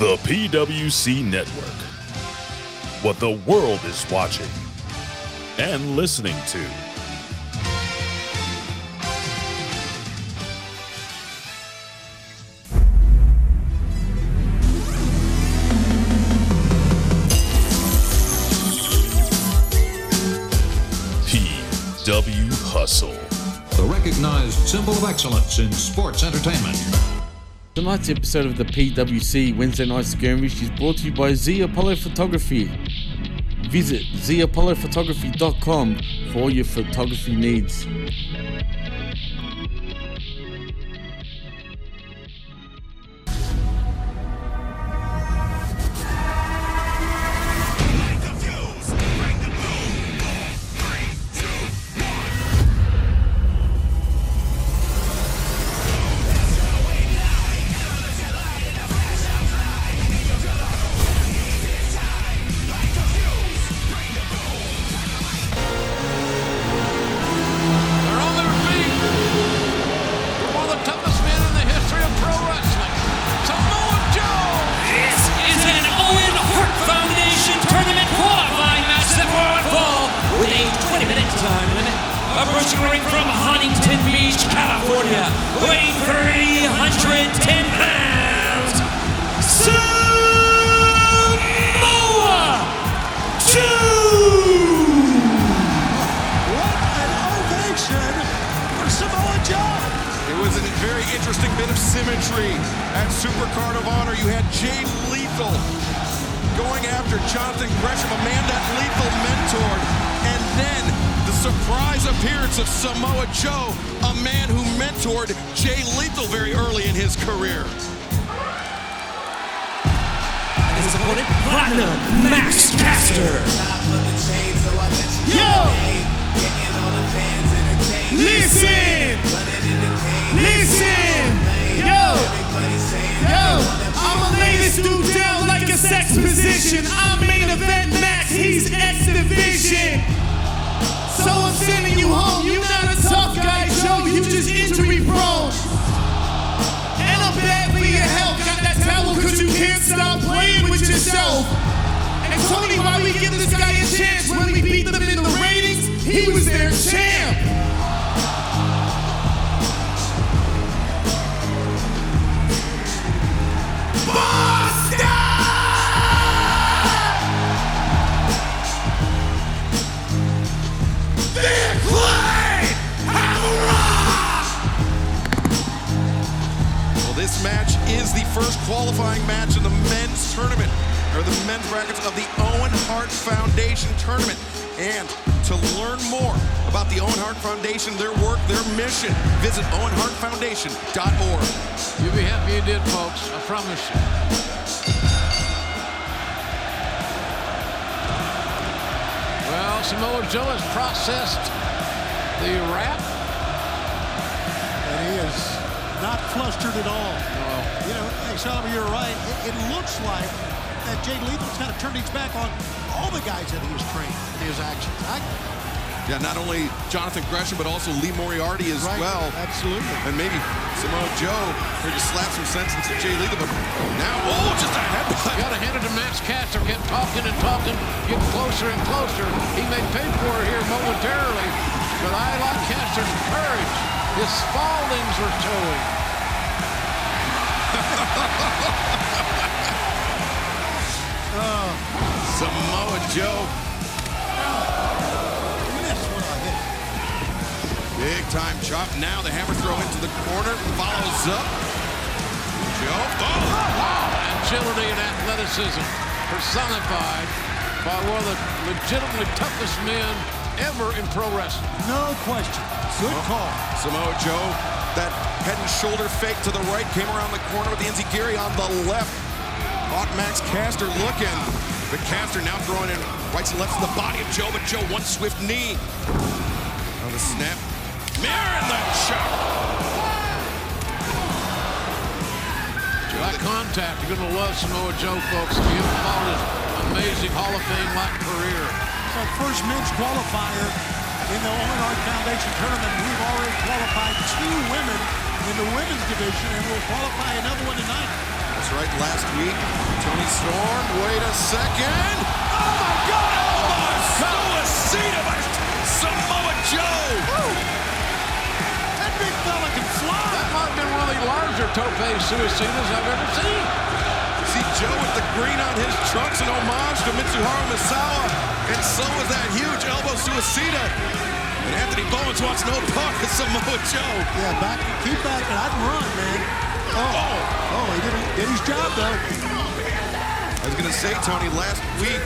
The PWC Network. What the world is watching and listening to. PW Hustle. The recognized symbol of excellence in sports entertainment. Tonight's episode of the PWC Wednesday Night Skirmish is brought to you by Z Apollo Photography. Visit zapollophotography.com for all your photography needs. Absolutely. And maybe Samoa Joe here just slapped some sense into Jay Lethal, but now, oh, just a headbutt. Got a hand to Max Caster, kept talking and talking, getting closer and closer. He may pay for it here momentarily, but I like Caster's courage. His spaldings were showing. Oh. Samoa Joe. Big time chop. Now the hammer throw into the corner. Follows up. Joe. Oh, wow. Agility and athleticism personified by one of the legitimately toughest men ever in pro wrestling. No question. Good call. Samoa Joe, that head and shoulder fake to the right, came around the corner with the enziguri on the left. Caught Max Caster looking. But Caster now throwing in rights and lefts to the body of Joe, but Joe one swift knee. On the snap. Mirror the shot. By contact, you're going to love Samoa Joe, folks. If you haven't followed his amazing Hall of Fame-like career. It's our first men's qualifier in the Owen Hart Foundation tournament. We've already qualified two women in the women's division, and we'll qualify another one tonight. That's right last week. Tony Storm, wait a second. Oh, my God. Oh, my suicide by Samoa Joe. Woo. That big fella can fly. That might have been one of the larger tope suicidas I've ever seen. See Joe with the green on his trunks, an homage to Mitsuharu Misawa. And so is that huge elbow suicida. And Anthony Bowens wants no part of Samoa Joe. Yeah, back, keep back, and I'd run, man. Oh, he did his job, though. I was going to say, Tony, last week,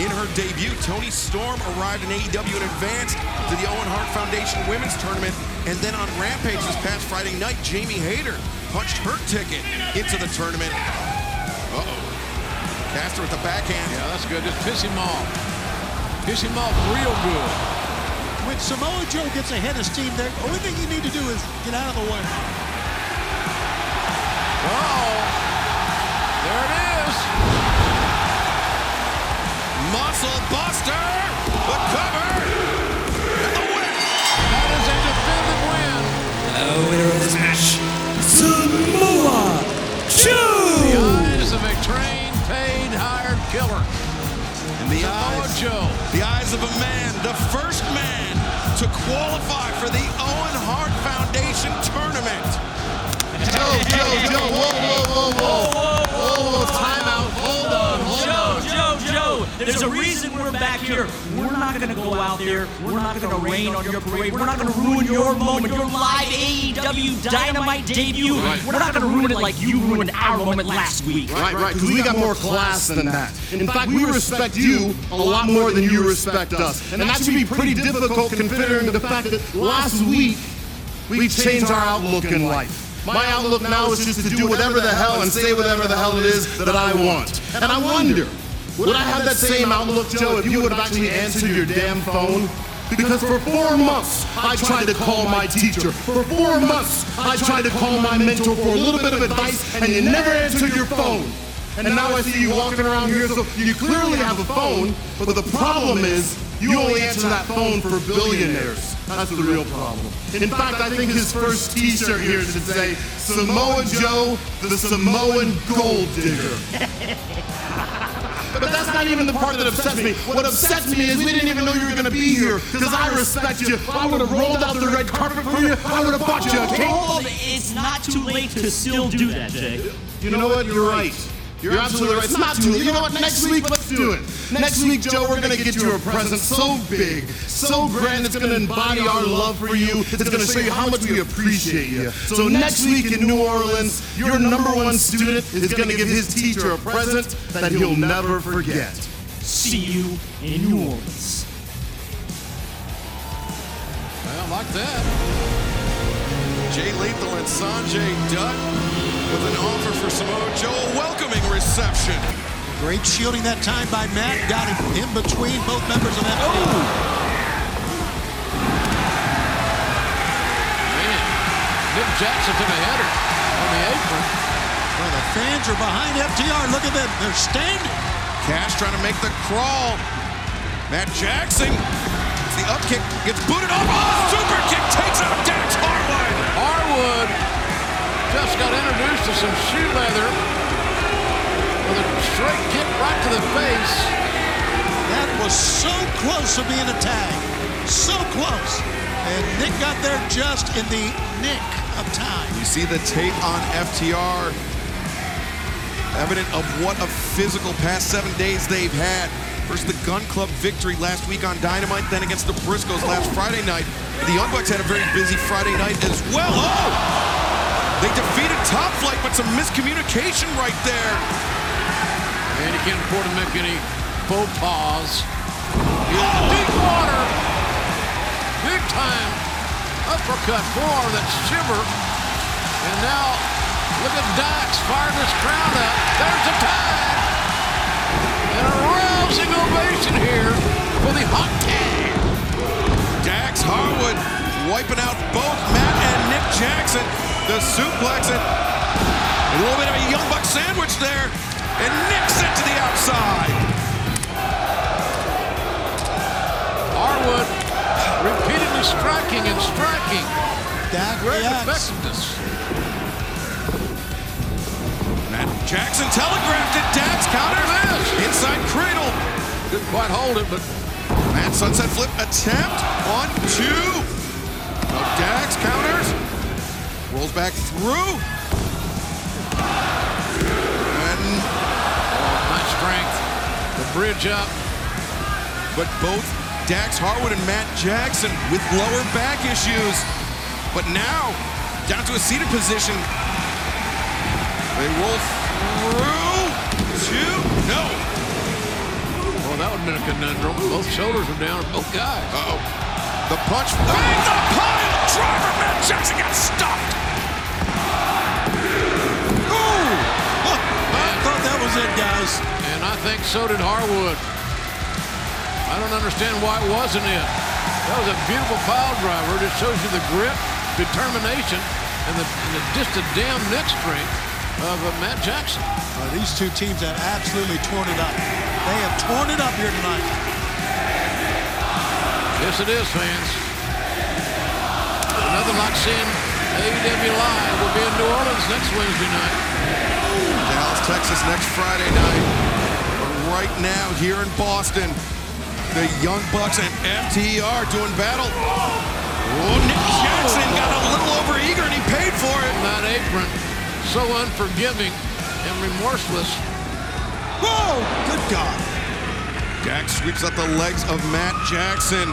in her debut, Toni Storm arrived in AEW and advanced to the Owen Hart Foundation Women's Tournament. And then on Rampage this past Friday night, Jamie Hayter punched her ticket into the tournament. Uh-oh. Caster with the backhand. Yeah, that's good. Just piss him off. Piss him off real good. When Samoa Joe gets ahead of steam, the only thing you need to do is get out of the way. Oh, there it is. Muscle buster, the cover, and the win. That is a defended win. The winner of this match, Samoa Joe. The eyes of a trained, paid, hired killer. The eyes, Joe, the eyes of a man, the first man to qualify for the Owen Hart Foundation Tournament. Joe, whoa, timeout, hold on, Joe, there's a reason we're back here. We're not going to go out there, we're not going to rain on your parade, we're not going to ruin your moment, your live AEW Dynamite debut. Right. We're not going to ruin it like you ruined our moment last week. Right, because we got more class than that. In fact, we respect you a lot more than you respect us. And that should be pretty difficult considering the fact that last week we changed our outlook in life. My outlook now is just to do whatever the hell and say whatever the hell it is that I want. And I wonder, would I have that same outlook, Joe, if you would have actually answered your damn phone? Because for 4 months, I tried to call my teacher. For 4 months, I tried to call my mentor for a little bit of advice, and you never answered your phone. And now I see you walking around here, so you clearly have a phone, but the problem is, you only answer that phone for billionaires. That's the real problem. In fact, I think his first t-shirt here should say, Samoa Joe, the Samoan Gold Digger. But that's not even the part that upsets me. What upsets me is we didn't even know you were going to be here, because I respect you. I would have rolled out the red carpet for you. I would have bought you a cake. It's not too late to still do that, Jay. You know what? You're right. You're absolutely right. It's not too late. You know what? Next week, let's do it. Next week, Joe, we're going to get you a present so big, so grand, it's going to embody our love for you. It's going to show you how much we appreciate you. So next week in New Orleans, your number one student is going to give his teacher a present that he'll never forget. See you in New Orleans. Well, like that. Jay Lethal and Sanjay Dutt with an offer for Samoa Joe, welcoming reception. Great shielding that time by Matt. Got him in between both members of that. Oh! Man, Nick Jackson took a header on the apron. Well, the fans are behind FTR. Look at them. They're standing. Cash trying to make the crawl. Matt Jackson. The up kick gets booted off. Oh, super kick takes out Dax Harwood. Just got introduced to some shoe leather with a straight kick right to the face. That was so close of being a tag. So close. And Nick got there just in the nick of time. You see the tape on FTR. Evident of what a physical past 7 days they've had. First the Gun Club victory last week on Dynamite, then against the Briscoes last Friday night. The Young Bucks had a very busy Friday night as well. Oh! They defeated Top Flight, but some miscommunication right there. And he can't afford to make any faux pas. Oh! Deep water. Big time uppercut forearm that shivered. And now, look at Dax firing this crowd up. There's a tie. And a rousing ovation here for the hot tag. Dax Harwood wiping out both Matt and Nick Jackson. The suplex and a little bit of a Young Buck sandwich there, and nicks it to the outside. Harwood repeatedly striking. Great effectiveness. Matt Jackson telegraphed it. Dax counter match. Inside cradle. Didn't quite hold it, but that sunset flip attempt. 1, 2. So Dax counters. Rolls back through. And much strength. The bridge up. But both Dax Harwood and Matt Jackson with lower back issues. But now, down to a seated position. They roll through, 2, no. Well, that would have been a conundrum. Both shoulders are down, both guys. Uh-oh. The punch, bang, the pile driver, Matt Jackson got stopped. Ooh, look, I thought that was it, guys. And I think so did Harwood. I don't understand why it wasn't it. That was a beautiful pile driver. It shows you the grip, determination, and the just the damn neck strength of Matt Jackson. These two teams have absolutely torn it up. They have torn it up here tonight. Yes, it is, fans. Another like seeing AEW live. We'll be in New Orleans next Wednesday night. Dallas, Texas next Friday night. But right now here in Boston, the Young Bucks and FTR doing battle. Oh, Nick Jackson got a little overeager and he paid for it. That apron. So unforgiving and remorseless. Whoa! Good God. Dax sweeps up the legs of Matt Jackson.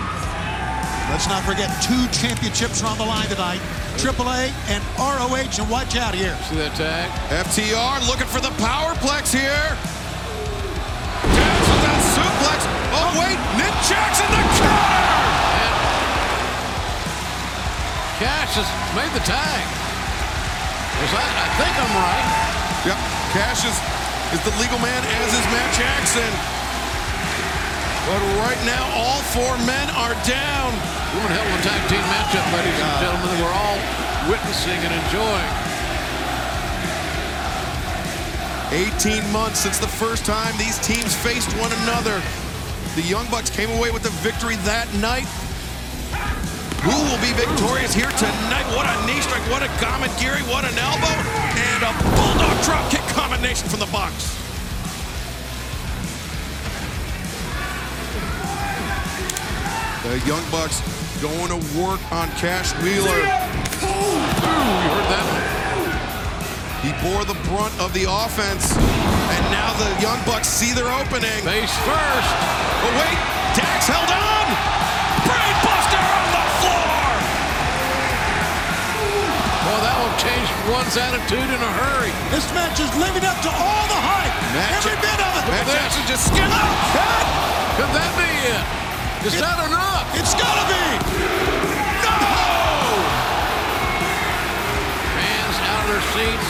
Let's not forget 2 championships are on the line tonight. AAA and ROH, and watch out here. See that tag? FTR looking for the powerplex here. Dax with that suplex. Oh wait, Nick Jackson the counter! Cash has made the tag. I think I'm right. Yep, Cash is the legal man, as is Matt Jackson. But right now, all 4 men are down. What a hell of a tag team matchup, ladies and gentlemen, that we're all witnessing and enjoying. 18 months since the first time these teams faced one another. The Young Bucks came away with the victory that night. Who will be victorious here tonight? What a knee strike, what a Gamagiri, what an elbow, and a bulldog drop kick combination from the Bucks. The Young Bucks going to work on Cash Wheeler. Ooh, you heard that one. He bore the brunt of the offense, and now the Young Bucks see their opening. Face first. But wait, Dax held on. Brainbuster on the floor. Well, that will change one's attitude in a hurry. This match is living up to all the hype. Every bit of it. Matt Jackson just skipped out. Cut. Could that be it? Is that enough? It's got to be. No! Fans out of their seats.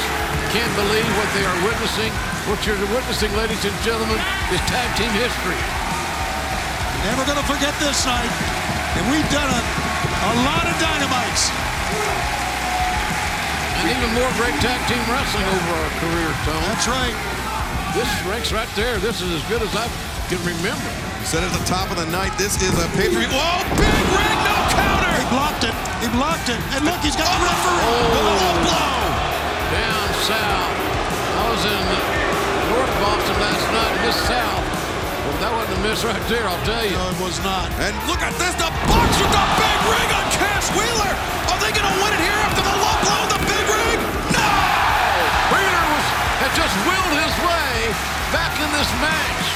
Can't believe what they are witnessing. What you're witnessing, ladies and gentlemen, is tag team history. Never gonna forget this night, and we've done a lot of Dynamites. And even more great tag team wrestling over our career, Tony. That's right. This ranks right there. This is as good as I can remember. You said at the top of the night, this is a pay-per-view. Whoa, big red, no counter! He blocked it. He blocked it. And look, he's got the referee. Oh, a blow. Down south. I was in North Boston last night, and this south. Well, that wasn't a miss right there, I'll tell you. No, it was not. And look at this, the Bucks with the big rig on Cash Wheeler. Are they going to win it here after the low blow of the big rig? No! Wheeler had just willed his way back in this match.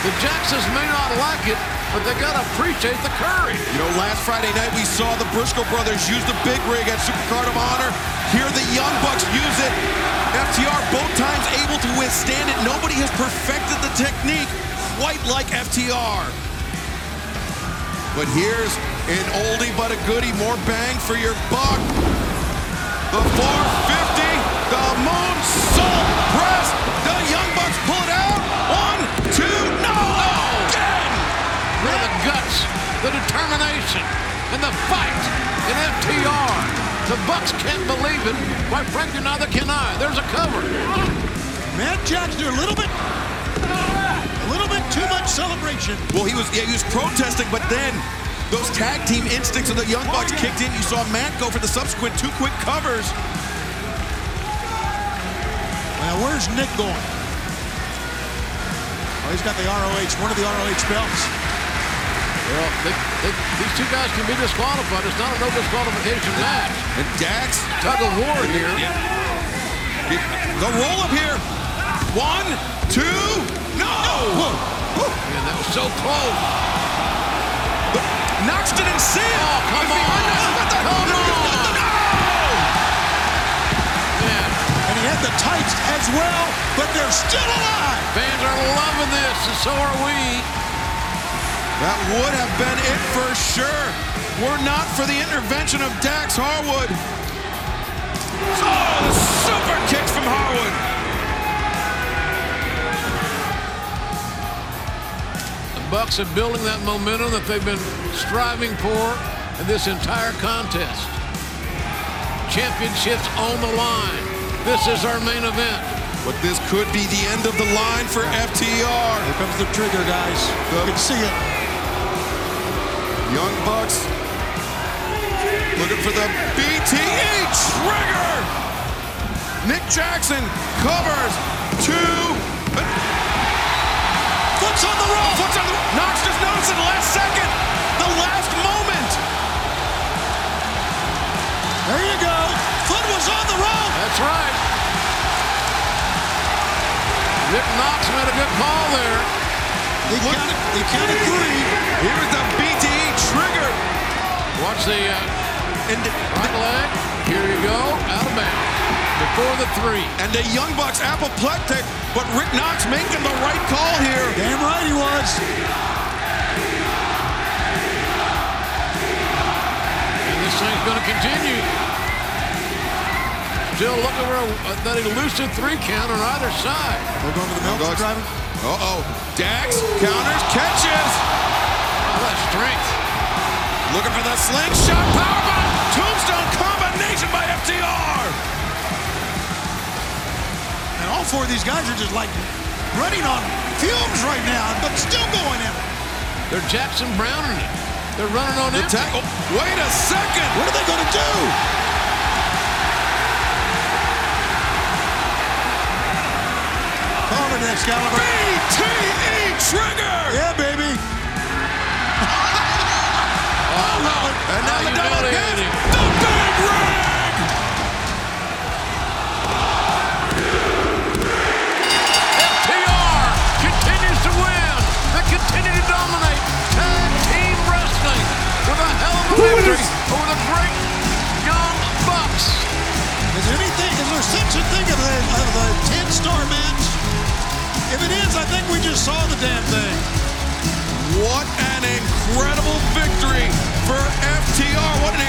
The Jacksons may not like it, but they got to appreciate the courage. You know, last Friday night we saw the Briscoe brothers use the big rig at Supercard of Honor. Here the Young Bucks use it. FTR both times able to withstand it. Nobody has perfected the technique quite like FTR. But here's an oldie but a goodie, more bang for your buck. The 450, the moonsault press, the Young Bucks pull it out. 1, 2, no! Again! They're the guts, the determination, and the fight in FTR. The Bucks can't believe it. Quite frankly, neither can I. There's a cover. Matt Jackson, a little bit. Too much celebration. Well, he was protesting, but then those tag team instincts of the Young Bucks kicked in. You saw Matt go for the subsequent 2 quick covers. Now where's Nick going? Oh, he's got the ROH, one of the ROH belts. Well, these two guys can be disqualified. It's not a no disqualification match. And Dax, tug of war here. The roll up here. One, two, no! Whoa. Man, that was so close. Knox didn't see it. Oh, come on. No! Man. And he had the tights as well, but they're still alive. Fans are loving this, and so are we. That would have been it for sure. Were not for the intervention of Dax Harwood. Oh, the super kicks from Harwood. The Bucks are building that momentum that they've been striving for in this entire contest. Championships on the line. This is our main event. But this could be the end of the line for FTR. Here comes the trigger, guys. You can see it. Young Bucks looking for the BTE trigger. Nick Jackson covers two. Foot's on the roll. Knox just noticed it last second. The last moment. There you go. Foot was on the roll. That's right. Nick Knox made a good call there. They counted three. Here's the BTE trigger. Watch the right leg. Here you go. Out of bounds. Before the three. And the Young Bucks apoplectic, but Rick Knox making the right call here. Damn right he was. And this thing's going to continue. Still looking for that elusive three count on either side. They're going to the Bucks driving. Uh-oh. Dax counters, catches. All that strength. Looking for the slingshot powerbomb. Tombstone combination by FTR. And all four of these guys are just like running on fumes right now, but still going in. They're Jackson Browning it. They're running on it. Oh, wait a second. What are they going to do? Over to Excalibur. BTE trigger. Yeah, baby. Oh, no. And now the double hit. The big rig. FTR continues to win. They continue to dominate tag team wrestling with a hell of a victory over the great Young Bucks. Is there such a thing of a 10-star match? If it is, I think we just saw the damn thing. What an incredible victory for FTR. What an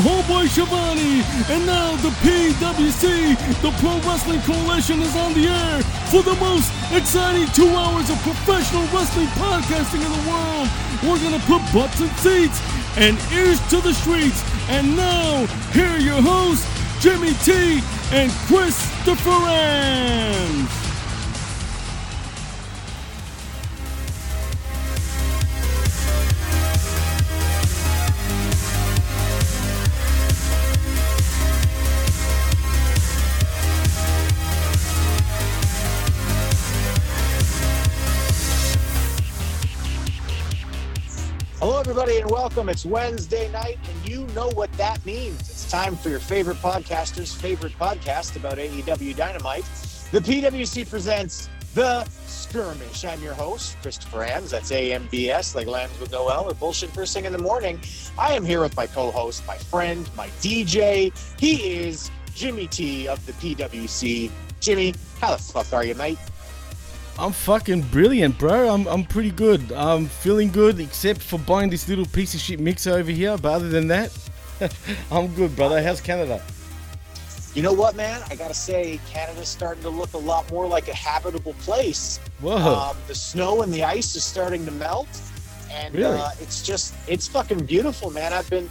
homeboy Schiavone, and now the PWC, the Pro Wrestling Coalition, is on the air for the most exciting 2 hours of professional wrestling podcasting in the world. We're going to put butts in seats and ears to the streets. And now, here are your hosts, Jimmy T and Christopher Rams. Everybody and welcome. It's Wednesday night, and you know what that means. It's time for your favorite podcaster's favorite podcast about AEW Dynamite. The PWC presents The Skirmish. I'm your host, Christopher Rams. That's AMBS, like Lambs with no L, or bullshit first thing in the morning. I am here with my co-host, my friend, my DJ. He is Jimmy T of the PWC. Jimmy, how the fuck are you, mate? I'm fucking brilliant, bro. I'm pretty good. I'm feeling good, except for buying this little piece of shit mixer over here. But other than that, I'm good, brother. How's Canada? You know what, man? I gotta say, Canada's starting to look a lot more like a habitable place. Whoa. The snow and the ice is starting to melt, and really? it's fucking beautiful, man. I've been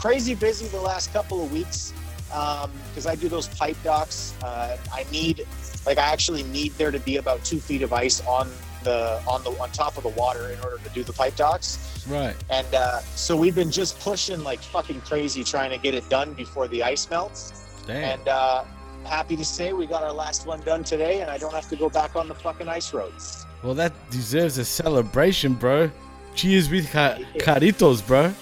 crazy busy the last couple of weeks because I do those pipe docks. I actually need there to be about 2 feet of ice on top of the water in order to do the pipe docks. Right. And so we've been just pushing like fucking crazy trying to get it done before the ice melts. Damn. And happy to say we got our last one done today, and I don't have to go back on the fucking ice roads. Well, that deserves a celebration, bro. Cheers with Caritos, bro.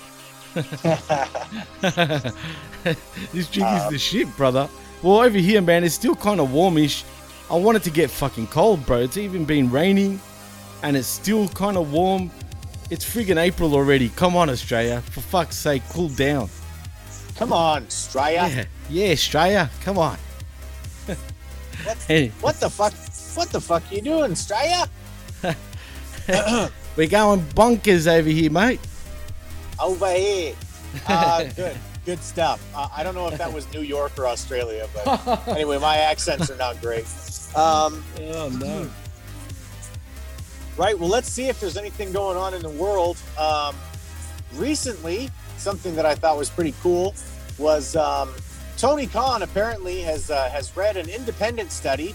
This drink is the shit, brother. Well, over here, man, it's still kind of warmish. I want it to get fucking cold, bro. It's even been raining, and it's still kind of warm. It's friggin' April already. Come on, Australia. For fuck's sake, cool down. Come on, Australia. Yeah, Australia. Come on. What the fuck? What the fuck you doing, Australia? We're going bonkers over here, mate. Over here. Good. Good stuff. I don't know if that was New York or Australia, but anyway, my accents are not great. Oh, no. Right, well, let's see if there's anything going on in the world. Recently, something that I thought was pretty cool was Tony Khan apparently has read an independent study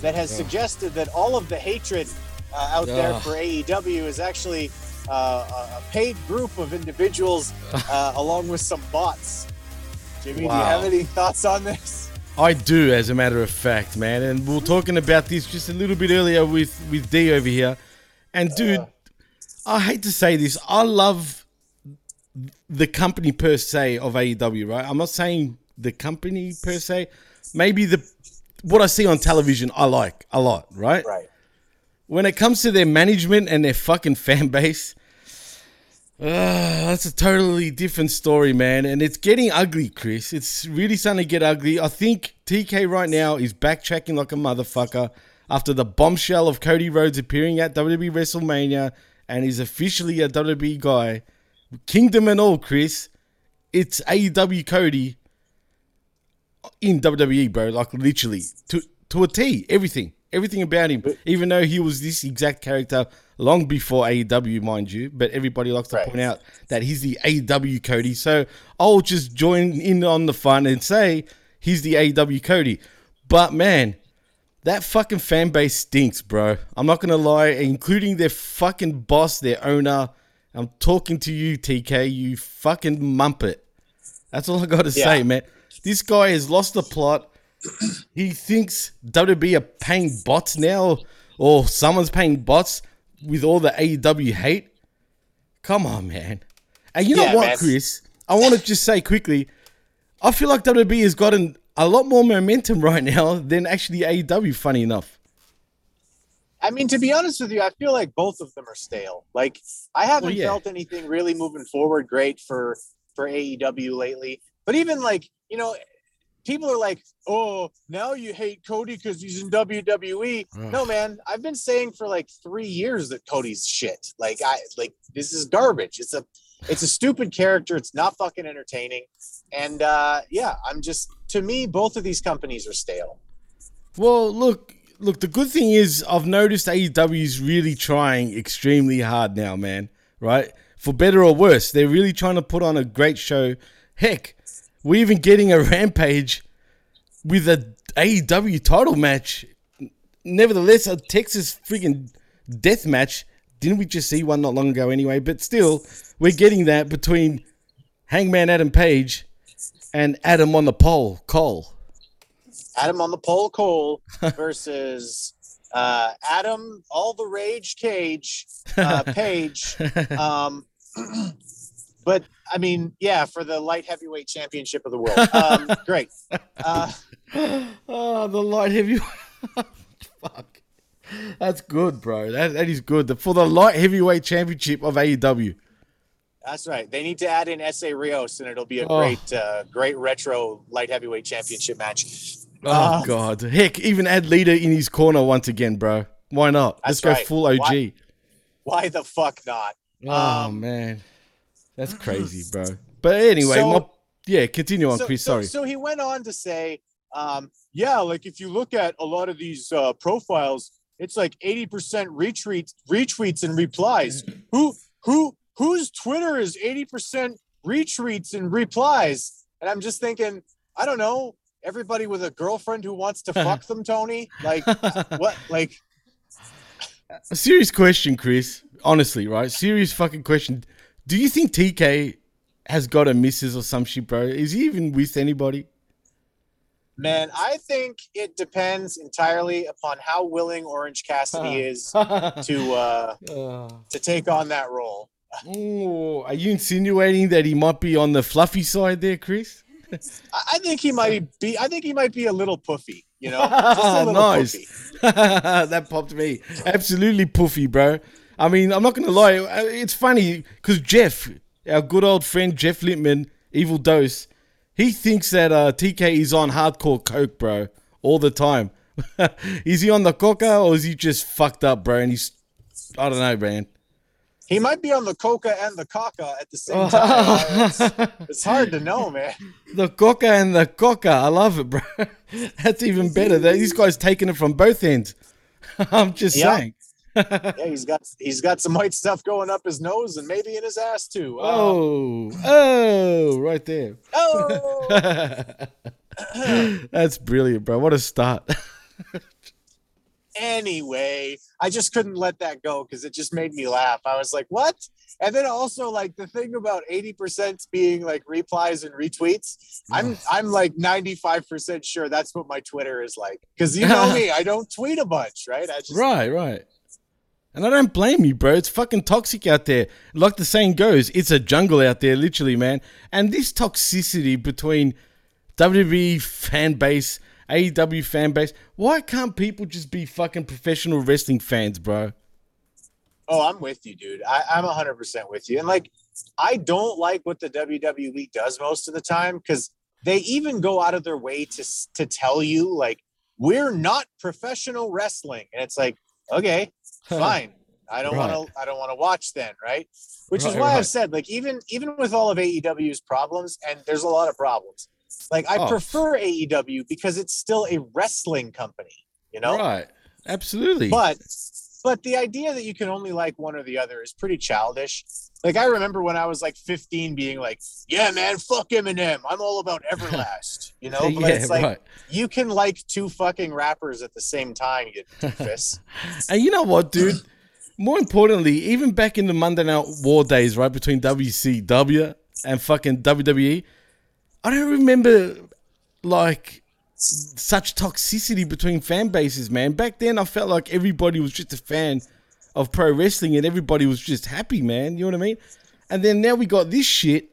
that has suggested that all of the hatred out there for AEW is actually a paid group of individuals along with some bots. Jimmy, wow. Do you have any thoughts on this? I do, as a matter of fact, man. And we were talking about this just a little bit earlier with D over here. And dude, I hate to say this. I love the company per se of AEW, right? I'm not saying the company per se. Maybe what I see on television I like a lot, right? Right. When it comes to their management and their fucking fan base, that's a totally different story, man. And it's getting ugly, Chris. It's really starting to get ugly. I think TK right now is backtracking like a motherfucker after the bombshell of Cody Rhodes appearing at WWE WrestleMania, and he's officially a WWE guy. Kingdom and all, Chris. It's AEW Cody in WWE, bro. Like, literally. To a T. Everything. Everything about him, even though he was this exact character long before AEW, mind you. But everybody likes to point out that he's the AEW Cody. So I'll just join in on the fun and say he's the AEW Cody. But, man, that fucking fan base stinks, bro. I'm not going to lie, including their fucking boss, their owner. I'm talking to you, TK, you fucking mumpet. That's all I got to say, man. This guy has lost the plot. He thinks WWE are paying bots now, or someone's paying bots with all the AEW hate. Come on, man. And you know what, man. Chris? I want to just say quickly, I feel like WWE has gotten a lot more momentum right now than actually AEW, funny enough. I mean, to be honest with you, I feel like both of them are stale. Like, I haven't felt anything really moving forward great for AEW lately. But even like, you know, people are like, oh, now you hate Cody because he's in WWE. Ugh. No, man, I've been saying for like 3 years that Cody's shit. Like, this is garbage. It's a It's a stupid character. It's not fucking entertaining. And yeah, I'm just, to me, both of these companies are stale. Well, look, the good thing is I've noticed AEW is really trying extremely hard now, man, right? For better or worse, they're really trying to put on a great show. Heck, we're even getting a Rampage with an AEW title match. Nevertheless, a Texas freaking death match. Didn't we just see one not long ago anyway? But still, we're getting that between Hangman Adam Page and Adam on the pole, Cole. Adam on the pole, Cole versus Adam, all the rage, Cage, Page. But, I mean, yeah, for the light heavyweight championship of the world. Great. The light heavyweight. Fuck. That's good, bro. That is good. For the light heavyweight championship of AEW. That's right. They need to add in S.A. Rios, and it'll be a great retro light heavyweight championship match. Oh, God. Heck, even add Lita in his corner once again, bro. Why not? Let's go full OG. Why the fuck not? Oh, man. That's crazy, bro. But anyway, continue on, Chris. Sorry. So he went on to say, if you look at a lot of these profiles, it's like 80% retweets and replies. Whose Twitter is 80% retweets and replies? And I'm just thinking, I don't know, everybody with a girlfriend who wants to fuck them, Tony? Like, what? Like, a serious question, Chris. Honestly, right? Serious fucking question. Do you think TK has got a missus or some shit, bro? Is he even with anybody? Man, I think it depends entirely upon how willing Orange Cassidy is to take on that role. Ooh, are you insinuating that he might be on the fluffy side there, Chris? I think he might be. I think he might be a little poofy. You know, just a little nice. That popped me. Absolutely poofy, bro. I mean, I'm not gonna lie. It's funny because Jeff, our good old friend Jeff Littman, Evil Dose. He thinks that TK is on hardcore coke, bro, all the time. Is he on the coca or is he just fucked up, bro? And he's, I don't know, man. He might be on the coca and the caca at the same time. It's hard to know, man. The coca and the caca. I love it, bro. That's even better. This guy's taking it from both ends. I'm just saying. Yeah, he's got some white stuff going up his nose and maybe in his ass too. Right there. That's brilliant, bro. What a start. Anyway, I just couldn't let that go because it just made me laugh. I was like, what? And then also like the thing about 80% being like replies and retweets. I'm like 95% sure that's what my Twitter is like. Because you know me, I don't tweet a bunch, right? Right. And I don't blame you, bro. It's fucking toxic out there. Like the saying goes, it's a jungle out there, literally, man. And this toxicity between WWE fan base, AEW fan base, why can't people just be fucking professional wrestling fans, bro? Oh, I'm with you, dude. I'm 100% with you. And, like, I don't like what the WWE does most of the time because they even go out of their way to tell you, like, we're not professional wrestling. And it's like, okay. Fine. I don't want to watch then, right? Which is why I've said, like, even with all of AEW's problems, and there's a lot of problems, like, I prefer AEW because it's still a wrestling company, you know? Right. Absolutely. But the idea that you can only like one or the other is pretty childish. Like, I remember when I was, like, 15 being like, yeah, man, fuck Eminem. I'm all about Everlast, you know? But it's like, you can like two fucking rappers at the same time, you doofus. And you know what, dude? More importantly, even back in the Monday Night War days, right, between WCW and fucking WWE, I don't remember, like, such toxicity between fan bases, man. Back then, I felt like everybody was just a fan of pro wrestling and everybody was just happy, man. You know what I mean? And then now we got this shit.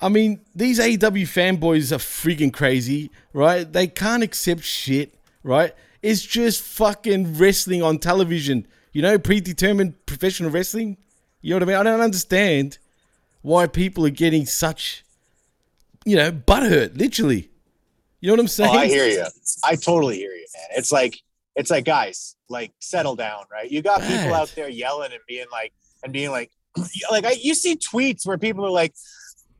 I mean, these AEW fanboys are freaking crazy, right? They can't accept shit, right? It's just fucking wrestling on television, you know, predetermined professional wrestling. You know what I mean? I don't understand why people are getting such, you know, butthurt, literally. You know what I'm saying? Oh, I hear you. I totally hear you, man. It's like, guys, like, settle down, right? You got people out there yelling and being like, like you see tweets where people are like,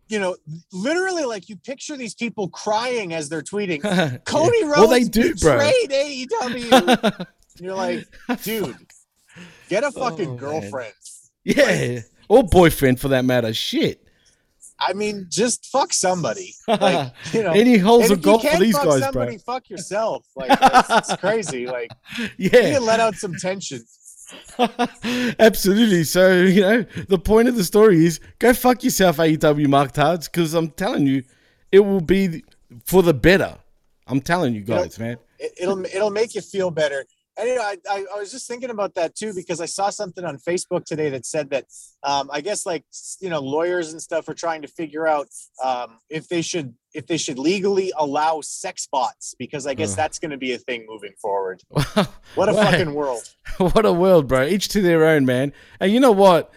you know, literally like you picture these people crying as they're tweeting. Cody Rhodes well, they do, betrayed AEW. And you're like, dude, get a fucking girlfriend. Man. Yeah. Like, or boyfriend for that matter. Shit. I mean, just fuck somebody. Like, you know, any holes of golf for these guys, bro. If you can't fuck somebody, fuck yourself. Like, it's crazy. Like, yeah, you can let out some tension. Absolutely. So, you know, the point of the story is go fuck yourself, AEW Mark Tards, because I'm telling you, it will be for the better. I'm telling you guys, man. It'll make you feel better. And, you know, I was just thinking about that, too, because I saw something on Facebook today that said that I guess, like, you know, lawyers and stuff are trying to figure out if they should legally allow sex bots, because I guess that's going to be a thing moving forward. What a fucking world. What a world, bro. Each to their own, man. And you know what?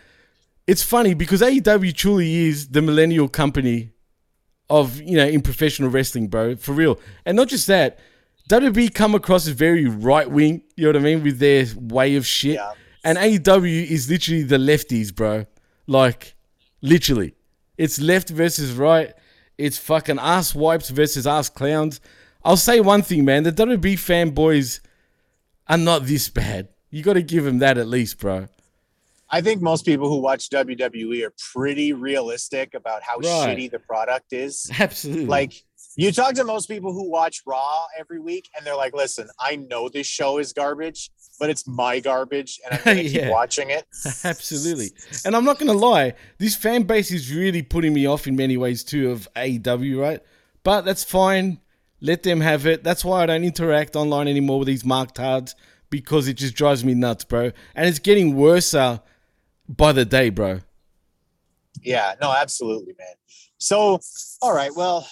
It's funny because AEW truly is the millennial company of, you know, in professional wrestling, bro, for real. And not just that. WWE come across as very right-wing, you know what I mean, with their way of shit. Yeah. And AEW is literally the lefties, bro. Like, literally. It's left versus right. It's fucking ass wipes versus ass clowns. I'll say one thing, man. The WWE fanboys are not this bad. You got to give them that at least, bro. I think most people who watch WWE are pretty realistic about how shitty the product is. Absolutely. Like, you talk to most people who watch Raw every week, and they're like, listen, I know this show is garbage, but it's my garbage, and I'm going to keep watching it. Absolutely. And I'm not going to lie, this fan base is really putting me off in many ways, too, of AEW, right? But that's fine. Let them have it. That's why I don't interact online anymore with these marktards, because it just drives me nuts, bro. And it's getting worse by the day, bro. Yeah, no, absolutely, man. So, all right, well...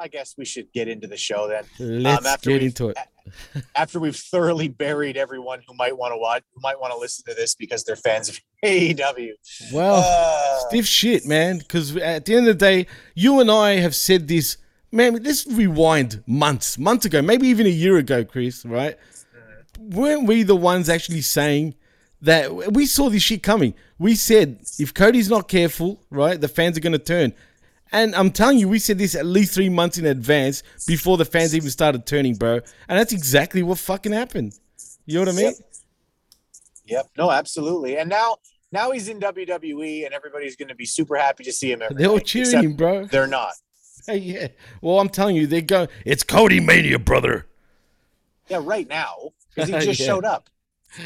I guess we should get into the show then. Let's get into it. After we've thoroughly buried everyone who might want to watch, who might want to listen to this because they're fans of AEW. Well, stiff shit, man. Because at the end of the day, you and I have said this, man. Let's rewind months ago, maybe even a year ago, Chris. Right? Weren't we the ones actually saying that we saw this shit coming? We said if Cody's not careful, right, the fans are going to turn. And I'm telling you, we said this at least 3 months in advance before the fans even started turning, bro. And that's exactly what fucking happened. You know what I mean? Yep. No, absolutely. And now he's in WWE and everybody's going to be super happy to see him. They're all cheering him, bro. They're not. Hey, yeah. Well, I'm telling you, they go, it's Cody Mania, brother. Yeah, right now. Because he just showed up.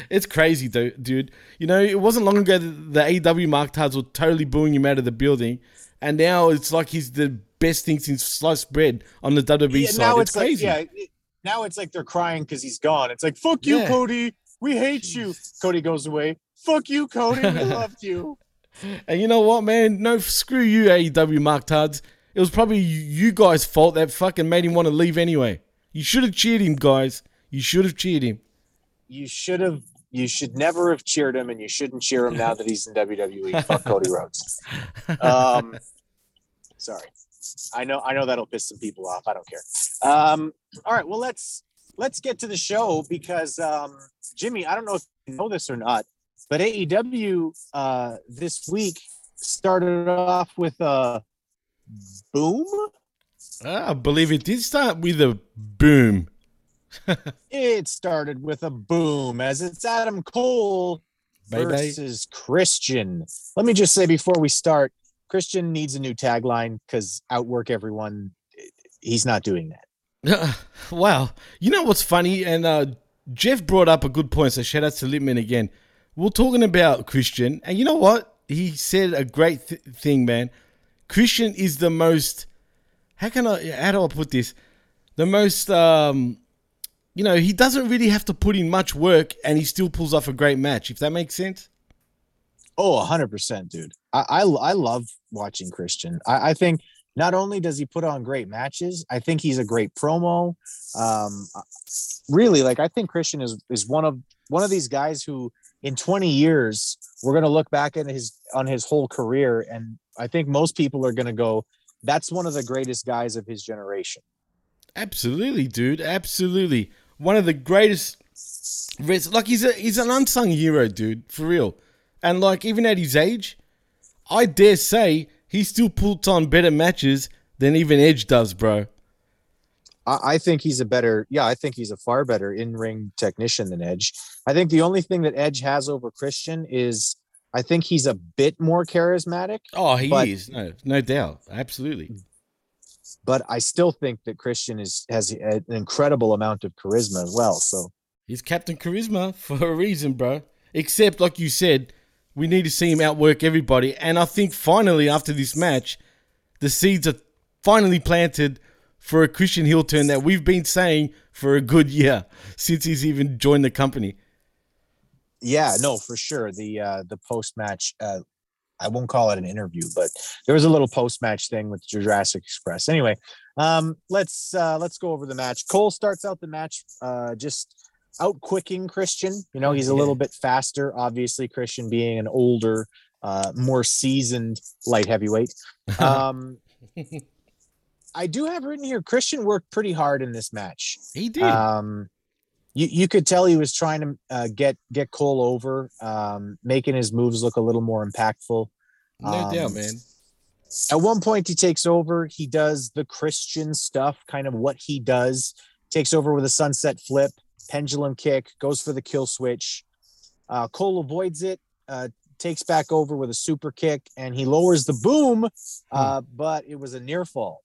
It's crazy, dude. You know, it wasn't long ago that the AEW marktards were totally booing him out of the building. And now it's like he's the best thing since sliced bread on the WWE side. Now it's crazy. Like, now it's like they're crying because he's gone. It's like, fuck you, Cody. We hate you. Cody goes away. Fuck you, Cody. We loved you. And you know what, man? No, screw you, AEW marktards. It was probably you guys' fault that fucking made him want to leave anyway. You should have cheered him, guys. You should have cheered him. You should never have cheered him, and you shouldn't cheer him now that he's in WWE. Fuck Cody Rhodes. Sorry. I know that'll piss some people off. I don't care. All right. Well, let's get to the show because Jimmy, I don't know if you know this or not, but AEW this week started off with a boom. I believe it did start with a boom. It started with a boom as it's Adam Cole versus Christian. Let me just say before we start, Christian needs a new tagline because outwork everyone. He's not doing that. Wow. You know what's funny? And Jeff brought up a good point. So shout out to Littman again. We're talking about Christian. And you know what? He said a great thing, man. Christian is the most, how do I put this? The most, you know, he doesn't really have to put in much work and he still pulls off a great match, if that makes sense. Oh, 100%, dude. I love watching Christian. I think not only does he put on great matches, I think he's a great promo. Really, like I think Christian is one of these guys who in 20 years, we're going to look back at his whole career. And I think most people are going to go, that's one of the greatest guys of his generation. Absolutely, dude. Absolutely. One of the greatest, like he's an unsung hero, dude, for real. And like, even at his age, I dare say he still pulled on better matches than even Edge does, bro. I think he's a better, yeah, I think he's a far better in-ring technician than Edge. I think the only thing that Edge has over Christian is I think he's a bit more charismatic. Oh, he is. No doubt. Absolutely. But I still think that Christian has an incredible amount of charisma as well. So he's Captain Charisma for a reason, bro. Except, like you said, we need to see him outwork everybody. And I think finally, after this match, the seeds are finally planted for a Christian heel turn that we've been saying for a good year since he's even joined the company. Yeah, no, for sure. The post-match, I won't call it an interview, but there was a little post-match thing with Jurassic Express. Anyway, let's go over the match. Cole starts out the match just out-quicking Christian. You know, he's a little bit faster, obviously, Christian being an older, more seasoned light heavyweight. I do have written here, Christian worked pretty hard in this match. He did. You could tell he was trying to get Cole over, making his moves look a little more impactful. No doubt, man. At one point, he takes over. He does the Christian stuff, kind of what he does. Takes over with a sunset flip, pendulum kick, goes for the kill switch. Cole avoids it, takes back over with a super kick, and he lowers the boom, but it was a near fall.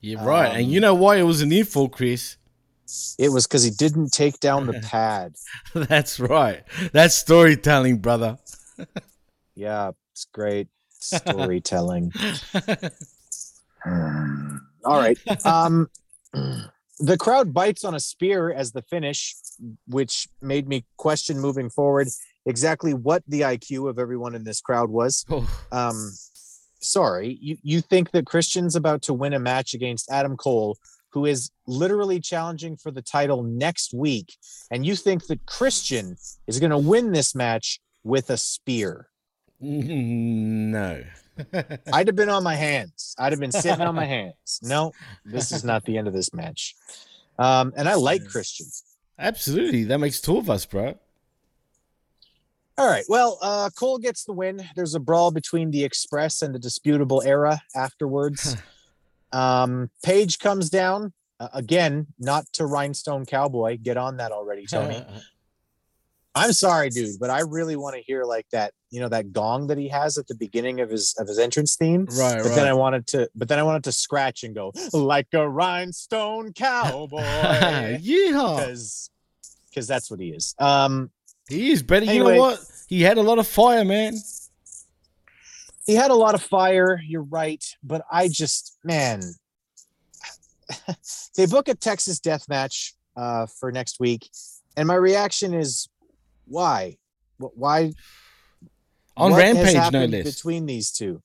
Yeah, right. And you know why it was a near fall, Chris? It was because he didn't take down the pad. That's right. That's storytelling, brother. Yeah, it's great storytelling. All right. The crowd bites on a spear as the finish, which made me question moving forward exactly what the IQ of everyone in this crowd was. Sorry, you think that Christian's about to win a match against Adam Cole, who is literally challenging for the title next week, and you think that Christian is going to win this match with a spear? No. I'd have been on my hands. I'd have been sitting on my hands. No, this is not the end of this match. And I like Christian. Absolutely. That makes two of us, bro. All right. Well, Cole gets the win. There's a brawl between the Express and the Disputable Era afterwards. Paige comes down again, not to Rhinestone Cowboy. Get on that already, Tony. I'm sorry, dude, but I really want to hear like that, you know, that gong that he has at the beginning of his entrance theme. Right. But then I wanted to scratch and go like a Rhinestone Cowboy. Yeehaw. Because that's what he is. He is better. Anyway, you know what? He had a lot of fire, man. He had a lot of fire. You're right. But I just, man, they book a Texas death match for next week. And my reaction is, why? Why? On what Rampage, no less. Between these two?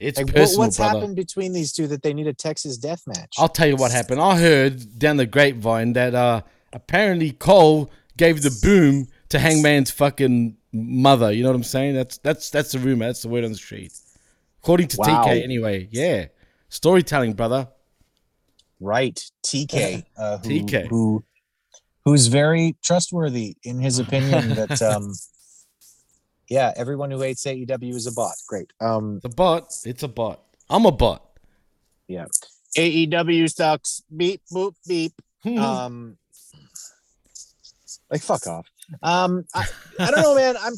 It's like, personal, what's brother. Happened between these two that they need a Texas death match? I'll tell you what happened. I heard down the grapevine that apparently Cole gave the boom to Hangman's fucking mother, you know what I'm saying? That's the rumor. That's the word on the street, according to TK. Anyway, yeah, storytelling, brother. Right, TK, who's very trustworthy in his opinion. That yeah, everyone who hates AEW is a bot. Great, the bot. It's a bot. I'm a bot. Yeah, AEW sucks. Beep boop beep. Like fuck off. I don't know, man. I'm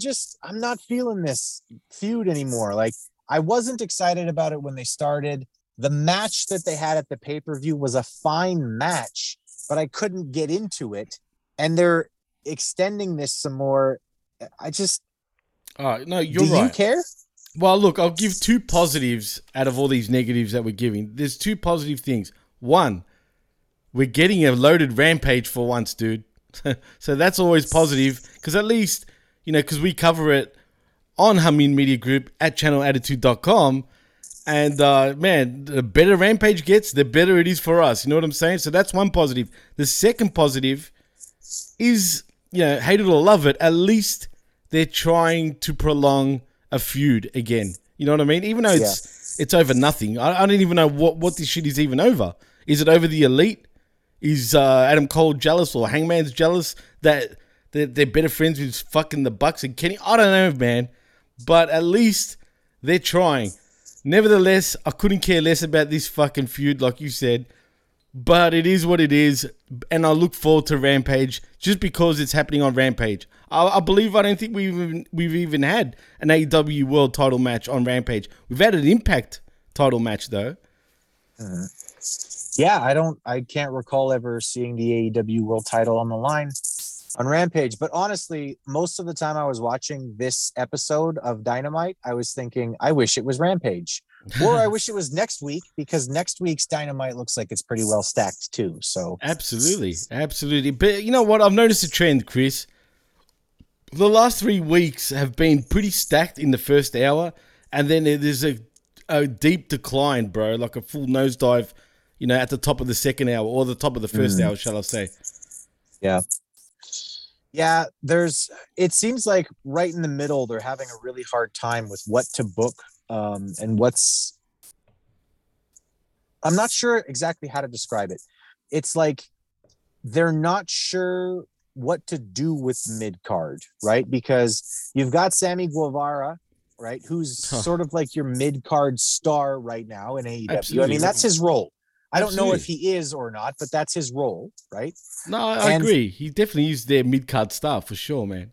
not feeling this feud anymore. Like, I wasn't excited about it when they started. The match that they had at the pay-per-view was a fine match, but I couldn't get into it. And they're extending this some more. I just, no, you're right. Do you care? Well, look, I'll give two positives out of all these negatives that we're giving. There's two positive things. One, we're getting a loaded Rampage for once, dude. So that's always positive, because at least, you know, because we cover it on Hameen Media Group at channelattitude.com, and man, the better Rampage gets, the better it is for us. You know what I'm saying? So that's one positive. The second positive is, you know, hate it or love it, at least they're trying to prolong a feud again. You know what I mean? Even though it's over nothing. I don't even know what this shit is even over. Is it over the Elite? Is Adam Cole jealous, or Hangman's jealous that they're better friends with fucking the Bucks and Kenny? I don't know, man. but at least they're trying. Nevertheless, I couldn't care less about this fucking feud, like you said, but it is what it is, and I look forward to Rampage just because it's happening on Rampage. I don't think we've even had an AEW World Title match on Rampage. We've had an Impact Title match though. Yeah, I can't recall ever seeing the AEW World Title on the line on Rampage. But honestly, most of the time I was watching this episode of Dynamite, I was thinking, I wish it was Rampage. Or I wish it was next week, because next week's Dynamite looks like it's pretty well stacked too. So Absolutely. But you know what? I've noticed a trend, Chris. The last 3 weeks have been pretty stacked in the first hour, and then there's a deep decline, bro, like a full nosedive, you know, at the top of the second hour, or the top of the first hour, shall I say. Yeah. Yeah, it seems like right in the middle, they're having a really hard time with what to book and what's, I'm not sure exactly how to describe it. It's like they're not sure what to do with mid-card, right? Because you've got Sammy Guevara, right, who's sort of like your mid-card star right now in AEW. Absolutely. I mean, that's his role. I don't know if he is or not, but that's his role, right? No, I agree. He definitely is their mid-card star for sure, man.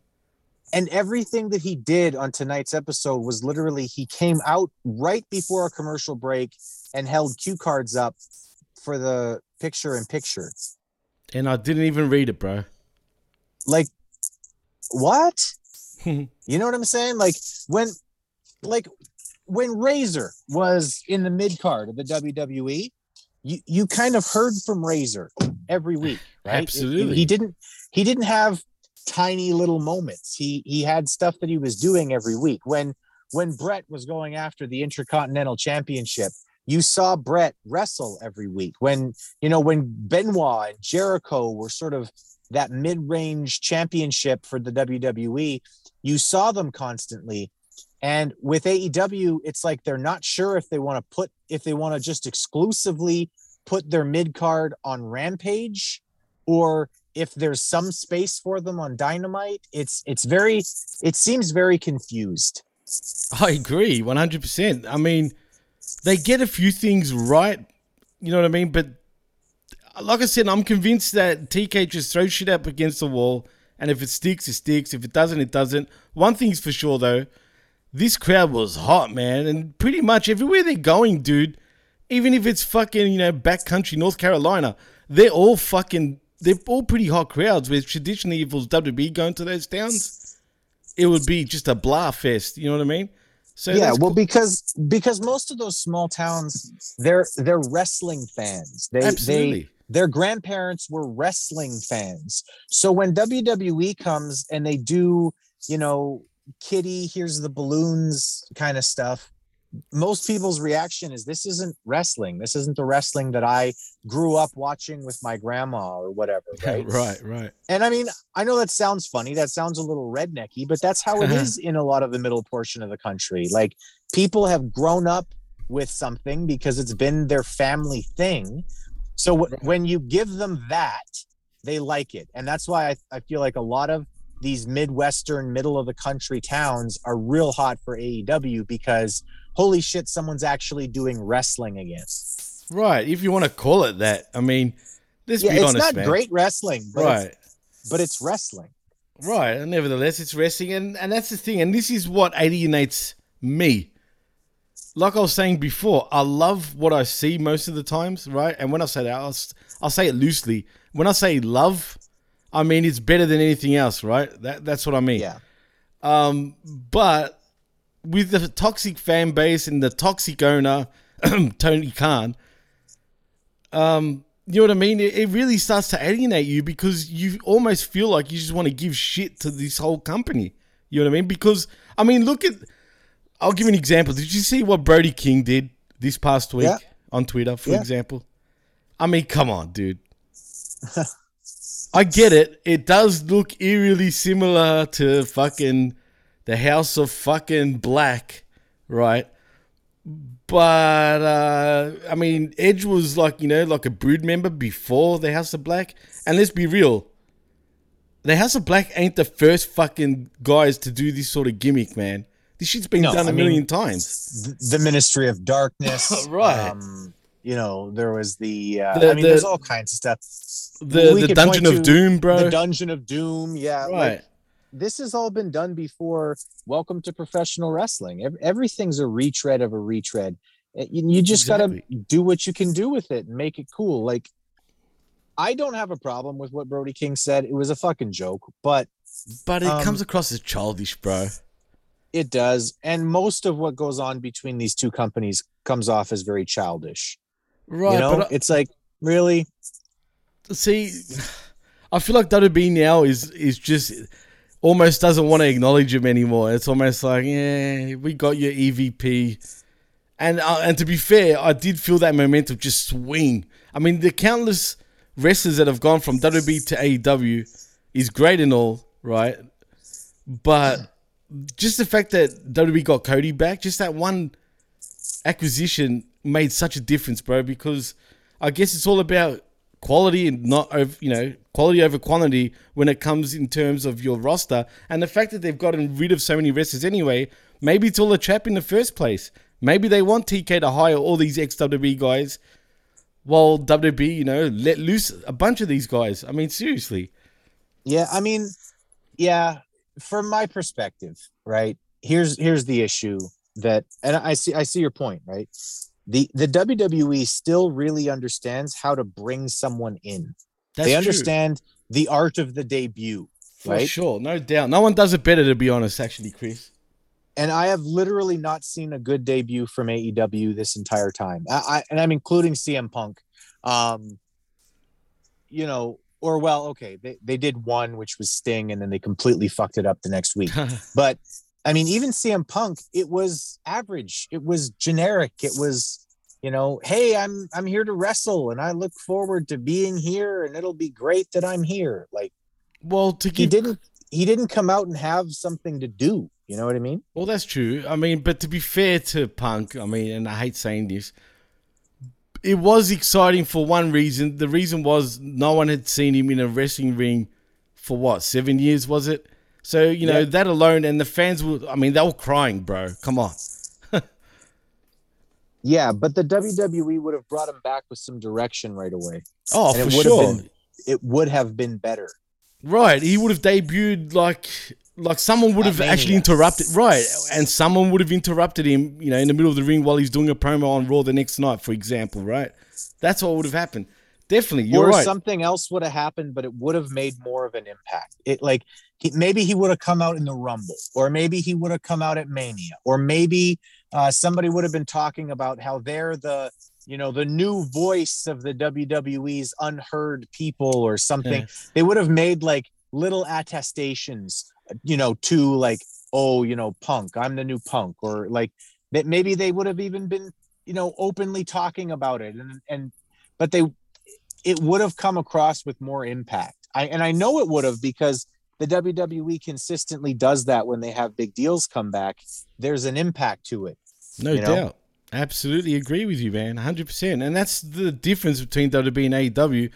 And everything that he did on tonight's episode was literally he came out right before a commercial break and held cue cards up for the picture-in-picture. And I didn't even read it, bro. Like, what? You know what I'm saying? Like when Razor was in the mid card of the WWE, you kind of heard from Razor every week, right? Absolutely. He didn't have tiny little moments. He had stuff that he was doing every week. When Brett was going after the Intercontinental Championship, you saw Brett wrestle every week. When Benoit and Jericho were sort of that mid-range championship for the WWE, you saw them constantly. And with AEW, it's like they're not sure if they want to just exclusively put their mid-card on Rampage, or if there's some space for them on Dynamite. It seems very confused. I agree 100%. I mean, they get a few things right, you know what I mean? But like I said, I'm convinced that TK just throws shit up against the wall, and if it sticks, it sticks. If it doesn't, it doesn't. One thing's for sure, though. This crowd was hot, man, and pretty much everywhere they're going, dude, even if it's fucking, you know, backcountry North Carolina, they're all pretty hot crowds, where traditionally if it was WWE going to those towns, it would be just a blah fest, you know what I mean? So yeah, well, cool. because most of those small towns, they're wrestling fans. Their grandparents were wrestling fans. So when WWE comes and they do, you know, Kitty, here's the balloons kind of stuff, most people's reaction is, this isn't wrestling. This isn't the wrestling that I grew up watching with my grandma or whatever, right? Right. And I mean, I know that sounds funny. That sounds a little rednecky, but that's how it is in a lot of the middle portion of the country. Like, people have grown up with something because it's been their family thing. So when you give them that, they like it. And that's why I feel like a lot of these Midwestern, middle of the country towns are real hot for AEW, because holy shit, someone's actually doing wrestling again. Right, if you want to call it that. I mean, let's be honest, it's not great wrestling, but it's wrestling. Right, and nevertheless, it's wrestling, and that's the thing, and this is what alienates me. Like I was saying before, I love what I see most of the times, right? And when I say that, I'll say it loosely. When I say love, I mean it's better than anything else, right? That's what I mean. Yeah. But with the toxic fan base and the toxic owner, Tony Khan, you know what I mean? It really starts to alienate you, because you almost feel like you just want to give shit to this whole company. You know what I mean? Because, I mean, I'll give an example. Did you see what Brody King did this past week on Twitter, for example? I mean, come on, dude. I get it. It does look eerily similar to fucking the House of fucking Black, right? But, I mean, Edge was like, you know, like a Brood member before the House of Black. And let's be real. The House of Black ain't the first fucking guys to do this sort of gimmick, man. This shit's been done a million times. The Ministry of Darkness. Right. You know, there was the there's all kinds of stuff. The Dungeon of Doom, bro. The Dungeon of Doom, yeah. Right. Like, this has all been done before. Welcome to professional wrestling. Everything's a retread of a retread. You just got to do what you can do with it and make it cool. Like, I don't have a problem with what Brody King said. It was a fucking joke, but it comes across as childish, bro. It does. And most of what goes on between these two companies comes off as very childish. Right. You know, but it's like, really? See, I feel like WWE now is just almost doesn't want to acknowledge him anymore. It's almost like, yeah, we got your EVP. And to be fair, I did feel that momentum just swing. I mean, the countless wrestlers that have gone from WWE to AEW is great and all, right? But just the fact that WWE got Cody back, just that one acquisition made such a difference, bro, because I guess it's all about quality and not over, you know, quality over quantity when it comes in terms of your roster. And the fact that they've gotten rid of so many wrestlers anyway, maybe it's all a trap in the first place. Maybe they want TK to hire all these ex-WWE guys while WWE, you know, let loose a bunch of these guys. I mean, seriously. Yeah, I mean, yeah, from my perspective, right? Here's the issue that, and I see your point, right? The WWE still really understands how to bring someone in. They understand the art of the debut, right? For sure, no doubt. No one does it better, to be honest, actually, Chris. And I have literally not seen a good debut from AEW this entire time. I'm including CM Punk. You know, or well, okay, they did one, which was Sting, and then they completely fucked it up the next week. But I mean, even CM Punk, it was average. It was generic. It was, you know, hey, I'm here to wrestle, and I look forward to being here, and it'll be great that I'm here. Like, well, he didn't come out and have something to do. You know what I mean? Well, that's true. I mean, but to be fair to Punk, I mean, and I hate saying this, it was exciting for one reason. The reason was no one had seen him in a wrestling ring for what, 7 years, was it? So, you know, that alone, and the fans were, I mean, they were crying, bro. Come on. Yeah, but the WWE would have brought him back with some direction right away. Oh, and it would have been better. Right. He would have debuted like someone would have actually interrupted. Right. And someone would have interrupted him, you know, in the middle of the ring while he's doing a promo on Raw the next night, for example, right? That's what would have happened. Definitely, you're right. Or something else would have happened, but it would have made more of an impact. It like maybe he would have come out in the Rumble, or maybe he would have come out at Mania, or maybe somebody would have been talking about how they're the, you know, the new voice of the WWE's unheard people or something. Yeah. They would have made like little attestations, you know, to like, oh, you know, Punk, I'm the new Punk, or like that. Maybe they would have even been, you know, openly talking about it, but it would have come across with more impact. I know it would have, because the WWE consistently does that when they have big deals come back. There's an impact to it. No doubt. Know? Absolutely agree with you, man. 100%. And that's the difference between WWE and AEW.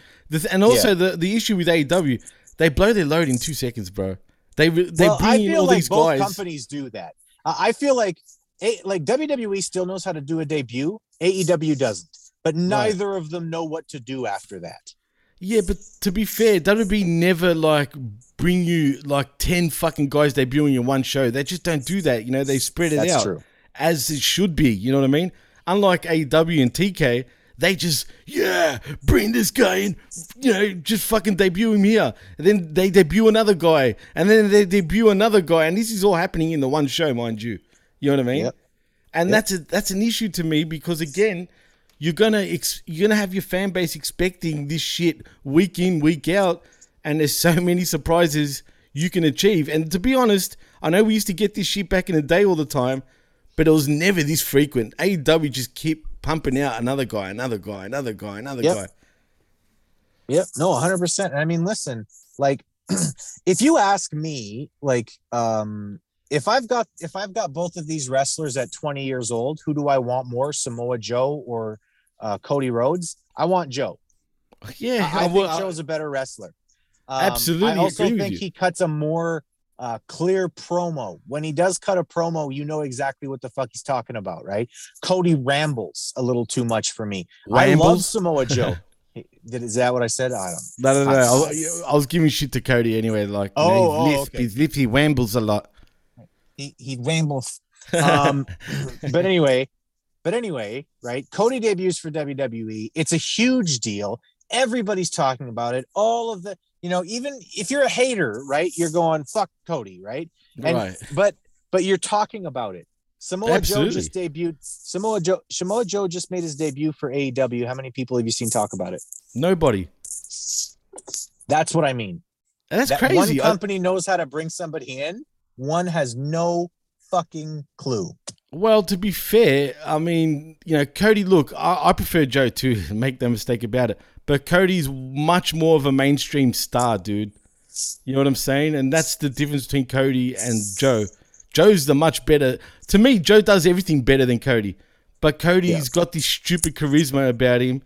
And also the issue with AEW, they blow their load in 2 seconds, bro. They bring in all like these guys. Companies do that. I feel like WWE still knows how to do a debut. AEW doesn't. But neither of them know what to do after that. Yeah, but to be fair, WWE never like bring you like 10 fucking guys debuting in one show. They just don't do that. You know, they spread it out true. As it should be. You know what I mean? Unlike AEW and TK, they just, bring this guy in, you know, just fucking debut him here. And then they debut another guy. And then they debut another guy. And this is all happening in the one show, mind you. You know what I mean? Yep. And that's an issue to me, because again, You're gonna have your fan base expecting this shit week in, week out, and there's so many surprises you can achieve. And to be honest, I know we used to get this shit back in the day all the time, but it was never this frequent. AEW just keep pumping out another guy. Yep, no, 100%. I mean, listen, like, if you ask me, like, If I've got both of these wrestlers at 20 years old, who do I want more, Samoa Joe or Cody Rhodes? I want Joe. Yeah, I think Joe's a better wrestler. Absolutely, I also think he cuts a more clear promo. When he does cut a promo, you know exactly what the fuck he's talking about, right? Cody rambles a little too much for me. Rambles? I love Samoa Joe. Is that what I said? I don't. No. I was giving shit to Cody anyway. Like, his lip, he rambles a lot. He rambles. But anyway, right? Cody debuts for WWE. It's a huge deal. Everybody's talking about it. All of the, even if you're a hater, right? You're going, fuck Cody, right? But you're talking about it. Samoa Joe just made his debut for AEW. How many people have you seen talk about it? Nobody. That's what I mean. And that's crazy. One company knows how to bring somebody in. One has no fucking clue. Well, to be fair, I mean, Cody, look, I prefer Joe too. Make no mistake about it. But Cody's much more of a mainstream star, dude. You know what I'm saying? And that's the difference between Cody and Joe. Joe's the much better. To me, Joe does everything better than Cody. But Cody's got this stupid charisma about him.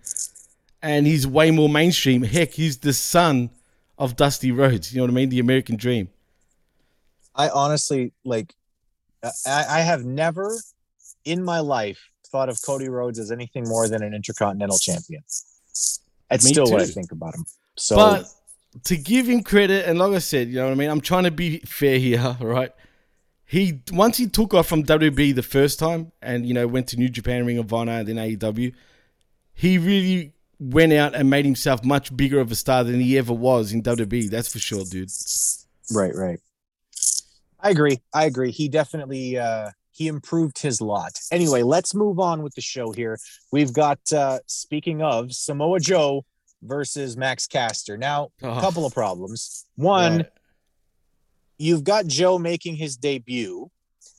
And he's way more mainstream. Heck, he's the son of Dusty Rhodes. You know what I mean? The American Dream. I honestly, I have never in my life thought of Cody Rhodes as anything more than an Intercontinental Champion. That's still what I think about him. So, but to give him credit, and like I said, you know what I mean? I'm trying to be fair here, right? He, once he took off from WWE the first time and, went to New Japan, Ring of Honor, and then AEW, he really went out and made himself much bigger of a star than he ever was in WWE. That's for sure, dude. Right. I agree. He definitely, he improved his lot. Anyway, let's move on with the show here. We've got, speaking of, Samoa Joe versus Max Caster. Now, a couple of problems. One... Right. You've got Joe making his debut.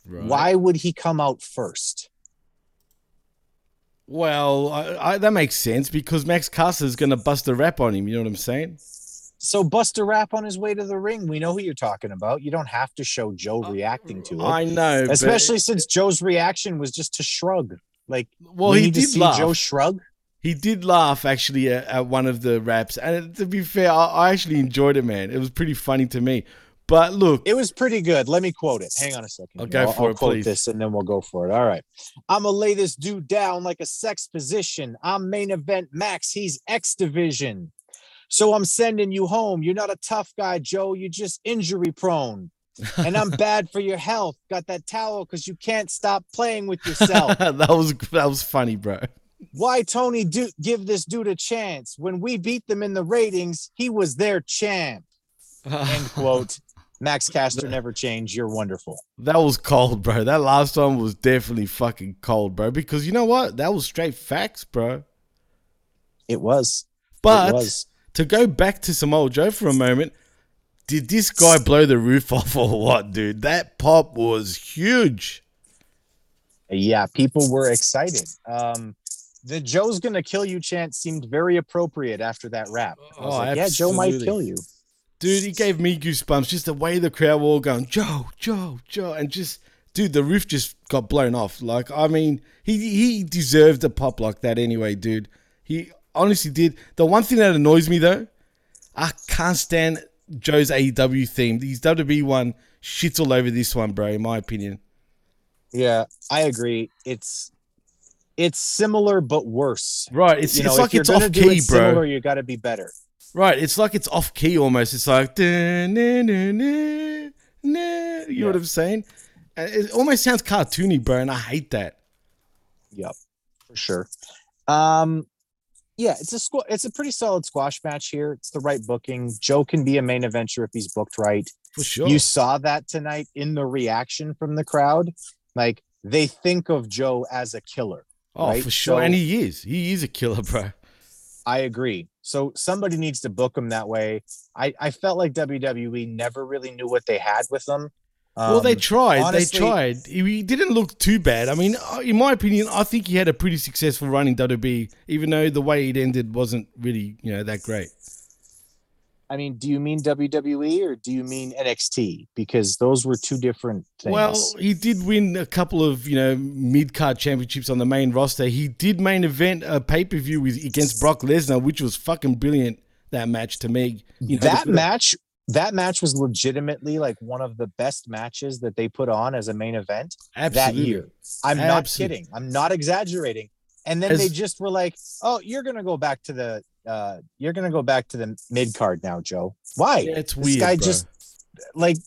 Right. Why would he come out first? Well, I that makes sense because Max Caster is going to bust a rap on him. You know what I'm saying? So bust a rap on his way to the ring. We know who you're talking about. You don't have to show Joe reacting to it. I know. Especially since Joe's reaction was just to shrug. He did see Joe shrug. He did laugh, actually, at one of the raps. And to be fair, I actually enjoyed it, man. It was pretty funny to me. But look, it was pretty good. Let me quote it. Hang on a second. I'll quote this and then we'll go for it. All right. I'm going to lay this dude down like a sex position. I'm main event Max. He's X division. So I'm sending you home. You're not a tough guy, Joe. You're just injury prone. And I'm bad for your health. Got that towel because you can't stop playing with yourself. That was funny, bro. Why Tony give this dude a chance? When we beat them in the ratings, he was their champ. End quote. Max Caster, never change. You're wonderful. That was cold, bro. That last one was definitely fucking cold, bro. Because you know what? That was straight facts, bro. It was. But to go back to Samoa Joe for a moment, did this guy blow the roof off or what, dude? That pop was huge. Yeah, people were excited. The Joe's going to kill you chant seemed very appropriate after that rap. I was like, yeah, Joe might kill you. Dude, it gave me goosebumps. Just the way the crowd were all going, Joe, Joe, Joe. And just, dude, the roof just got blown off. Like, I mean, he deserved a pop like that anyway, dude. He honestly did. The one thing that annoys me, though, I can't stand Joe's AEW theme. His WWE one shits all over this one, bro, in my opinion. Yeah, I agree. It's similar but worse. Right. It's like it's off-key, bro. Similar, you got to be better. Right, it's like it's off key almost. It's like, you know what I'm saying? It almost sounds cartoony, bro, and I hate that. Yep, for sure. Yeah, it's a pretty solid squash match here. It's the right booking. Joe can be a main eventer if he's booked right. For sure. You saw that tonight in the reaction from the crowd. Like, they think of Joe as a killer. Oh, right? For sure. So, and he is. He is a killer, bro. I agree. So somebody needs to book him that way. I felt like WWE never really knew what they had with him. Well, they tried. Honestly, they tried. He didn't look too bad. I mean, in my opinion, I think he had a pretty successful run in WWE, even though the way it ended wasn't really, that great. I mean, do you mean WWE or do you mean NXT? Because those were two different things. Well, he did win a couple of, mid-card championships on the main roster. He did main event a pay-per-view against Brock Lesnar, which was fucking brilliant, that match to me. That match that match was legitimately like one of the best matches that they put on as a main event that year. I'm not kidding. I'm not exaggerating. And then they just were like, "Oh, you're gonna go back to the mid card now, Joe. Why? Yeah, it's this weird. This guy just like."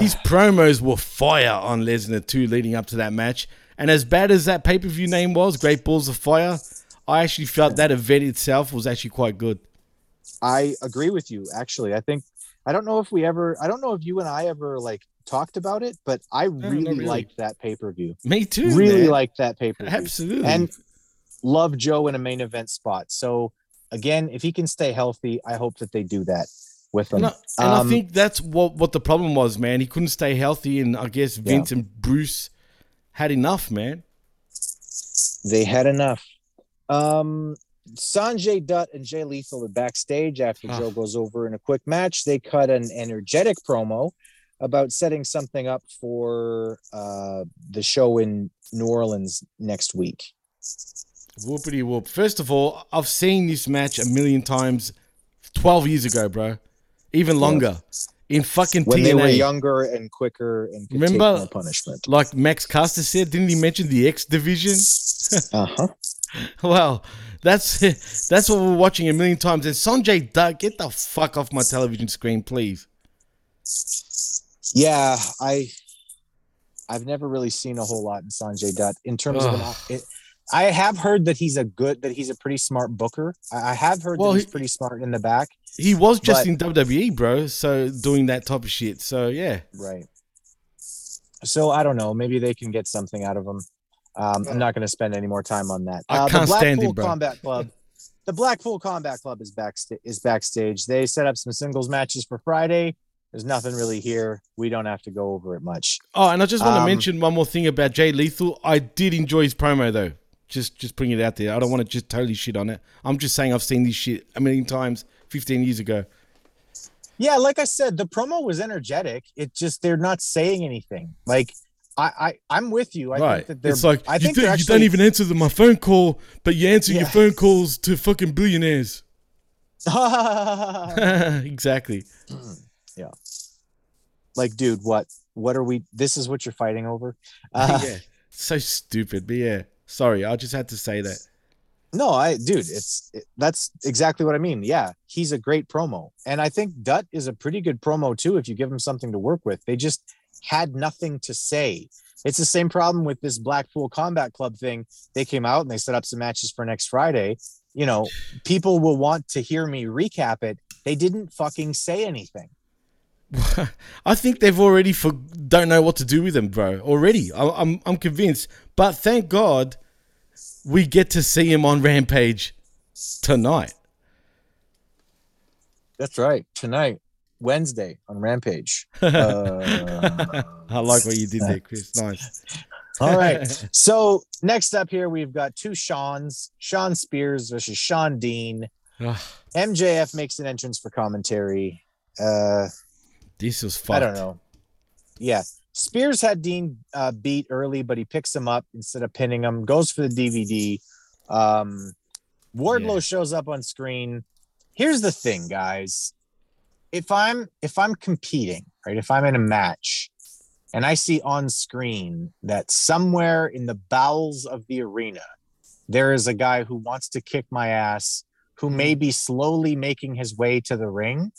His promos were fire on Lesnar too, leading up to that match. And as bad as that pay-per-view name was, Great Balls of Fire, I actually felt that event itself was actually quite good. I agree with you, actually. I think, I don't know if you and I ever like talked about it, but I really liked that pay-per-view. Me too. Really liked that pay-per-view. Absolutely. And love Joe in a main event spot. So again, if he can stay healthy, I hope that they do that with him. And I think that's what the problem was, man. He couldn't stay healthy, and I guess Vince and Bruce had enough, man. They had enough. Sanjay Dutt and Jay Lethal are backstage after Joe goes over in a quick match. They cut an energetic promo about setting something up for the show in New Orleans next week. Whoopity whoop. First of all, I've seen this match a million times 12 years ago, bro. Even longer. Yeah. In fucking when TNA. They were younger and quicker and could take more punishment. Like Max Caster said, didn't he mention the X division? Uh-huh. Well, that's what we're watching a million times. And Sanjay Dutt, get the fuck off my television screen, please. Yeah, I've never really seen a whole lot in Sanjay Dutt in terms of I have heard that he's a pretty smart booker. I have heard that he's pretty smart in the back. He was just in WWE, bro. So doing that type of shit. So yeah, right. So I don't know. Maybe they can get something out of him. I'm not going to spend any more time on that. I can't stand him, bro. The Blackpool Combat Club is backstage. They set up some singles matches for Friday. There's nothing really here. We don't have to go over it much. Oh, and I just want to mention one more thing about Jay Lethal. I did enjoy his promo though. Just putting it out there. I don't want to just totally shit on it. I'm just saying I've seen this shit a million times 15 years ago. Yeah, like I said, the promo was energetic. It just, they're not saying anything. Like, I'm with you. Think that they're... It's like, you don't even answer my phone call, but you answer your phone calls to fucking billionaires. Exactly. Yeah. Like, dude, what are we... This is what you're fighting over? Yeah. So stupid, but yeah. Sorry, I just had to say that. No, that's exactly what I mean. Yeah, he's a great promo. And I think Dutt is a pretty good promo too if you give him something to work with. They just had nothing to say. It's the same problem with this Blackpool Combat Club thing. They came out and they set up some matches for next Friday. You know, people will want to hear me recap it. They didn't fucking say anything. I think they've already don't know what to do with them, bro. Already, I'm convinced. But thank God we get to see him on Rampage tonight. That's right, tonight, Wednesday on Rampage. I like what you did there, Chris. Nice. All right. So next up here, we've got two Shawns: Shawn Spears versus Shawn Dean. MJF makes an entrance for commentary. This was fucked. I don't know. Yeah. Spears had Dean beat early, but he picks him up instead of pinning him, goes for the DVD. Wardlow shows up on screen. Here's the thing, guys. If I'm competing, right, if I'm in a match and I see on screen that somewhere in the bowels of the arena, there is a guy who wants to kick my ass, who may be slowly making his way to the ring.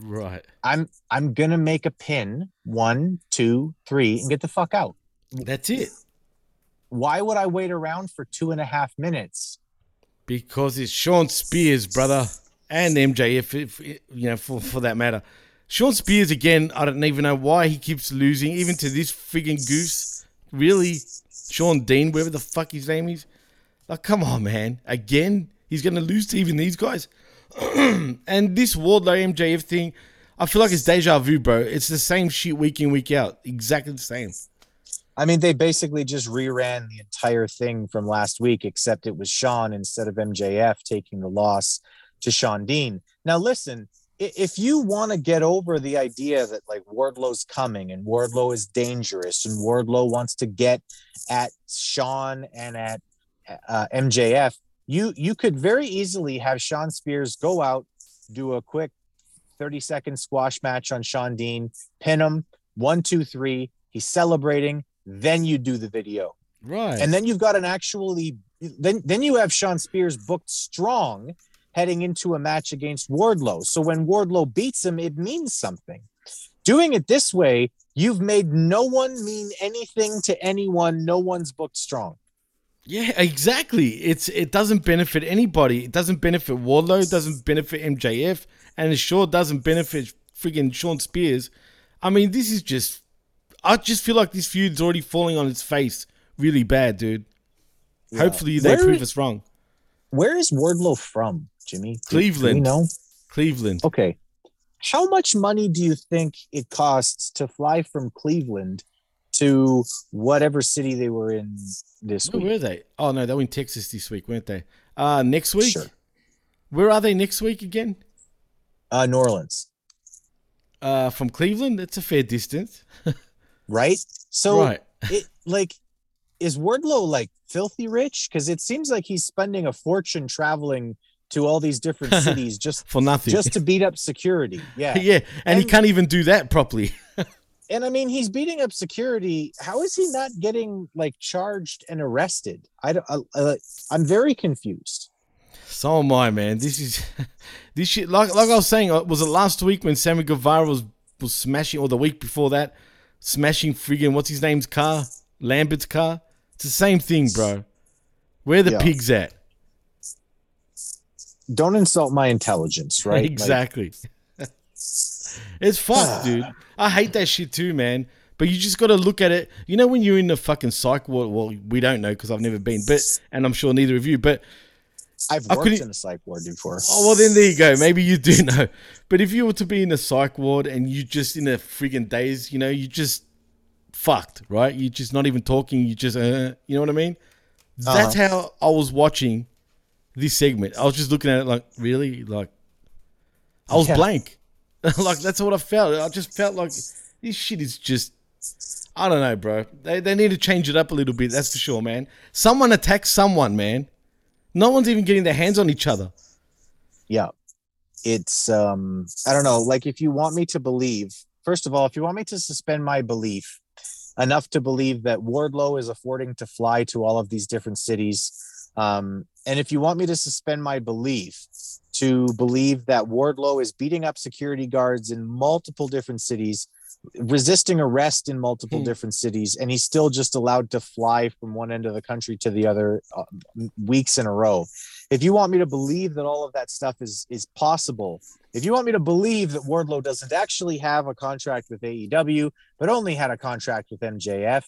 Right. I'm gonna make a pin 1, 2, 3 and get the fuck out. That's it. Why would I wait around for 2.5 minutes? Because it's Shawn Spears, brother, and MJF, for that matter. Shawn Spears again, I don't even know why he keeps losing, even to this friggin' goose. Really? Shawn Dean, whatever the fuck his name is. Like, come on, man. Again? He's gonna lose to even these guys? And this Wardlow MJF thing, I feel like it's deja vu, bro. It's the same shit week in, week out. Exactly the same. I mean, they basically just reran the entire thing from last week, except it was Shawn instead of MJF taking the loss to Shawn Dean. Now, listen, if you want to get over the idea that like Wardlow's coming and Wardlow is dangerous and Wardlow wants to get at Shawn and at MJF, you could very easily have Shawn Spears go out, do a quick 30-second squash match on Shawn Dean, pin him, 1, 2, 3, he's celebrating, then you do the video. Right. And then you've got an actually, then you have Shawn Spears booked strong heading into a match against Wardlow. So when Wardlow beats him, it means something. Doing it this way, you've made no one mean anything to anyone. No one's booked strong. Yeah, exactly. It doesn't benefit anybody. It doesn't benefit Wardlow. It doesn't benefit MJF. And it sure doesn't benefit friggin' Shawn Spears. I mean, this is just... I just feel like this feud's already falling on its face really bad, dude. Yeah. Hopefully they prove us wrong. Where is Wardlow from, Jimmy? Cleveland. Do we know? Cleveland. Okay. How much money do you think it costs to fly from Cleveland to whatever city they were in this week? Where were they? Oh, no, they were in Texas this week, weren't they? Next week? Sure. Where are they next week again? New Orleans. From Cleveland? That's a fair distance. Right? So, right. It, like, is Wardlow, like, filthy rich? Because it seems like he's spending a fortune traveling to all these different cities just for nothing, just to beat up security. Yeah. Yeah. And he can't even do that properly. And I mean, he's beating up security. How is he not getting like charged and arrested? I'm very confused. So am I, man. This is this shit. Like I was saying, was it last week when Sammy Guevara was smashing, or the week before that, smashing friggin' what's his name's car? Lambert's car. It's the same thing, bro. Where the pigs at? Don't insult my intelligence, right? Exactly. Like, it's fucked, dude. I hate that shit too, man. But you just got to look at it. You know when you're in the fucking psych ward? Well, we don't know because I've never been, but and I'm sure neither of you, but... I've worked in a psych ward before. Oh, well, then there you go. Maybe you do know. But if you were to be in a psych ward and you just in a friggin' daze, you know, you just fucked, right? You're just not even talking. You just, you know what I mean? That's how I was watching... this segment. I was just looking at it like, really? Like, I was blank. Like, that's what I felt. I just felt like this shit is just, I don't know, bro. They need to change it up a little bit. That's for sure, man. Someone attacks someone, man. No one's even getting their hands on each other. Yeah. It's, I don't know. Like, if you want me to believe, first of all, if you want me to suspend my belief enough to believe that Wardlow is affording to fly to all of these different cities, and if you want me to suspend my belief to believe that Wardlow is beating up security guards in multiple different cities, resisting arrest in multiple different cities, and he's still just allowed to fly from one end of the country to the other weeks in a row. If you want me to believe that all of that stuff is possible, if you want me to believe that Wardlow doesn't actually have a contract with AEW, but only had a contract with MJF,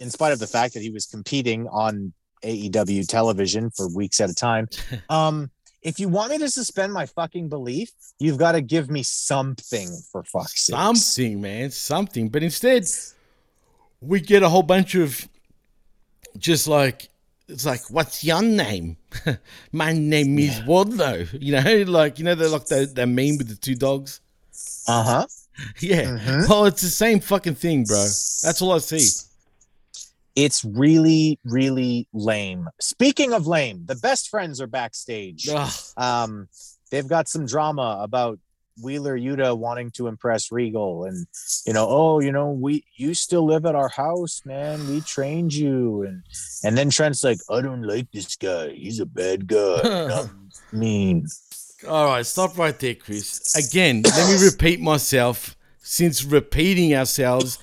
in spite of the fact that he was competing on AEW television for weeks at a time. If you want me to suspend my fucking belief, you've got to give me something, for fuck's sake. Something, man, something. But instead, we get a whole bunch of just like, it's like, what's your name? My name is Wardlow. You know, they're like the meme with the two dogs. Uh-huh. Yeah. Mm-hmm. Oh, it's the same fucking thing, bro. That's all I see. It's really, really lame. Speaking of lame, the best friends are backstage. They've got some drama about Wheeler Yuta wanting to impress Regal, and you still live at our house, man. We trained you, and then Trent's like, I don't like this guy. He's a bad guy. Not mean. All right, stop right there, Chris. Again, let me repeat myself. Since repeating ourselves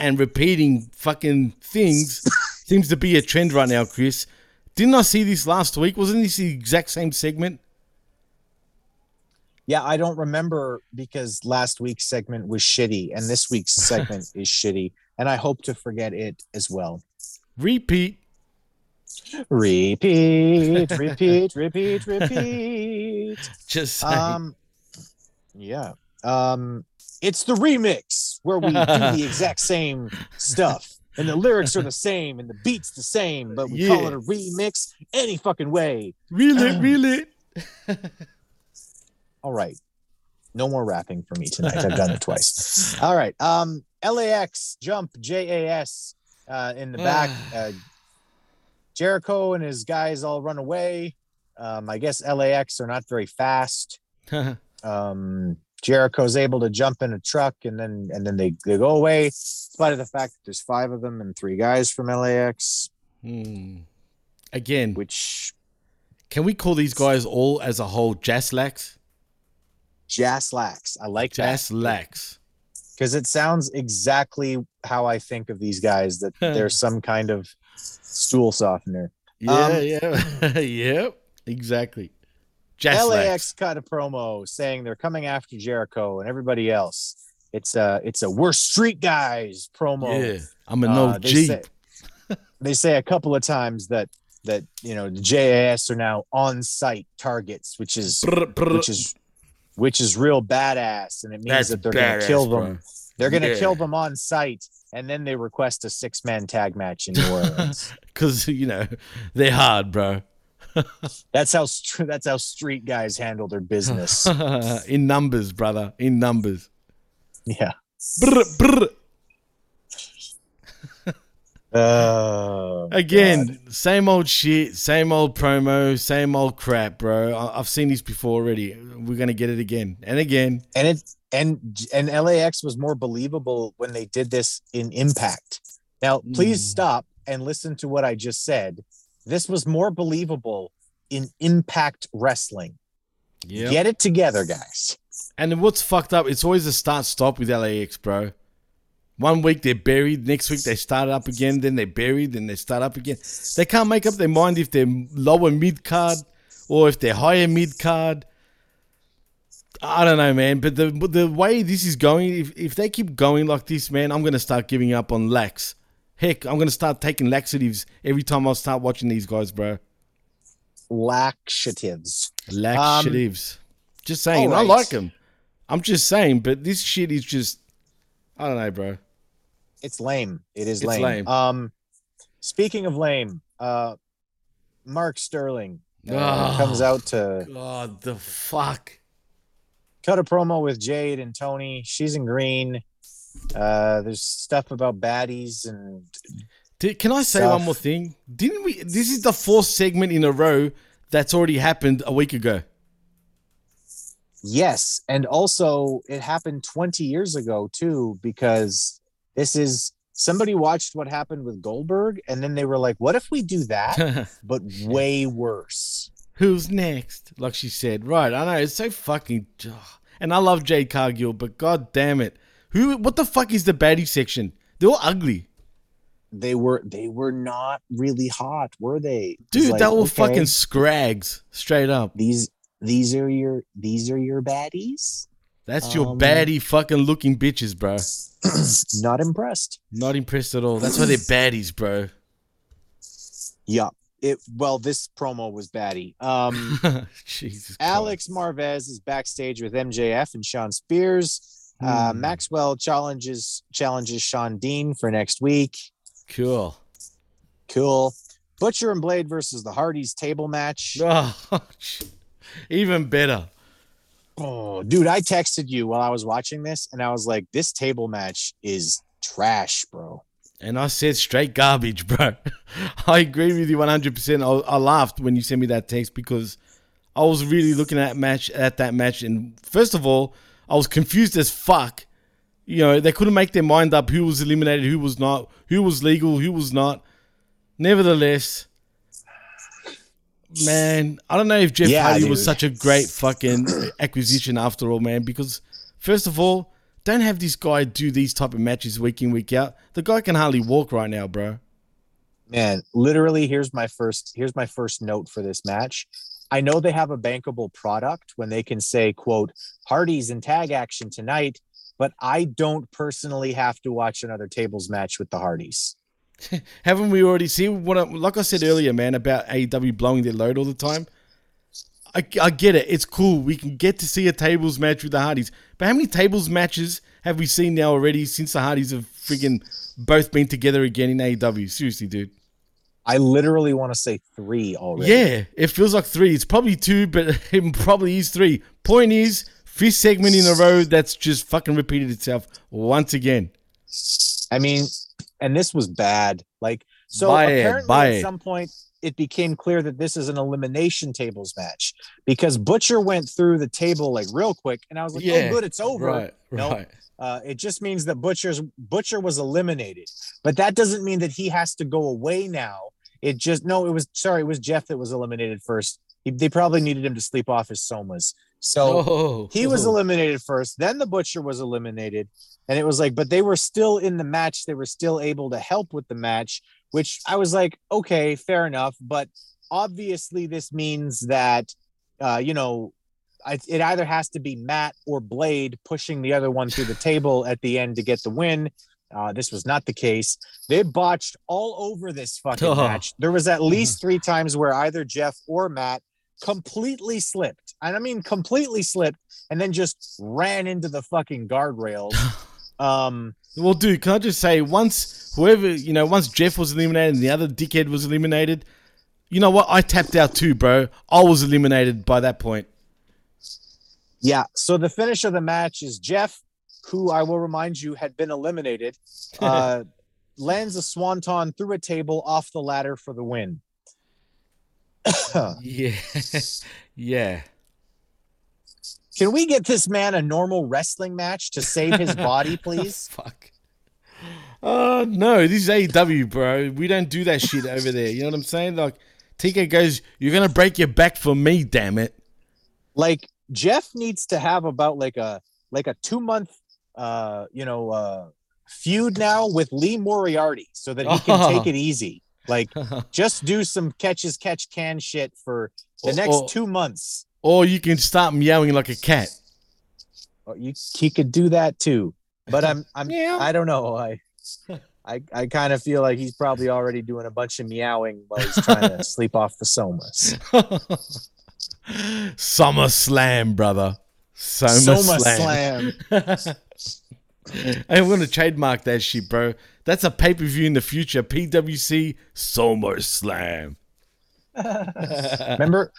and repeating fucking things seems to be a trend right now, Chris. Didn't I see this last week? Wasn't this the exact same segment? Yeah, I don't remember because last week's segment was shitty and this week's segment is shitty. And I hope to forget it as well. Repeat. Just saying. Yeah. It's the remix where we do the exact same stuff and the lyrics are the same and the beat's the same, but we call it a remix any fucking way. Reel it. All right. No more rapping for me tonight. I've done it twice. All right. LAX, Jump, JAS in the back. Jericho and his guys all run away. I guess LAX are not very fast. Jericho's able to jump in a truck, and then they go away, in spite of the fact that there's five of them and three guys from LAX. Again, which can we call these guys all as a whole Jaslax? Jaslax, I like Jaslax because it sounds exactly how I think of these guys. That they're some kind of stool softener. Yeah, yep, exactly. Just LAX cut a promo saying they're coming after Jericho and everybody else. It's a we're street guys promo. Yeah, I'm an OG. They say a couple of times that you know the JAS are now on site targets, which is real badass, and it means that they're going to kill them. Bro. They're going to kill them on site, and then they request a 6-man tag match in New Orleans because they're hard, bro. That's how street guys handle their business. In numbers, brother. In numbers. Yeah. Brr, brr. Again, God. Same old shit, same old promo, same old crap, bro. I've seen these before already. We're gonna get it again and again. And LAX was more believable when they did this in Impact. Now, please stop and listen to what I just said. This was more believable in Impact Wrestling. Yep. Get it together, guys. And what's fucked up, it's always a start-stop with LAX, bro. One week they're buried, next week they start up again, then they're buried, then they start up again. They can't make up their mind if they're lower mid-card or if they're higher mid-card. I don't know, man, but the way this is going, if they keep going like this, man, I'm going to start giving up on LAX. Heck, I'm going to start taking laxatives every time I start watching these guys, bro. Laxatives. Just saying. Right. I like them. I'm just saying, but this shit is just, I don't know, bro. It's lame. It's lame. Speaking of lame, Mark Sterling comes out to... God, the fuck. Cut a promo with Jade and Tony. She's in green. There's stuff about baddies and. Can I say one more thing? Didn't we? This is the fourth segment in a row that's already happened a week ago. Yes, and also it happened 20 years ago too, because this is somebody watched what happened with Goldberg, and then they were like, "What if we do that, but way worse?" Who's next? Like she said, right? I know it's so fucking. And I love Jade Cargill, but god damn it. What the fuck is the baddie section? They're all ugly. They were not really hot, were they? Dude, like, that were fucking scrags, straight up. These are your baddies? That's your baddie fucking looking bitches, bro. Not impressed. Not impressed at all. That's why they're baddies, bro. Yeah. This promo was baddie. Jesus Christ. Alex Marvez is backstage with MJF and Shawn Spears. Maxwell challenges Shawn Dean for next week. Cool. Butcher and Blade versus the Hardys table match. Oh, even better. Oh, dude, I texted you while I was watching this, and I was like, "This table match is trash, bro." And I said, "Straight garbage, bro." I agree with you 100%. I laughed when you sent me that text because I was really looking at that match, and first of all, I was confused as fuck. They couldn't make their mind up who was eliminated, who was not, who was legal, who was not. Nevertheless, man, I don't know if Jeff Hardy was such a great fucking acquisition after all, man, because first of all, don't have this guy do these type of matches week in, week out. The guy can hardly walk right now, bro. Man, literally, here's my first note for this match. I know they have a bankable product when they can say, quote, "Hardy's in tag action tonight," but I don't personally have to watch another tables match with the Hardys. Haven't we already seen what, like I said earlier, man, about AEW blowing their load all the time? I get it. It's cool. We can get to see a tables match with the Hardys, but how many tables matches have we seen now already since the Hardys have friggin' both been together again in AEW? Seriously, dude. I literally want to say 3 already. Yeah, it feels like 3. It's probably 2, but it probably is 3. Point is, 5th segment in a row that's just fucking repeated itself once again. I mean, and this was bad. Like, so apparently at some point, it became clear that this is an elimination tables match, because Butcher went through the table like real quick, and I was like, yeah, oh, good, it's over. Right, right. No, it just means that Butcher was eliminated, but that doesn't mean that he has to go away now. It was Jeff that was eliminated first. They probably needed him to sleep off his somas. So he was eliminated first, then the Butcher was eliminated. And it was like, but they were still in the match. They were still able to help with the match, which I was like, okay, fair enough. But obviously this means that, it either has to be Matt or Blade pushing the other one through the table at the end to get the win. This was not the case. They botched all over this fucking match. There was at least three times where either Jeff or Matt completely slipped. And I mean, completely slipped and then just ran into the fucking guardrails. Well, dude, can I just say once Jeff was eliminated and the other dickhead was eliminated, you know what? I tapped out too, bro. I was eliminated by that point. Yeah. So the finish of the match is Jeff, who I will remind you had been eliminated, lands a swanton through a table off the ladder for the win. Yeah. Yeah. Can we get this man a normal wrestling match to save his body, please? Fuck. No, this is AEW, bro. We don't do that shit over there. You know what I'm saying? Like, TK goes, you're going to break your back for me, damn it. Like, Jeff needs to have about like a 2-month, feud now with Lee Moriarty so that he can take it easy. Like, just do some catch-can shit for the next 2 months. Or you can stop meowing like a cat. He could do that too, but I'm yeah. I don't know. I kind of feel like he's probably already doing a bunch of meowing while he's trying to sleep off the somas. Summer Slam, brother. Soma Slam. I'm gonna trademark that shit, bro. That's a pay-per-view in the future. PWC Soma Slam. remember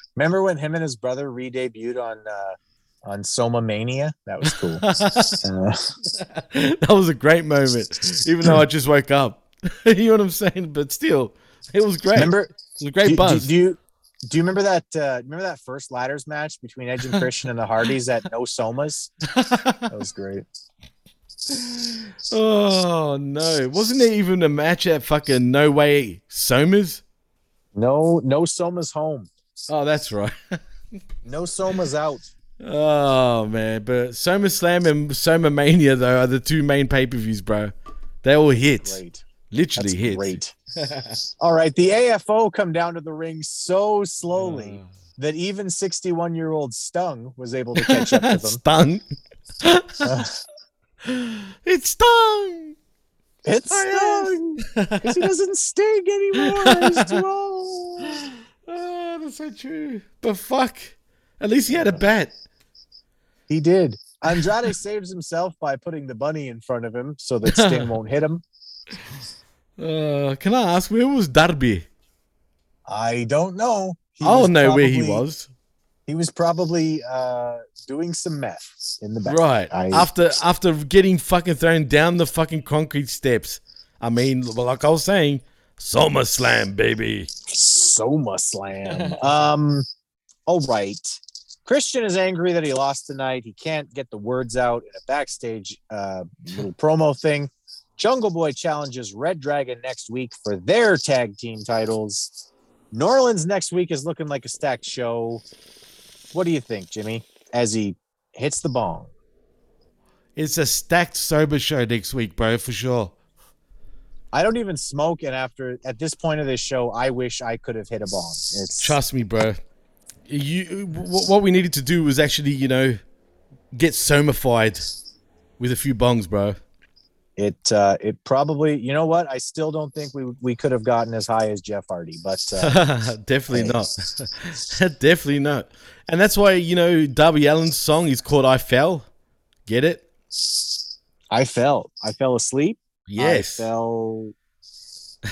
when him and his brother re-debuted on Soma Mania? That was cool. That was a great moment, even though I just woke up. You know what I'm saying? But still, it was great. It was a great buzz. Do you remember that? Remember that first ladders match between Edge and Christian and the Hardys at No Somas? That was great. Oh no! Wasn't there even a match at fucking No Way Somas? No Soma's home. Oh, that's right. No Soma's out. Oh man, but Soma Slam and Soma Mania though are the two main pay-per-views, bro. They all hit. Great. Literally hit. Great. All right, the AFO come down to the ring so slowly that even 61-year-old Stung was able to catch up to them. Stung. It's Stung. It's because he doesn't sting anymore. He's too old. Oh, that's so true. But fuck, at least he had a bat. He did. Andrade saves himself by putting the bunny in front of him so that Sting won't hit him. Can I ask, where was Darby? I don't know. I don't know where he was. He was probably doing some meth in the back. Right. After getting fucking thrown down the fucking concrete steps. I mean, like I was saying, Soma Slam, baby. Soma Slam. All right. Christian is angry that he lost tonight. He can't get the words out in a backstage little promo thing. Jungle Boy challenges Red Dragon next week for their tag team titles. New Orleans next week is looking like a stacked show. What do you think, Jimmy, as he hits the bong? It's a stacked sober show next week, bro, for sure. I don't even smoke, and at this point of this show, I wish I could have hit a bong. Trust me, bro. What we needed to do was actually, get somified with a few bongs, bro. It probably, you know what? I still don't think we could have gotten as high as Jeff Hardy, but definitely not. And that's why, Darby Allin's song is called "I Fell." Get it? I fell. I fell asleep. Yes.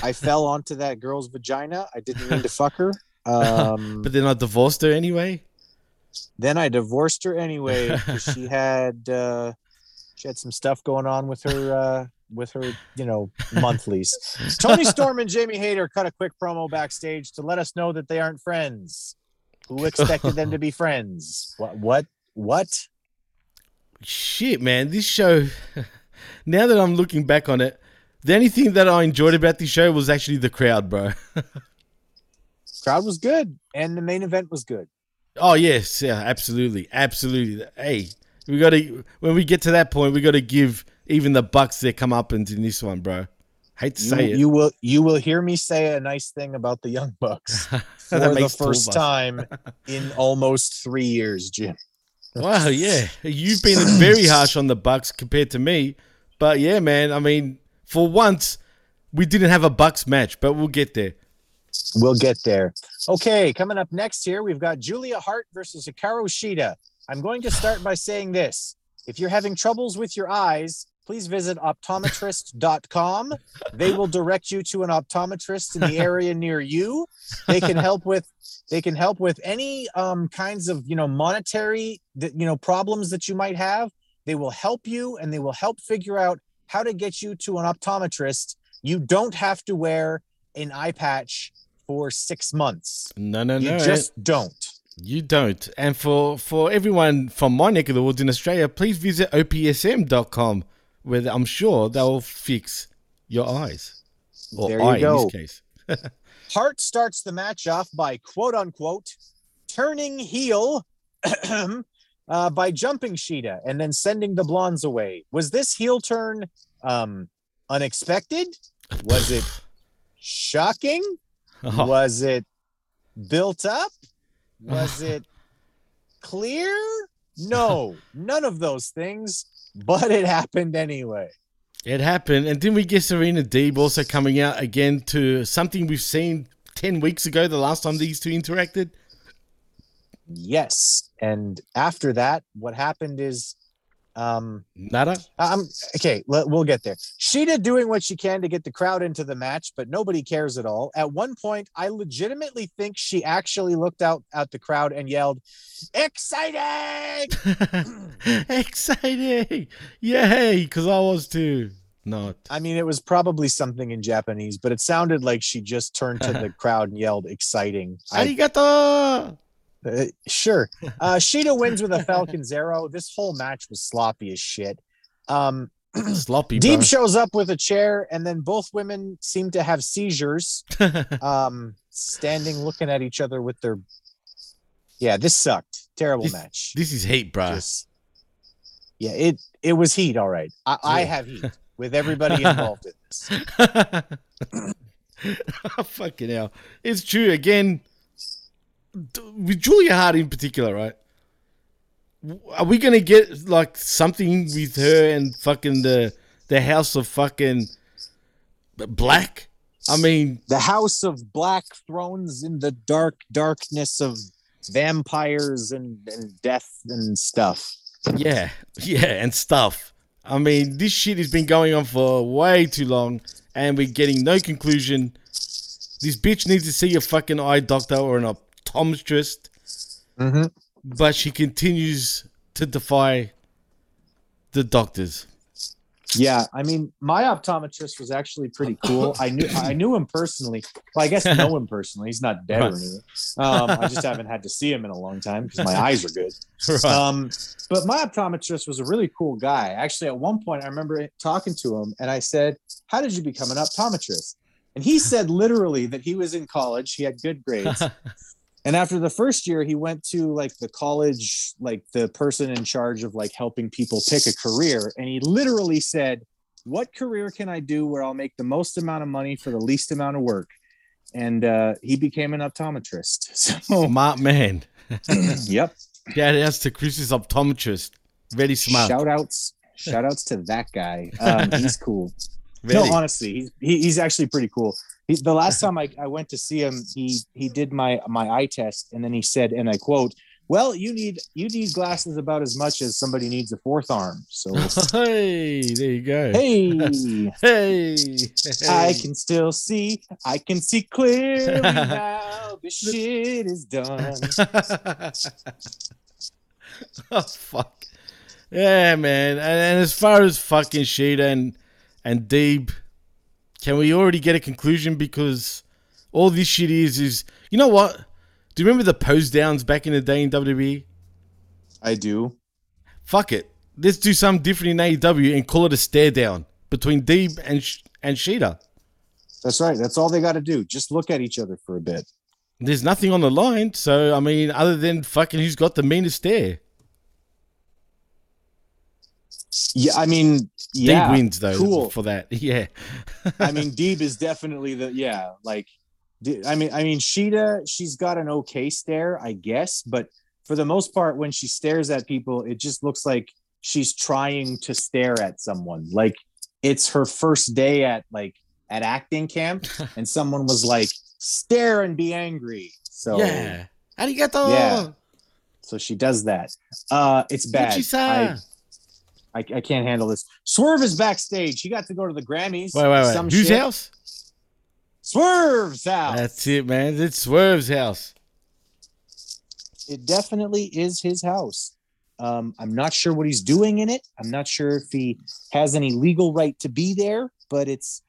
I fell onto that girl's vagina. I didn't mean to fuck her. But then I divorced her anyway. She had some stuff going on with her with her, you know, monthlies. Tony Storm and Jamie Hayter cut a quick promo backstage to let us know that they aren't friends. Who expected them to be friends? What? Shit, man. This show, now that I'm looking back on it, the only thing that I enjoyed about this show was actually the crowd, bro. Crowd was good, and the main event was good. Oh, yes. Yeah, absolutely. Absolutely. Hey, we got to, when we get to that point, we got to give even the Bucks their comeuppance in this one, bro. Hate to say it. You will hear me say a nice thing about the Young Bucks for the first time in almost 3 years, Jim. Wow, yeah. You've been very harsh on the Bucks compared to me. But yeah, man, I mean, for once, we didn't have a Bucks match, but we'll get there. We'll get there. Okay, coming up next here, we've got Julia Hart versus Hikaru Shida. I'm going to start by saying this. If you're having troubles with your eyes, please visit optometrist.com. They will direct you to an optometrist in the area near you. They can help with any kinds of, you know, monetary, you know, problems that you might have. They will help you, and they will help figure out how to get you to an optometrist. You don't have to wear an eye patch for 6 months. No. You just don't. You don't. And for everyone from my neck of the woods in Australia, please visit opsm.com. where I'm sure they'll fix your eyes. Or there you eye go. In this case. Hart starts the match off by, quote unquote, turning heel by jumping Shida and then sending the blondes away. Was this heel turn unexpected? Was it shocking? Oh. Was it built up? Was it clear? No, none of those things. But it happened anyway. It happened. And then we get Serena Deeb also coming out again to something we've seen 10 weeks ago, the last time these two interacted. Yes. And after that, what happened is... nada? Okay, we'll get there. Shida doing what she can to get the crowd into the match, but nobody cares at all. At one point, I legitimately think she actually looked out at the crowd and yelled, "Exciting!" Exciting! Yay! Because I was too. Not. I mean, it was probably something in Japanese, but it sounded like she just turned to the crowd and yelled, "Exciting!" Arigato! Sure. Shida wins with a Falcon Zero. This whole match was sloppy as shit. Sloppy. Deeb shows up with a chair, and then both women seem to have seizures. Standing, looking at each other with their. Yeah, this sucked. Terrible match. This is heat, bro. Yeah, it was heat. All right, I have heat with everybody involved in this. Fucking hell, it's true again. With Julia Hart in particular, right? Are we gonna get like something with her and fucking the House of fucking Black? I mean, the House of Black Thrones in the dark darkness of vampires and death and stuff. Yeah, and stuff. I mean, this shit has been going on for way too long, and we're getting no conclusion. This bitch needs to see a fucking eye doctor or an op. Tom's just, but she continues to defy the doctors. Yeah, I mean, my optometrist was actually pretty cool. I knew him personally. Well, I guess I know him personally. He's not dead or anything. I just haven't had to see him in a long time because my eyes are good. Right. But my optometrist was a really cool guy. Actually, at one point, I remember talking to him, and I said, "How did you become an optometrist?" And he said literally that he was in college. He had good grades. And after the first year, he went to like the college, like the person in charge of like helping people pick a career. And he literally said, "What career can I do where I'll make the most amount of money for the least amount of work?" And he became an optometrist. So smart man. Yep. Yeah, that's to Chris's optometrist. Very smart. Shout outs to that guy. He's cool. Really? No, honestly, he's actually pretty cool. The last time I went to see him, he did my eye test, and then he said, and I quote, "Well, you need glasses about as much as somebody needs a fourth arm." So hey, there you go. Hey, I can still see. I can see clearly now. This shit is done. Oh fuck, yeah, man. And as far as fucking Shida and and Deeb, can we already get a conclusion? Because all this shit is, you know what? Do you remember the pose downs back in the day in WWE? I do. Fuck it. Let's do something different in AEW and call it a stare down between Deeb and Shida. That's right. That's all they got to do. Just look at each other for a bit. There's nothing on the line. So, I mean, other than fucking who's got the meanest stare. Yeah, I mean, yeah. Deeb wins, though, cool. For that. Yeah. I mean, Deeb is definitely the, yeah, like, I mean, Shida, she's got an okay stare, I guess. But for the most part, when she stares at people, it just looks like she's trying to stare at someone. Like, it's her first day at acting camp, and someone was like, stare and be angry. So yeah, arigato. Yeah. So she does that. It's bad. I can't handle this. Swerve is backstage. He got to go to the Grammys. Wait. Whose house? Swerve's house. That's it, man. It's Swerve's house. It definitely is his house. I'm not sure what he's doing in it. I'm not sure if he has any legal right to be there, but it's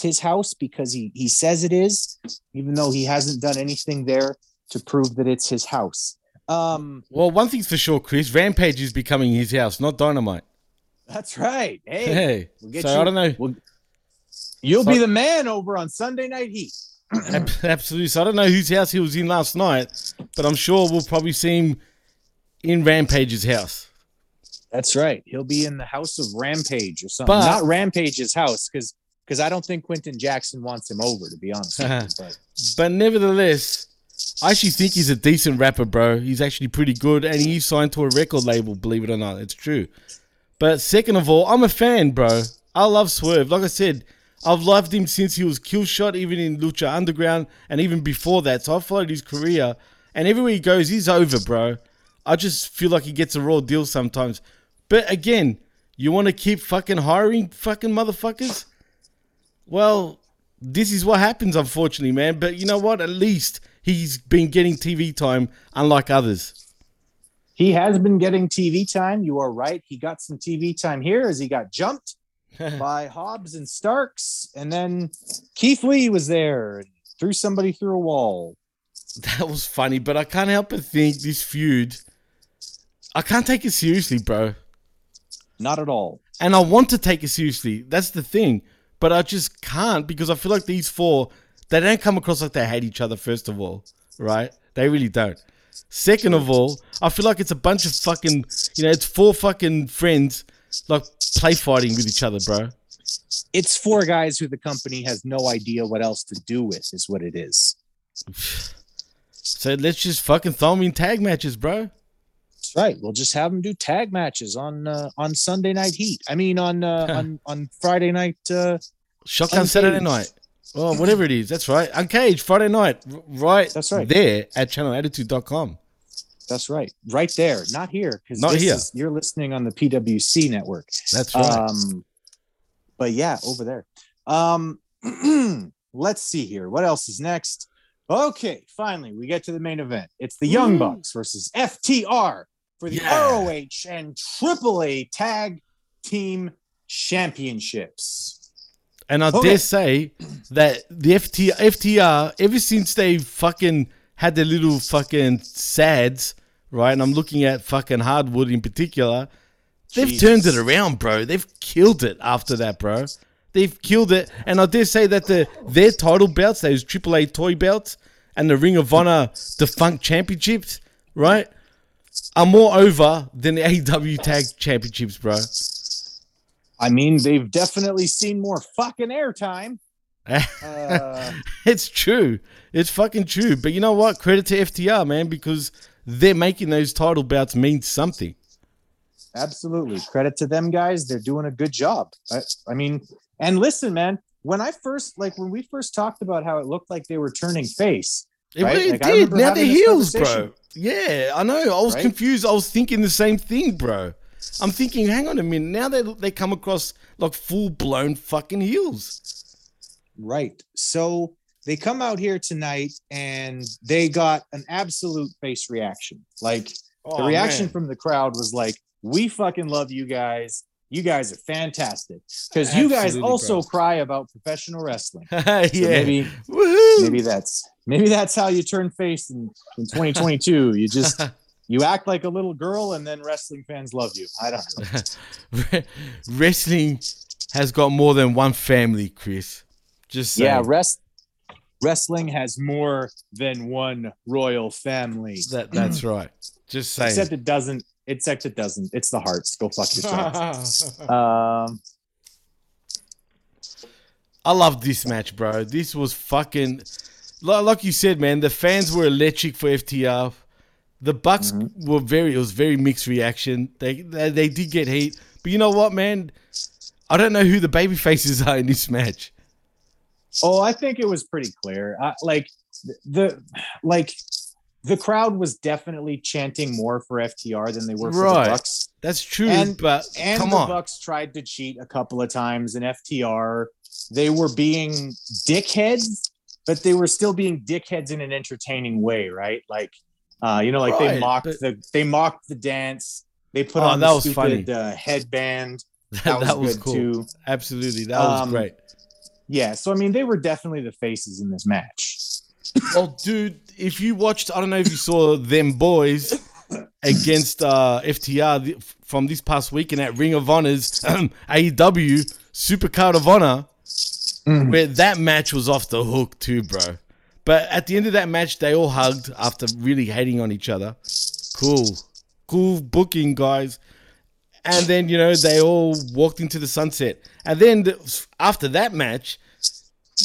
his house because he says it is, even though he hasn't done anything there to prove that it's his house. Well, one thing's for sure, Chris. Rampage is becoming his house, not Dynamite. That's right. Hey. We'll get I don't know. You'll be the man over on Sunday Night Heat. Absolutely. So I don't know whose house he was in last night, but I'm sure we'll probably see him in Rampage's house. That's right. He'll be in the house of Rampage or something. But, not Rampage's house, because I don't think Quentin Jackson wants him over, to be honest. But nevertheless, I actually think he's a decent rapper, bro. He's actually pretty good, and he's signed to a record label, believe it or not. It's true. But second of all, I'm a fan, bro. I love Swerve. Like I said, I've loved him since he was Killshot, even in Lucha Underground, and even before that. So I followed his career, and everywhere he goes, he's over, bro. I just feel like he gets a raw deal sometimes. But again, you want to keep fucking hiring fucking motherfuckers? Well, this is what happens, unfortunately, man. But you know what? At least he's been getting TV time, unlike others. He has been getting TV time. You are right. He got some TV time here as he got jumped by Hobbs and Starks. And then Keith Lee was there and threw somebody through a wall. That was funny, but I can't help but think this feud, I can't take it seriously, bro. Not at all. And I want to take it seriously. That's the thing. But I just can't because I feel like these four, they don't come across like they hate each other, first of all, right? They really don't. Second of all, I feel like it's a bunch of fucking, you know, it's four fucking friends, like, play fighting with each other, bro. It's four guys who the company has no idea what else to do with, is what it is. So let's just fucking throw them in tag matches, bro. That's right. We'll just have them do tag matches on Sunday Night Heat. I mean, on Friday night. Shotgun Uncaged. Saturday night. Oh, whatever it is. That's right. Uncaged Friday night. Right. That's right. There at channelattitude.com. That's right. Right there. Not here. Not here. You're listening on the PWC network. That's right. But yeah, over there. Let's see here. What else is next? Okay, finally, we get to the main event. It's the Young Bucks versus FTR for the ROH and AAA Tag Team Championships. And I dare say that the FTR, ever since they fucking had their little fucking sads, right? And I'm looking at fucking Hardwood in particular. They've turned it around, bro. They've killed it after that, bro. They've killed it. And I dare say that their title belts, those AAA toy belts and the Ring of Honor defunct championships, right, are more over than the AEW Tag Championships, bro. I mean, they've definitely seen more fucking airtime. It's true. It's fucking true. But you know what? Credit to FTR, man, because they're making those title belts mean something. Absolutely. Credit to them, guys. They're doing a good job. I mean... And listen, man, when we first talked about how it looked like they were turning face. It right? really like, did. Now they're heels, bro. Yeah, I know. I was confused. I was thinking the same thing, bro. I'm thinking, hang on a minute. Now they come across like full-blown fucking heels. Right. So they come out here tonight, and they got an absolute face reaction. Like, the reaction from the crowd was like, we fucking love you guys. You guys are fantastic because you guys also cry about professional wrestling. Yeah. So maybe that's how you turn face in 2022. You just you act like a little girl and then wrestling fans love you. I don't know. Wrestling has got more than one family, Chris. Just saying. Yeah, wrestling has more than one royal family. That's right. Just saying. Except it doesn't. Except it doesn't. It's the hearts. Go fuck yourself. I love this match, bro. This was fucking... Like you said, man, the fans were electric for FTR. The Bucks were very... It was very mixed reaction. They did get heat. But you know what, man? I don't know who the baby faces are in this match. Oh, I think it was pretty clear. The crowd was definitely chanting more for FTR than they were for the Bucks. That's true, but come on. Bucks tried to cheat a couple of times, and FTR, they were being dickheads, but they were still being dickheads in an entertaining way, right? Like, right, they mocked the dance. They put on the stupid headband. That was good cool. too. Absolutely, that was great. Yeah, so I mean, they were definitely the faces in this match. Well, dude, if you watched, I don't know if you saw them boys against FTR from this past weekend at Ring of Honor's AEW Supercard of Honor, where that match was off the hook too, bro. But at the end of that match, they all hugged after really hating on each other. Cool booking, guys. And then, they all walked into the sunset. And then after that match,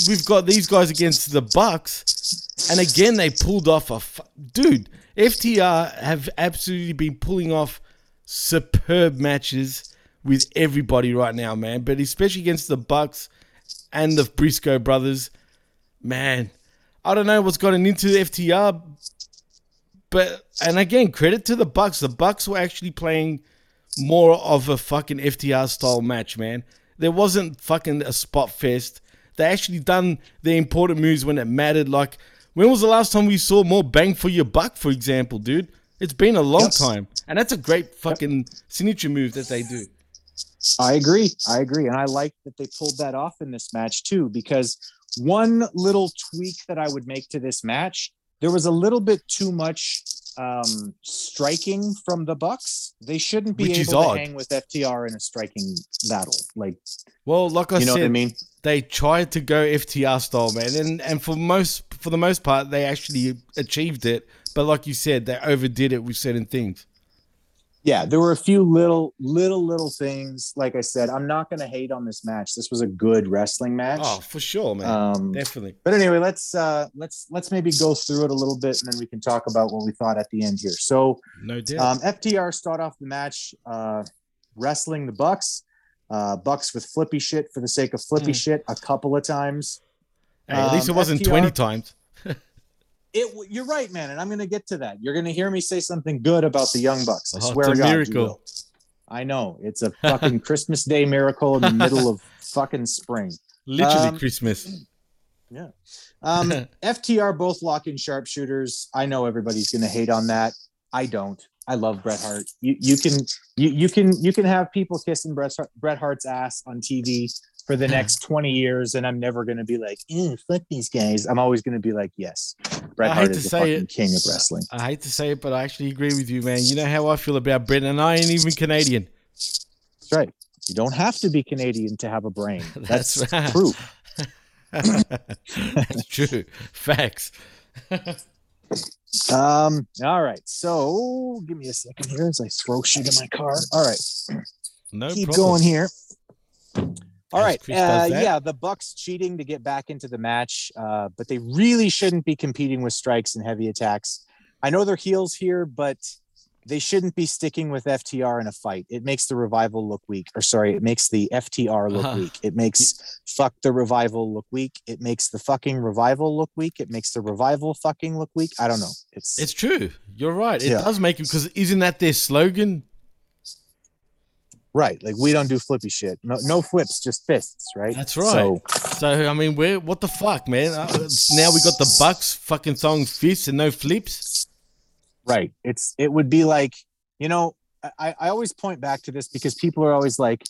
we've got these guys against the Bucks, and again they pulled off dude. FTR have absolutely been pulling off superb matches with everybody right now, man. But especially against the Bucks and the Briscoe brothers, man. I don't know what's gotten into FTR, and again, credit to the Bucks. The Bucks were actually playing more of a fucking FTR style match, man. There wasn't fucking a spot fest. They actually done the important moves when it mattered. Like, when was the last time we saw more bang for your buck, for example, dude? It's been a long time. And that's a great fucking signature move that they do. I agree. And I like that they pulled that off in this match too, because one little tweak that I would make to this match, there was a little bit too much striking from the Bucks. They shouldn't be able to hang with FTR in a striking battle. Like I said, what I mean? They tried to go FTR style, man, and for the most part, they actually achieved it. But like you said, they overdid it with certain things. Yeah, there were a few little things. Like I said, I'm not going to hate on this match. This was a good wrestling match. Oh, for sure, man. Definitely. But anyway, let's maybe go through it a little bit, and then we can talk about what we thought at the end here. So, no doubt. FTR start off the match wrestling the Bucks. Bucks with flippy shit for the sake of flippy shit a couple of times. Hey, at least it wasn't FTR, 20 times. You're right, man, and I'm going to get to that. You're going to hear me say something good about the Young Bucks. I swear to God, miracle. You will. I know. It's a fucking Christmas Day miracle in the middle of fucking spring. Literally Christmas. Yeah. FTR both lock in sharpshooters. I know everybody's going to hate on that. I don't. I love Bret Hart. You can have people kissing Bret Hart's ass on TV for the next 20 years, and I'm never going to be like, fuck these guys. I'm always going to be like, yes, Bret Hart is the fucking king of wrestling. I hate to say it, but I actually agree with you, man. You know how I feel about Bret, and I ain't even Canadian. That's right. You don't have to be Canadian to have a brain. That's right. Proof. That's true. Facts. All right. So give me a second here as I throw shit in my car. All right. No problem. Keep going here. All right. The Bucks cheating to get back into the match, but they really shouldn't be competing with strikes and heavy attacks. I know they're heels here, but they shouldn't be sticking with FTR in a fight. It makes the Revival look weak. It makes the FTR look weak. It makes fuck the Revival look weak. It makes the fucking Revival look weak. It makes the Revival fucking look weak. I don't know. It's true. You're right. It does make it, because isn't that their slogan? Right. Like, we don't do flippy shit. No flips, just fists, right? That's right. So I mean, what the fuck, man? Now we got the Bucks fucking throwing fists and no flips. Right. It would be like, I always point back to this because people are always like,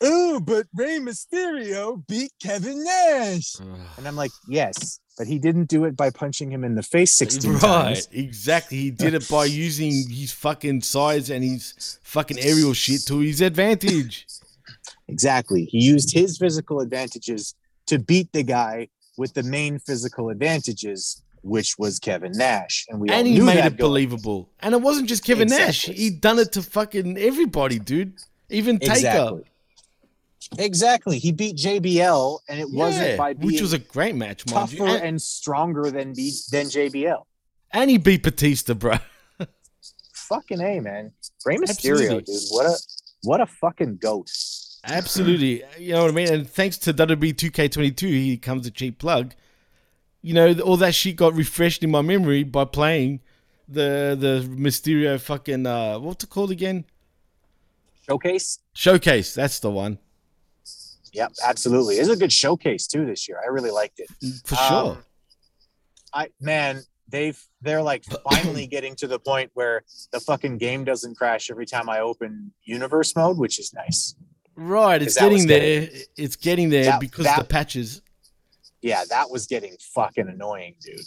oh, but Rey Mysterio beat Kevin Nash. And I'm like, yes, but he didn't do it by punching him in the face 16 times. Right, exactly. He did it by using his fucking size and his fucking aerial shit to his advantage. Exactly. He used his physical advantages to beat the guy with the main physical advantages, which was Kevin Nash. And he made it believable. And it wasn't just Kevin Nash. He'd done it to fucking everybody, dude. Even Taker. Exactly. He beat JBL, and it wasn't by being, which was a great match, tougher and stronger than JBL. And he beat Batista, bro. Fucking A, man. Rey Mysterio, dude. What a fucking goat. Absolutely. You know what I mean? And thanks to WWE 2K22, here comes a cheap plug. You know, all that shit got refreshed in my memory by playing the Mysterio fucking, what's it called again? Showcase. That's the one. Yep, absolutely. It was a good showcase too this year. I really liked it. For sure. They're like finally getting to the point where the fucking game doesn't crash every time I open universe mode, which is nice. Right, it's getting there because the patches. Yeah, that was getting fucking annoying, dude.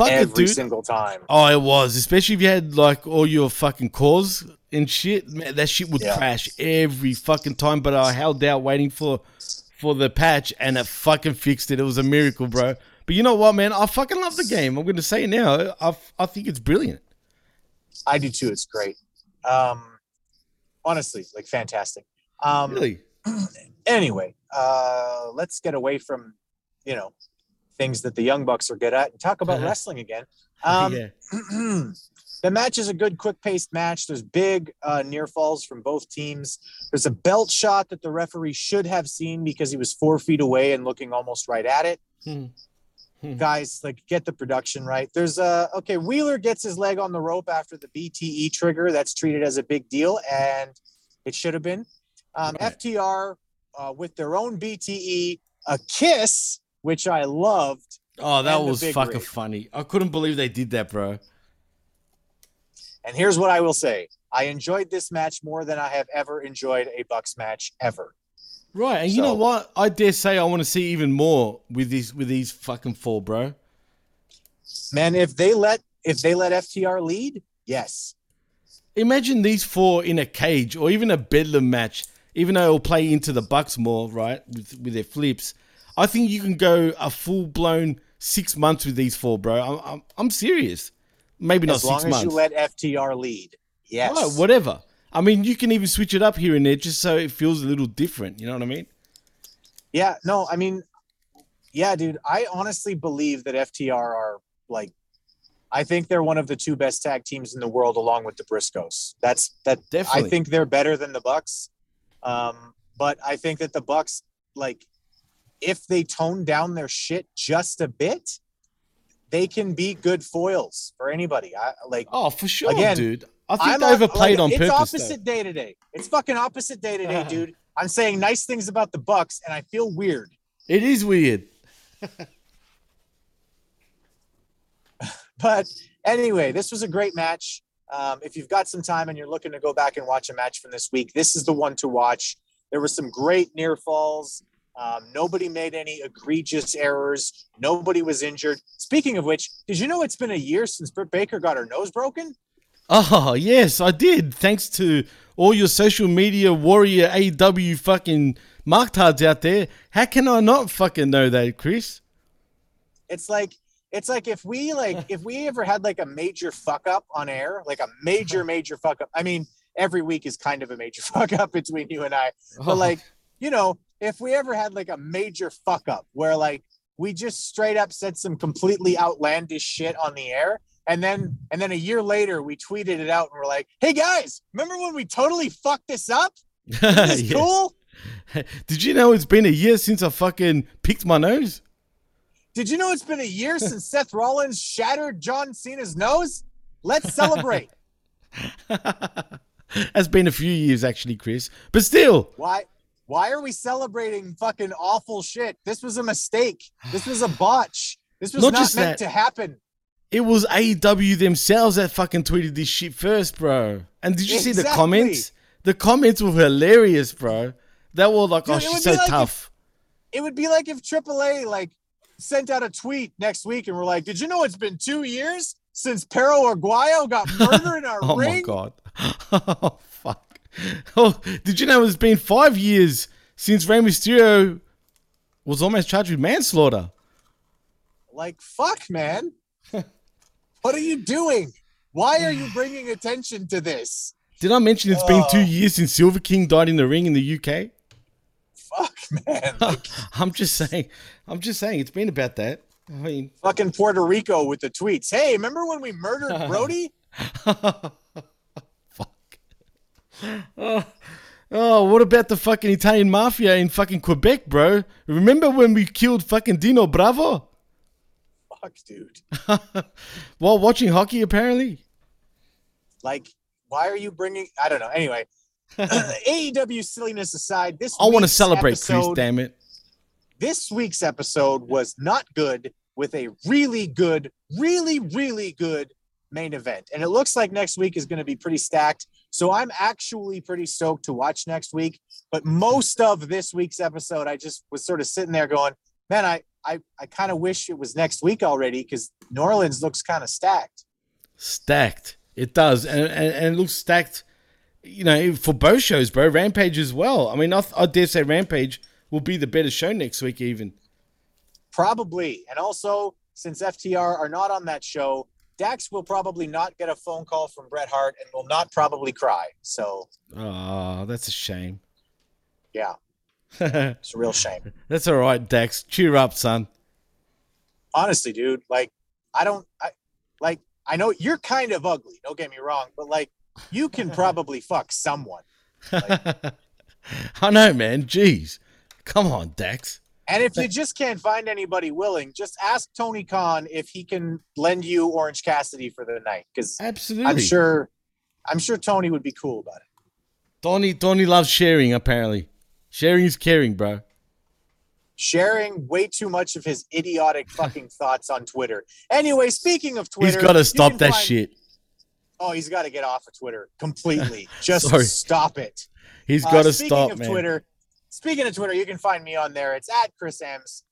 Every single time. Oh, it was. Especially if you had like all your fucking cores and shit. Man, that shit would crash every fucking time. But I held out waiting for the patch, and it fucking fixed it. It was a miracle, bro. But you know what, man? I fucking love the game. I'm going to say it now. I think it's brilliant. I do too. It's great. Honestly, like fantastic. Really? Anyway, let's get away from, you know, things that the Young Bucks are good at and talk about wrestling again. The match is a good quick-paced match. There's big near falls from both teams. There's a belt shot that the referee should have seen because he was 4 feet away and looking almost right at it. Guys, like, get the production right. There's Wheeler gets his leg on the rope after the BTE trigger. That's treated as a big deal, and it should have been. FTR with their own BTE, a kiss, which I loved. Oh, that was fucking funny. I couldn't believe they did that, bro. And here's what I will say. I enjoyed this match more than I have ever enjoyed a Bucks match ever. Right. And you know what? I dare say I want to see even more with these fucking four, bro. Man, if they let FTR lead, yes. Imagine these four in a cage or even a bedlam match, even though it'll play into the Bucks more, right, with their flips. I think you can go a full-blown 6 months with these four, bro. I'm serious. Maybe not 6 months. As long as you let FTR lead. Yes. Right, whatever. I mean, you can even switch it up here and there just so it feels a little different. You know what I mean? Yeah. No, I mean, yeah, dude. I honestly believe that FTR are like, I think they're one of the two best tag teams in the world, along with the Briscoes. Definitely. I think they're better than the Bucks. But I think that the Bucks, like, if they tone down their shit just a bit, they can be good foils for anybody. Oh, for sure, again, dude. I think they overplayed on purpose. It's opposite day today. It's fucking opposite day today, dude. I'm saying nice things about the Bucks, and I feel weird. It is weird. But anyway, this was a great match. If you've got some time and you're looking to go back and watch a match from this week, this is the one to watch. There were some great near falls. Nobody made any egregious errors. Nobody was injured. Speaking of which, did you know it's been a year since Britt Baker got her nose broken? Oh, yes, I did. Thanks to all your social media warrior AEW fucking marktards out there. How can I not fucking know that, Chris? It's like if we ever had like a major fuck up on air, like a major fuck up. I mean, every week is kind of a major fuck up between you and I. But like, you know, if we ever had like a major fuck up where like we just straight up said some completely outlandish shit on the air, and then a year later we tweeted it out and we're like, "Hey guys, remember when we totally fucked this up? Isn't this cool?" Did you know it's been a year since I fucking picked my nose? Did you know it's been a year since Seth Rollins shattered John Cena's nose? Let's celebrate. That's been a few years, actually, Chris. But still. Why are we celebrating fucking awful shit? This was a mistake. This was a botch. This was not meant to happen. It was AEW themselves that fucking tweeted this shit first, bro. And did you see the comments? The comments were hilarious, bro. They were like, dude, oh, she's so tough. It would be like if AAA like sent out a tweet next week and we're like, did you know it's been 2 years since Pero Aguayo got murdered in our ring? Oh, my God. Oh, fuck. Oh, did you know it's been 5 years since Rey Mysterio was almost charged with manslaughter? Like, fuck, man. What are you doing? Why are you bringing attention to this? Did I mention it's been 2 years since Silver King died in the ring in the UK? Fuck, man. I'm just saying. It's been about that. I mean, fucking Puerto Rico with the tweets. Hey, remember when we murdered Brody? Fuck. Oh, what about the fucking Italian mafia in fucking Quebec, bro? Remember when we killed fucking Dino Bravo? Fuck, dude. While watching hockey, apparently. Like, why are you bringing... I don't know. Anyway, AEW silliness aside, this I want to celebrate, episode, Chris, damn it. This week's episode was not good with a really good, really, really good main event. And it looks like next week is going to be pretty stacked. So I'm actually pretty stoked to watch next week. But most of this week's episode, I just was sort of sitting there going, man, I kind of wish it was next week already because New Orleans looks kind of stacked. Stacked. It does. And it looks stacked, you know, for both shows, bro. Rampage as well. I mean, I dare say Rampage will be the better show next week even. Probably. And also, since FTR are not on that show, Dax will probably not get a phone call from Bret Hart and will not probably cry. So. Oh, that's a shame. Yeah. It's a real shame. That's all right, Dax. Cheer up, son. Honestly, dude, like, I know you're kind of ugly, don't get me wrong, but like, you can probably fuck someone. Like, I know, man. Jeez. Come on, Dax. And if you just can't find anybody willing, just ask Tony Khan if he can lend you Orange Cassidy for the night. Because absolutely, I'm sure Tony would be cool about it. Tony loves sharing, apparently. Sharing is caring, bro. Sharing way too much of his idiotic fucking thoughts on Twitter. Anyway, speaking of Twitter... he's got to stop that shit. Oh, he's got to get off of Twitter completely. Just stop it. He's got to stop, man. Speaking of Twitter, you can find me on there. It's @ChrisAms.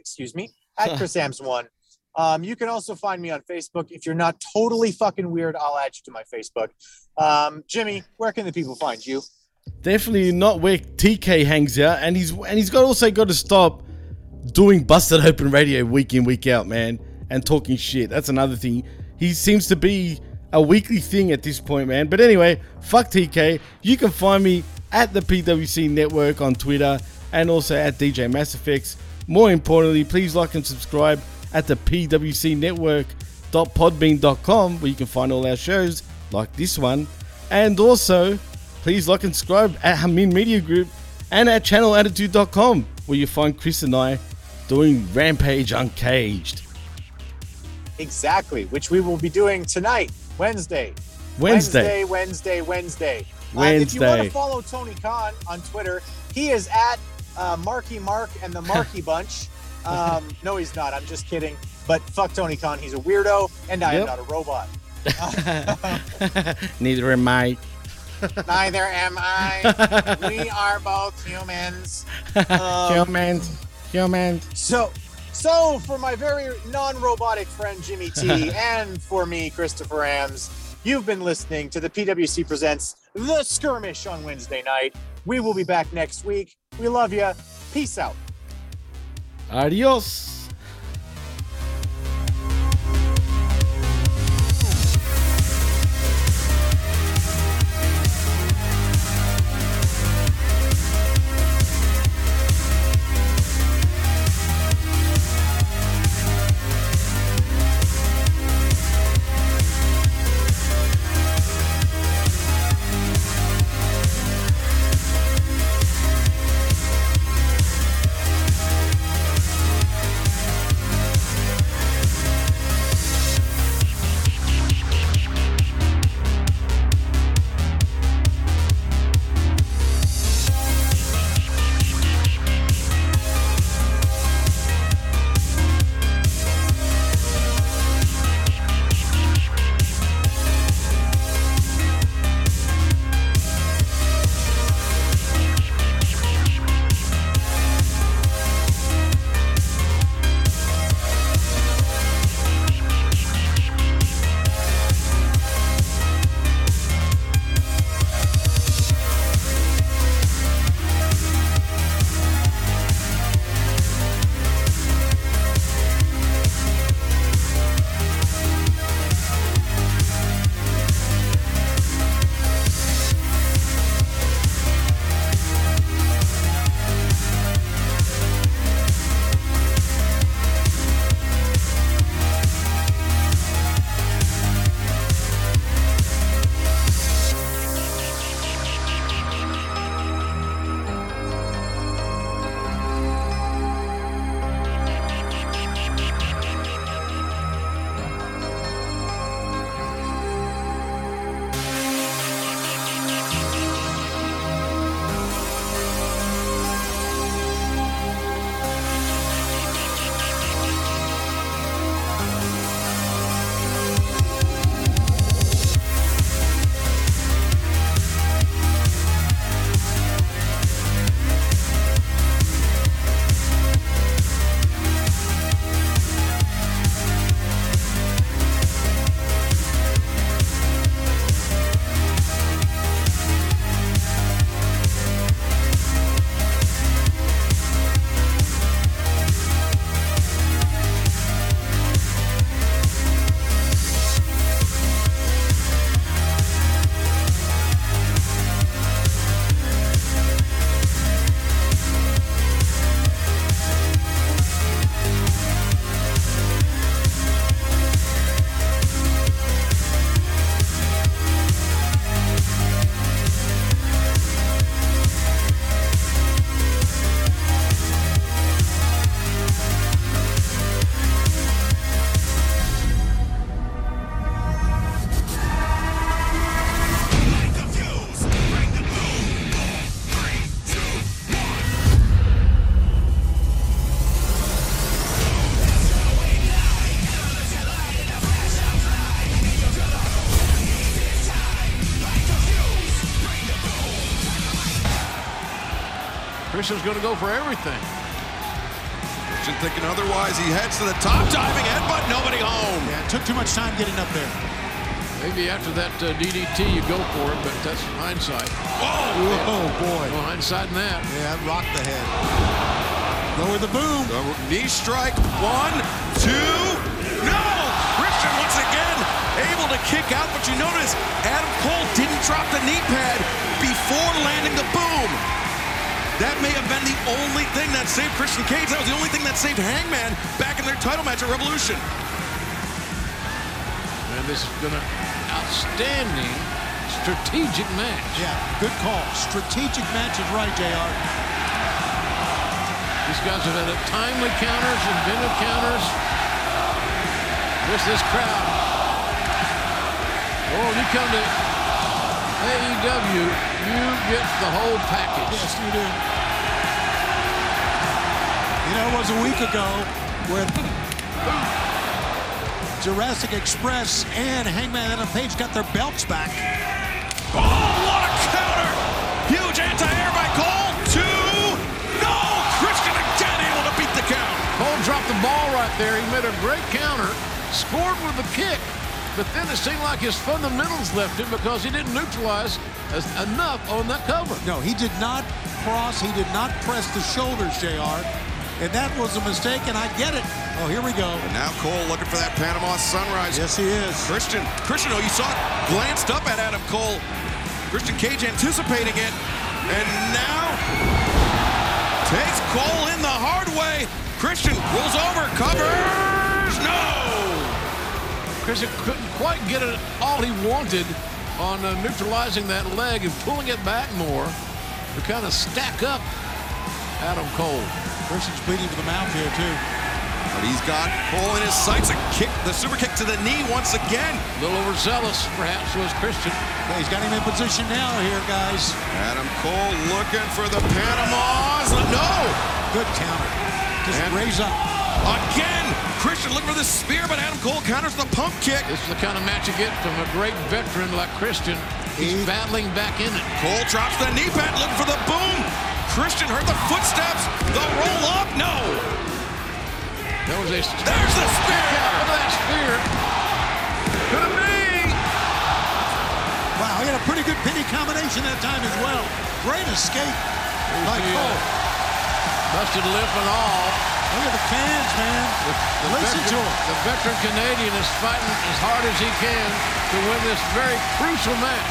Excuse me. @ChrisAms1. You can also find me on Facebook. If you're not totally fucking weird, I'll add you to my Facebook. Jimmy, where can the people find you? Definitely not where TK hangs out, and he's got to stop doing Busted Open Radio week in, week out, man, and talking shit. That's another thing. He seems to be a weekly thing at this point, man. But anyway, fuck TK. You can find me at the PWC Network on Twitter and also at DJ Mass Effects. More importantly, please like and subscribe at the pwcnetwork.podbean.com, where you can find all our shows like this one, and also please like and subscribe at Hameen Media Group and at channelattitude.com, where you find Chris and I doing Rampage Uncaged. Exactly, which we will be doing tonight, Wednesday. If you want to follow Tony Khan on Twitter, he is at Marky Mark and the Marky Bunch. No, he's not. I'm just kidding. But fuck Tony Khan. He's a weirdo, and I am not a robot. Neither am I. Neither am I. We are both humans. Humans. So for my very non-robotic friend Jimmy T and for me, Christopher Ams, you've been listening to the PWC Presents The Skirmish on Wednesday night. We will be back next week. We love you. Peace out. Adios. Christian's going to go for everything. Christian thinking otherwise. He heads to the top, diving headbutt, nobody home. Yeah, it took too much time getting up there. Maybe after that DDT you go for it, but that's hindsight. Oh boy. Well, hindsight in that. Yeah, that rocked the head. Lower the boom. Knee strike, 1, 2. No! Christian once again able to kick out, but you notice Adam Cole didn't drop the knee pad before landing the boom. That may have been the only thing that saved Christian Cage. That was the only thing that saved Hangman back in their title match at Revolution. And this has been an outstanding strategic match. Yeah, good call. Strategic match is right, JR. These guys have had timely counters, inventive counters. There's this crowd. Oh, you come to AEW, you get the whole package. Yes, you do. You know, it was a week ago when Jurassic Express and Hangman Adam Page got their belts back. Oh, what a counter! Huge anti-air by Cole. 2, no! Christian again able to beat the count. Cole dropped the ball right there. He made a great counter. Scored with a kick, but then it seemed like his fundamentals left him because he didn't neutralize enough on that cover. No, he did not cross, he did not press the shoulders, JR, and that was a mistake, and I get it. Oh, here we go. And now Cole looking for that Panama Sunrise. Yes, he is. Christian, oh, you saw it, glanced up at Adam Cole. Christian Cage anticipating it, and now takes Cole in the hard way. Christian rolls over, covers, no! Christian couldn't quite get it all he wanted on neutralizing that leg and pulling it back more to kind of stack up Adam Cole. Christian's bleeding to the mouth here, too. But he's got Cole in his sights. A kick, the super kick to the knee once again. A little overzealous, perhaps, was Christian. Yeah, he's got him in position now here, guys. Adam Cole looking for the Panama's. No! Good counter. Just raise up. Again, Christian looking for the spear, but Adam Cole counters the pump kick. This is the kind of match you get from a great veteran like Christian. He's battling back in it. Cole drops the knee pad, looking for the boom. Christian heard the footsteps, the roll up, no. There was a spear. There's the spear. Look at that spear. Could it be? Wow, he had a pretty good penny combination that time as well. Great escape by Cole. Busted lip and all. Look at the fans, man. Listen to him. The veteran Canadian is fighting as hard as he can to win this very crucial match.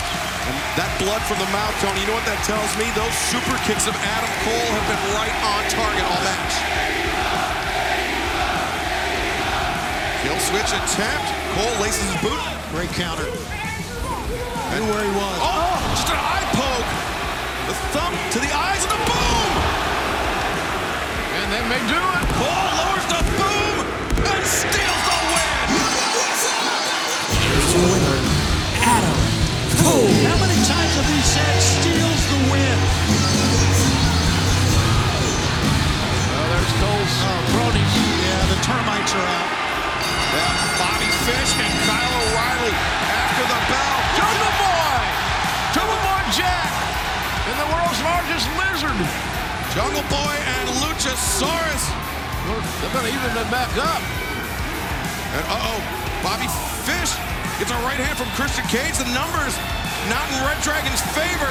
And that blood from the mouth, Tony, you know what that tells me? Those super kicks of Adam Cole have been right on target all match. Kill switch attempt. Cole laces his boot. Great counter. And where he was. Oh, just an eye poke. The thumb to the eyes and the boom. And they may do it. Cole lowers the boom and steals the win. Here's the winner, Adam Cole. How many times have he said steals the win? Well, there's Cole's cronies. Yeah, the termites are out. Yeah, Bobby Fish and Kyle O'Reilly after the bell. Jungle Boy Jack and the world's largest lizard. Jungle Boy and Luchasaurus. They're going to even them back up. And uh-oh, Bobby Fish gets a right hand from Christian Cage. The numbers not in Red Dragon's favor.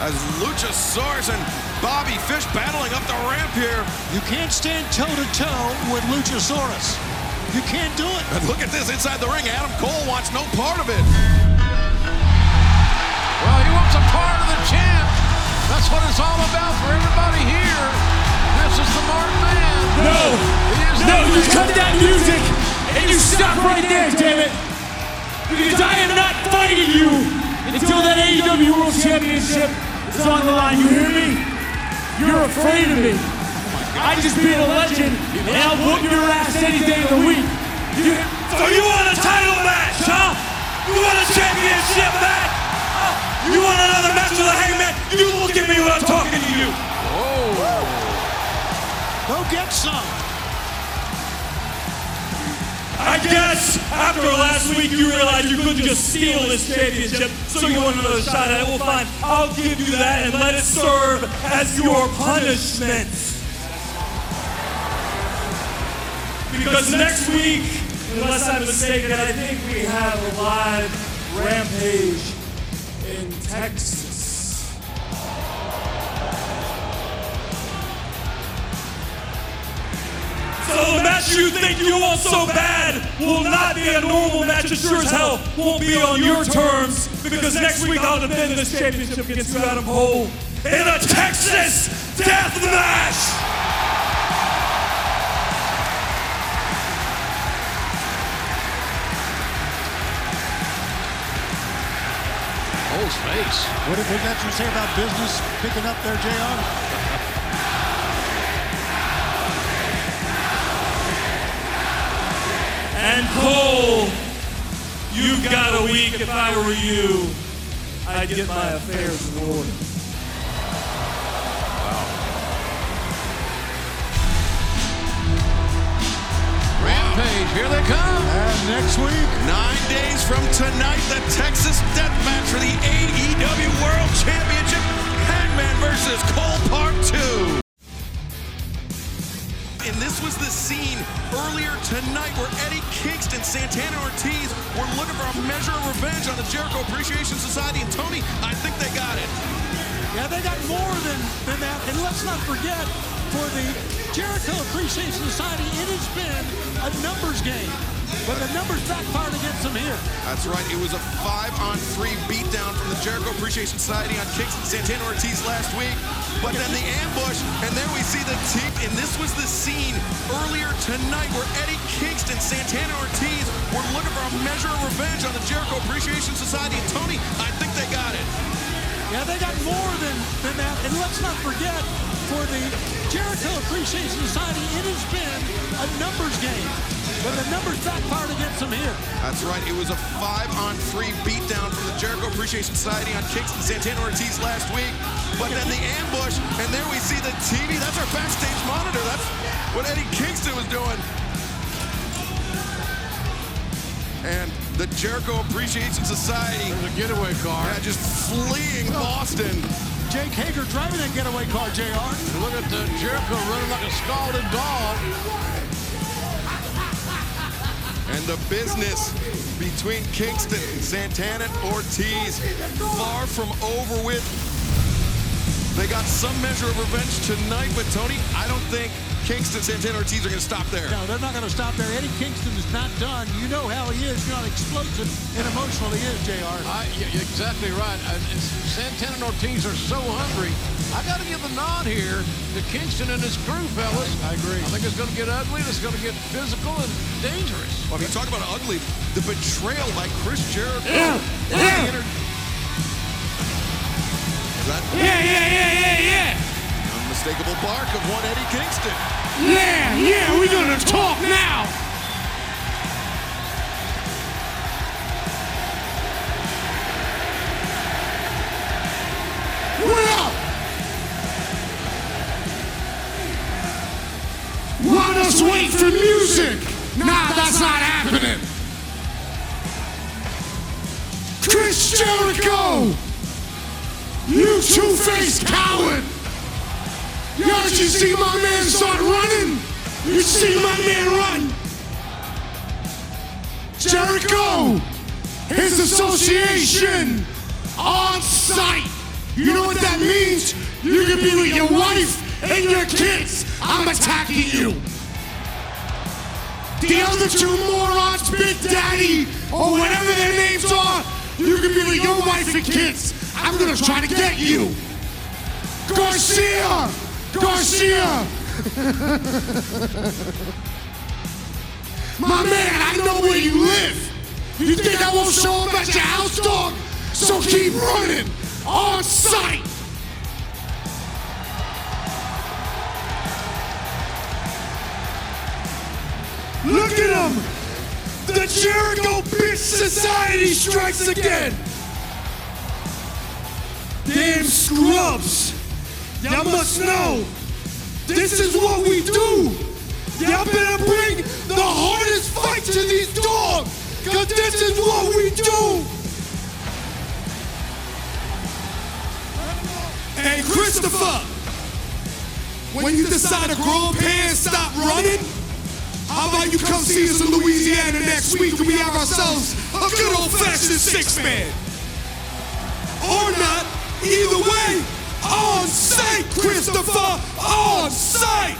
As Luchasaurus and Bobby Fish battling up the ramp here. You can't stand toe-to-toe with Luchasaurus. You can't do it. And look at this inside the ring. Adam Cole wants no part of it. Well, he wants a part of the champ. That's what it's all about for everybody here. This is the Martin Man. No, you cut that music and you stop right there, damn it. Because I am not fighting you until that AEW World Championship is on the line. You hear me? You're afraid of me. I just be a legend and I'll whoop your ass any day of the week. So you want a title match, huh? You want a championship match? You want another match with a Hangman? You look at me when I'm talking to you. Oh. Go get some. I guess after last week, think you realize you couldn't just steal this championship, so you want another shot at it. Well, fine, I'll give you that and let it serve as your punishment. Because next week, unless I'm mistaken, I think we have a live Rampage in Texas. So the match you think you want so bad will not be a normal match. It sure as hell won't be on your terms, because next week I'll defend this championship against you, Adam Cole, in a Texas death match. Face. What got you to say about business picking up their JR? And Cole, you've got a week. If I were you, I'd get my affairs in order. Wow. Rampage, here they come. And next week, 9 days from tonight, the Texas Deathmatch for the AEW World Championship, Hangman versus Cole Part 2. And this was the scene earlier tonight where Eddie Kingston, Santana, Ortiz were looking for a measure of revenge on the Jericho Appreciation Society. And Tony, I think they got it. Yeah, they got more than that. And let's not forget, for the Jericho Appreciation Society, it has been a numbers game. But the numbers backfired against him here. That's right. It was a 5-on-3 beatdown from the Jericho Appreciation Society on Kingston, Santana, Ortiz last week. But then the ambush, and there we see the team. And this was the scene earlier tonight where Eddie Kingston, Santana, Ortiz were looking for a measure of revenge on the Jericho Appreciation Society. And Tony, I think they got it. Yeah, they got more than that. And let's not forget, for the Jericho Appreciation Society, it has been a numbers game. But the numbers backfired against him here. That's right. It was a 5-on-3 beatdown from the Jericho Appreciation Society on Kingston, Santana, Ortiz last week. But then the ambush, and there we see the TV. That's our backstage monitor. That's what Eddie Kingston was doing. And the Jericho Appreciation Society. There's a getaway car. Yeah, just fleeing Boston. Jake Hager driving that getaway car, JR. And look at the Jericho running like a scalded dog. And the business between Kingston, Santana, and Ortiz, far from over with. They got some measure of revenge tonight, but Tony, I don't think Kingston, Santana, Ortiz are going to stop there. No, they're not going to stop there. Eddie Kingston is not done. You know how he is. You know how explosive and emotional he is, JR. You're exactly right. Santana and Ortiz are so hungry. I got to give a nod here to Kingston and his crew, fellas. I agree. I think it's going to get ugly. It's going to get physical and dangerous. Well, I mean, talk about ugly. The betrayal by Chris Jericho. Yeah. Unmistakable bark of one Eddie Kingston. We're going to talk now. Let us wait for music! Nah, that's not happening! Chris Jericho! You two-faced coward! Y'all, did you see my man start running? You see my man run! Jericho! His association! On site! You know what that means? You can be with your wife and your kids. I'm attacking you. The other two morons, Big Daddy, or whatever their names are, you can be with your wife and kids. I'm gonna try to get you. Garcia! My man, I know where you live. You think I won't show up at your house, dog? So keep running, on sight. Look at him! The Jericho Bitch Society strikes again! Damn scrubs! Y'all must know, this is what we do! Y'all better bring the hardest fight to these dogs! 'Cause this is what we do. Hey, Christopher, when you decide to grow pants, stop running, how about you come see us in Louisiana next week and we have ourselves a good old-fashioned six-man? Or not, either way, on site, Christopher, on site!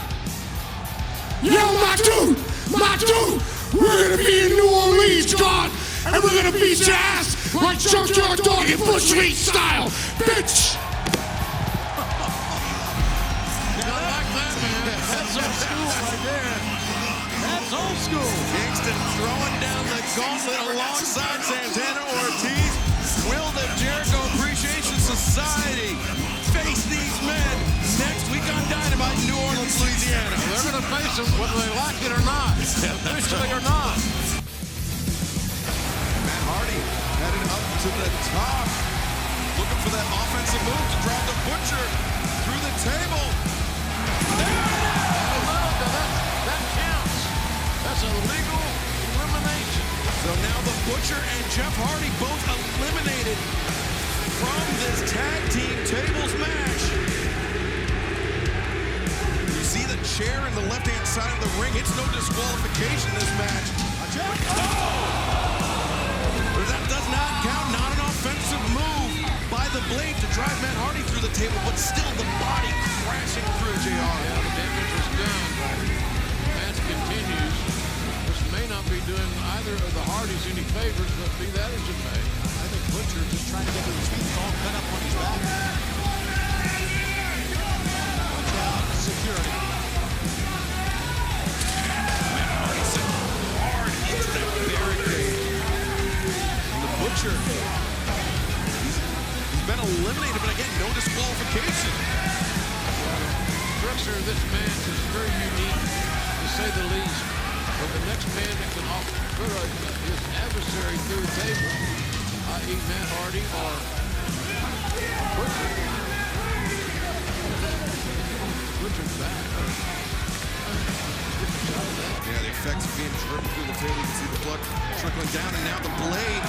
Yo, my dude, we're gonna be in New Orleans, God, and we're gonna beat your ass like Junkyard Dog in Bush League style, bitch! School. Kingston throwing down the gauntlet alongside Santana, Ortiz. Will the Jericho Appreciation Society face these men next week on Dynamite in New Orleans, Louisiana? They're going to face them whether they like it or not, officially or not. Matt Hardy headed up to the top, looking for that offensive move to drive the Butcher through the table. There it is! A legal elimination. So now the Butcher and Jeff Hardy both eliminated from this tag team tables match. You see the chair in the left-hand side of the ring. It's no disqualification in this match. Oh! That does not count. Not an offensive move by the Blade to drive Matt Hardy through the table, but still the body crashing through JR. Yeah, the damage is done. The match continues. May not be doing either of the Hardys any favors, but be that as it may. I think Butcher just trying to get to his feet, all cut up on his back. Watch out, security. Matt Hardy sent hard into that barricade. And the Butcher, he's been eliminated, but again, no disqualification. The structure of this match is very unique, to say the least. But the next man that can offer his adversary through a table, i.e. Matt Hardy or Butcher. Butcher's back. Yeah, the effects of being driven through the table. You can see the blood trickling down, and now the blade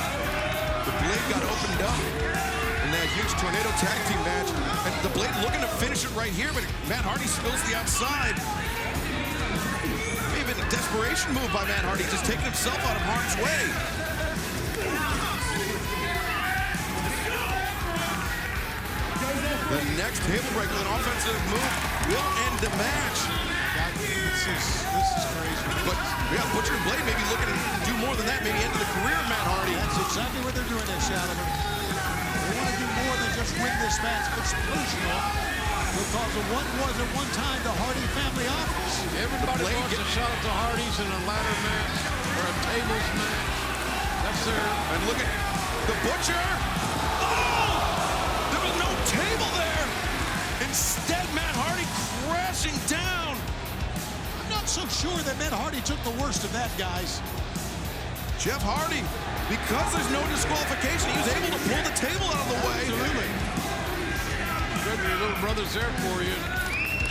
got opened up in that huge tornado tag team match. And the Blade looking to finish it right here, but Matt Hardy spills the outside. Desperation move by Matt Hardy, just taking himself out of harm's way. The next table break with an offensive move will end the match. God, this is crazy. But yeah, Butcher and Blade maybe looking to do more than that, maybe end of the career of Matt Hardy. That's exactly what they're doing there, Shadowman. They want to do more than just win this match. It's emotional. Because of what was at one time the Hardy family office. Everybody wants a shot at the Hardys in a ladder match or a tables match. That's their... And look at the Butcher. Oh! There was no table there. Instead, Matt Hardy crashing down. I'm not so sure that Matt Hardy took the worst of that, guys. Jeff Hardy, because there's no disqualification, he was able to pull the table out of the way. Absolutely. Your little brother's there for you.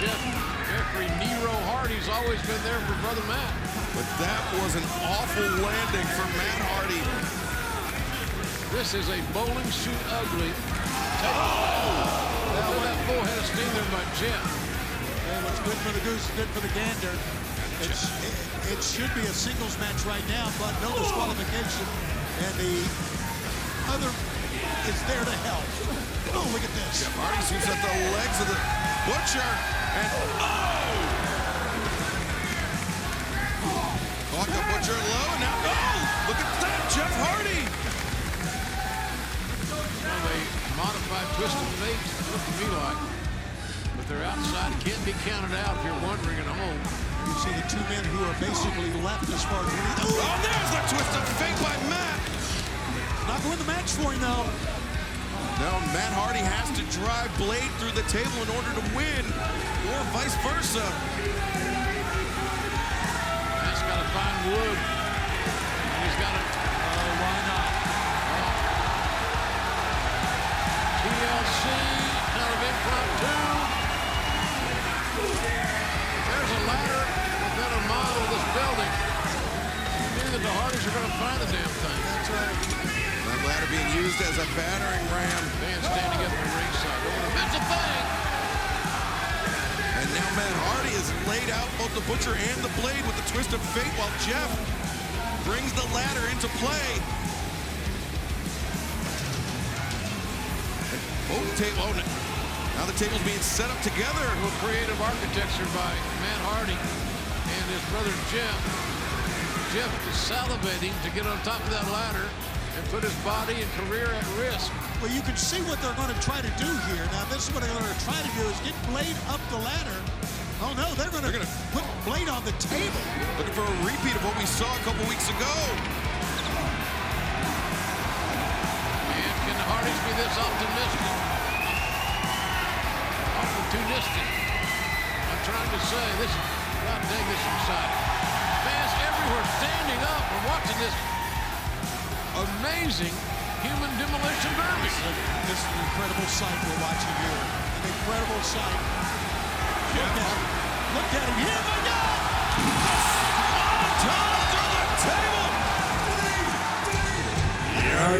Jeffrey Nero Hardy's always been there for brother Matt. But that was an awful landing for Matt Hardy. This is a bowling shoot ugly. Oh! Now that forehead steam there by Jeff. And what's good for the goose is good for the gander. It should be a singles match right now, but no disqualification. And the other is there to help. Oh, look at this. Jeff Hardy swoops at the legs of the Butcher, and caught the Butcher low, and now, look at that, Jeff Hardy! Well, they modified twisted fates, look to me like, but they're outside, can't be counted out if you're wondering at home. You see the two men who are basically left as far as... Oh, there's the twisted fate by Matt! Not going to the match for him, though. Now Matt Hardy has to drive Blade through the table in order to win, or vice versa. Matt's got to find wood. He's got to, why not? TLC out of impromptu. There's a ladder within a mile of this building. Near it, the hardest you're going to find the damn thing. That's right. I'm glad it's being used as a battering ram. Man standing up in ringside. Don't want to miss a thing. And now Matt Hardy has laid out both the Butcher and the Blade with the twist of fate while Jeff brings the ladder into play. Oh, the table. Oh, now the table's being set up together. With creative architecture by Matt Hardy and his brother Jeff. Jeff is salivating to get on top of that ladder and put his body and career at risk. Well, you can see what they're going to try to do here. Now, this is what they're going to try to do, is get Blade up the ladder. Oh, no, they're going to put Blade on the table. Looking for a repeat of what we saw a couple weeks ago. And can the Hardys be this optimistic? Opportunistic. I'm trying to say, this is, God dang, this is exciting. Fans everywhere standing up and watching this amazing human demolition derby. This is an incredible sight we're watching here. An incredible sight. Look at him. Look at him. Here we go! On top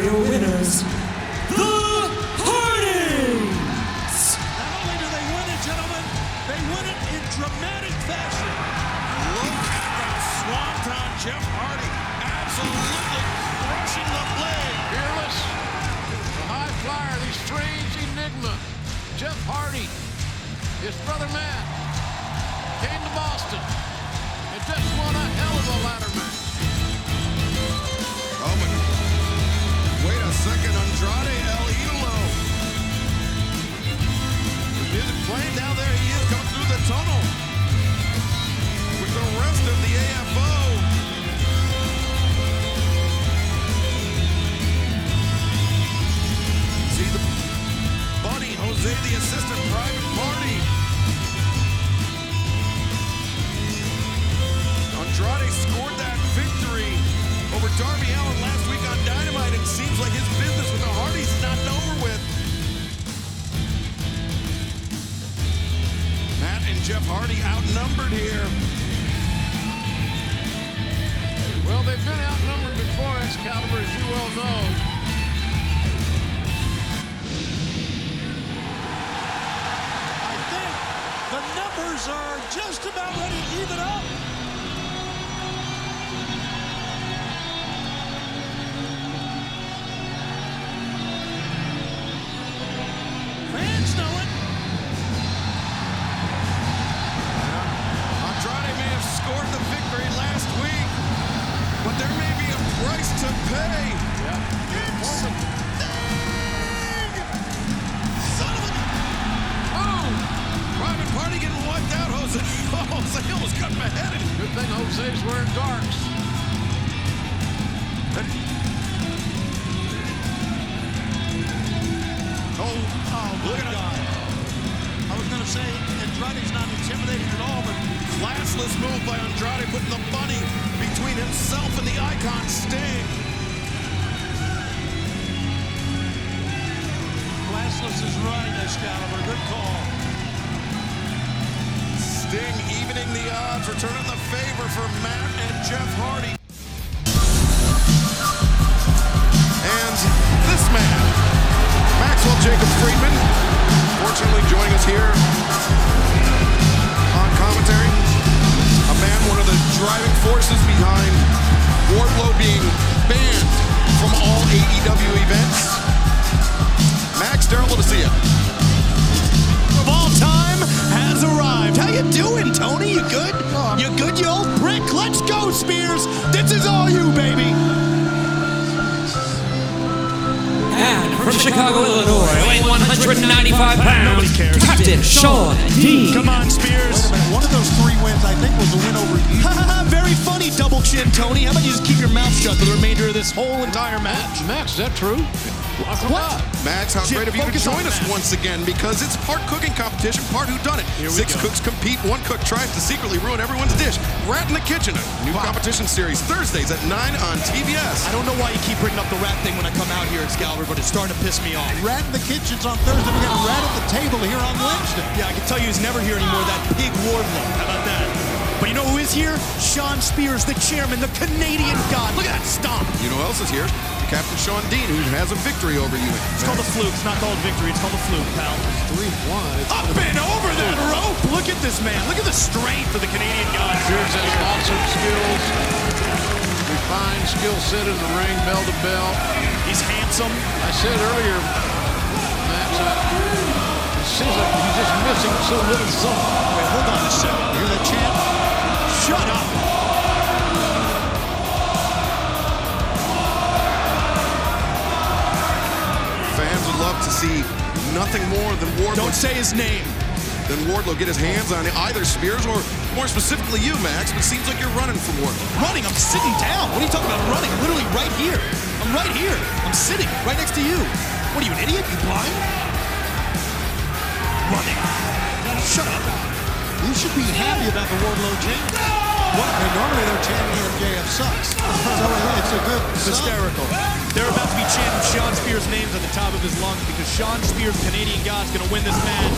of the table! Here are your winners, the Hardys! Not only do they win it, gentlemen, they win it in dramatic fashion. Look at that swanton Jeff Hardy. Absolutely. Rushing the Blade. Fearless, the high flyer, the strange enigma, Jeff Hardy, his brother Matt, came to Boston and just won a hell of a ladder match. Oh, but wait a second, Andrade El Idolo. The music playing down there, he is coming through the tunnel with the rest of the AFO. Jose, the assistant private party. Andrade scored that victory over Darby Allin last week on Dynamite. It seems like his business with the Hardys is not over with. Matt and Jeff Hardy outnumbered here. Well, they've been outnumbered before, Excalibur, as you well know. The numbers are just about ready to even up. Fans know it. Andrade may have scored the victory last week, but there may be a price to pay. Yep. Private Party getting wiped out, Jose. Jose almost got beheaded. Good thing Jose's wearing darks. Oh, look at God. I was going to say Andrade's not intimidating at all, but classless move by Andrade, putting the money between himself and the Icon Sting. Classless is right, Excalibur. Good call. Sting evening the odds, returning the favor for Matt and Jeff Hardy. And this man, Maxwell Jacob Friedman, fortunately joining us here on commentary. A man, one of the driving forces behind Wardlow being banned from all AEW events. Max, terrible to see you. All time has arrived. How you doing, Tony? You good? You good, you old brick? Let's go, Spears. This is all you, baby. And from Chicago, Illinois, weighing 195 pounds, Captain Shawn Dean. Come on, Spears. One of those three wins, I think, was a win over you. Very funny double chin, Tony. How about you just keep your mouth shut for the remainder of this whole entire match? Max, is that true? What? Max, how great of you to join us once again, because it's part cooking competition, part whodunit. Six cooks compete, one cook tries to secretly ruin everyone's dish. Rat in the Kitchen, a new competition series, Thursdays at 9 on TBS. I don't know why you keep bringing up the rat thing when I come out here, Excalibur, but it's starting to piss me off. Rat in the Kitchen's on Thursday. We got a rat at the table here on Wednesday. Yeah, I can tell you he's never here anymore, that pig Wardlow. How about that? But you know who is here? Shawn Spears, the chairman, the Canadian god. Look at that stomp. You know who else is here? Captain Shawn Dean, who has a victory over you. It's called a fluke. It's not called victory. It's called a fluke, pal. 3-1. Up and over that rope. Look at this man. Look at the strength of the Canadian god. Spears has awesome skills. Refined skill set in the ring, bell to bell. He's handsome. I said earlier, Max, it seems like he's just missing so little something. Wait, hold on a second. You hear that chant? Shut up. Love to see nothing more than Wardlow. Don't say his name. Then Wardlow get his hands on either Spears or, more specifically, you, Max. But it seems like you're running from Wardlow. Running? I'm sitting down. What are you talking about? I'm running. I'm literally right here. I'm right here. I'm sitting right next to you. What are you, an idiot? You blind? Running. Shut up. You should be happy about the Wardlow chant. No! What? And normally they're chanting MJF sucks. So it's a good hysterical. They're about to be chanting Shawn Spears' names at the top of his lungs because Shawn Spears, Canadian God's gonna win this match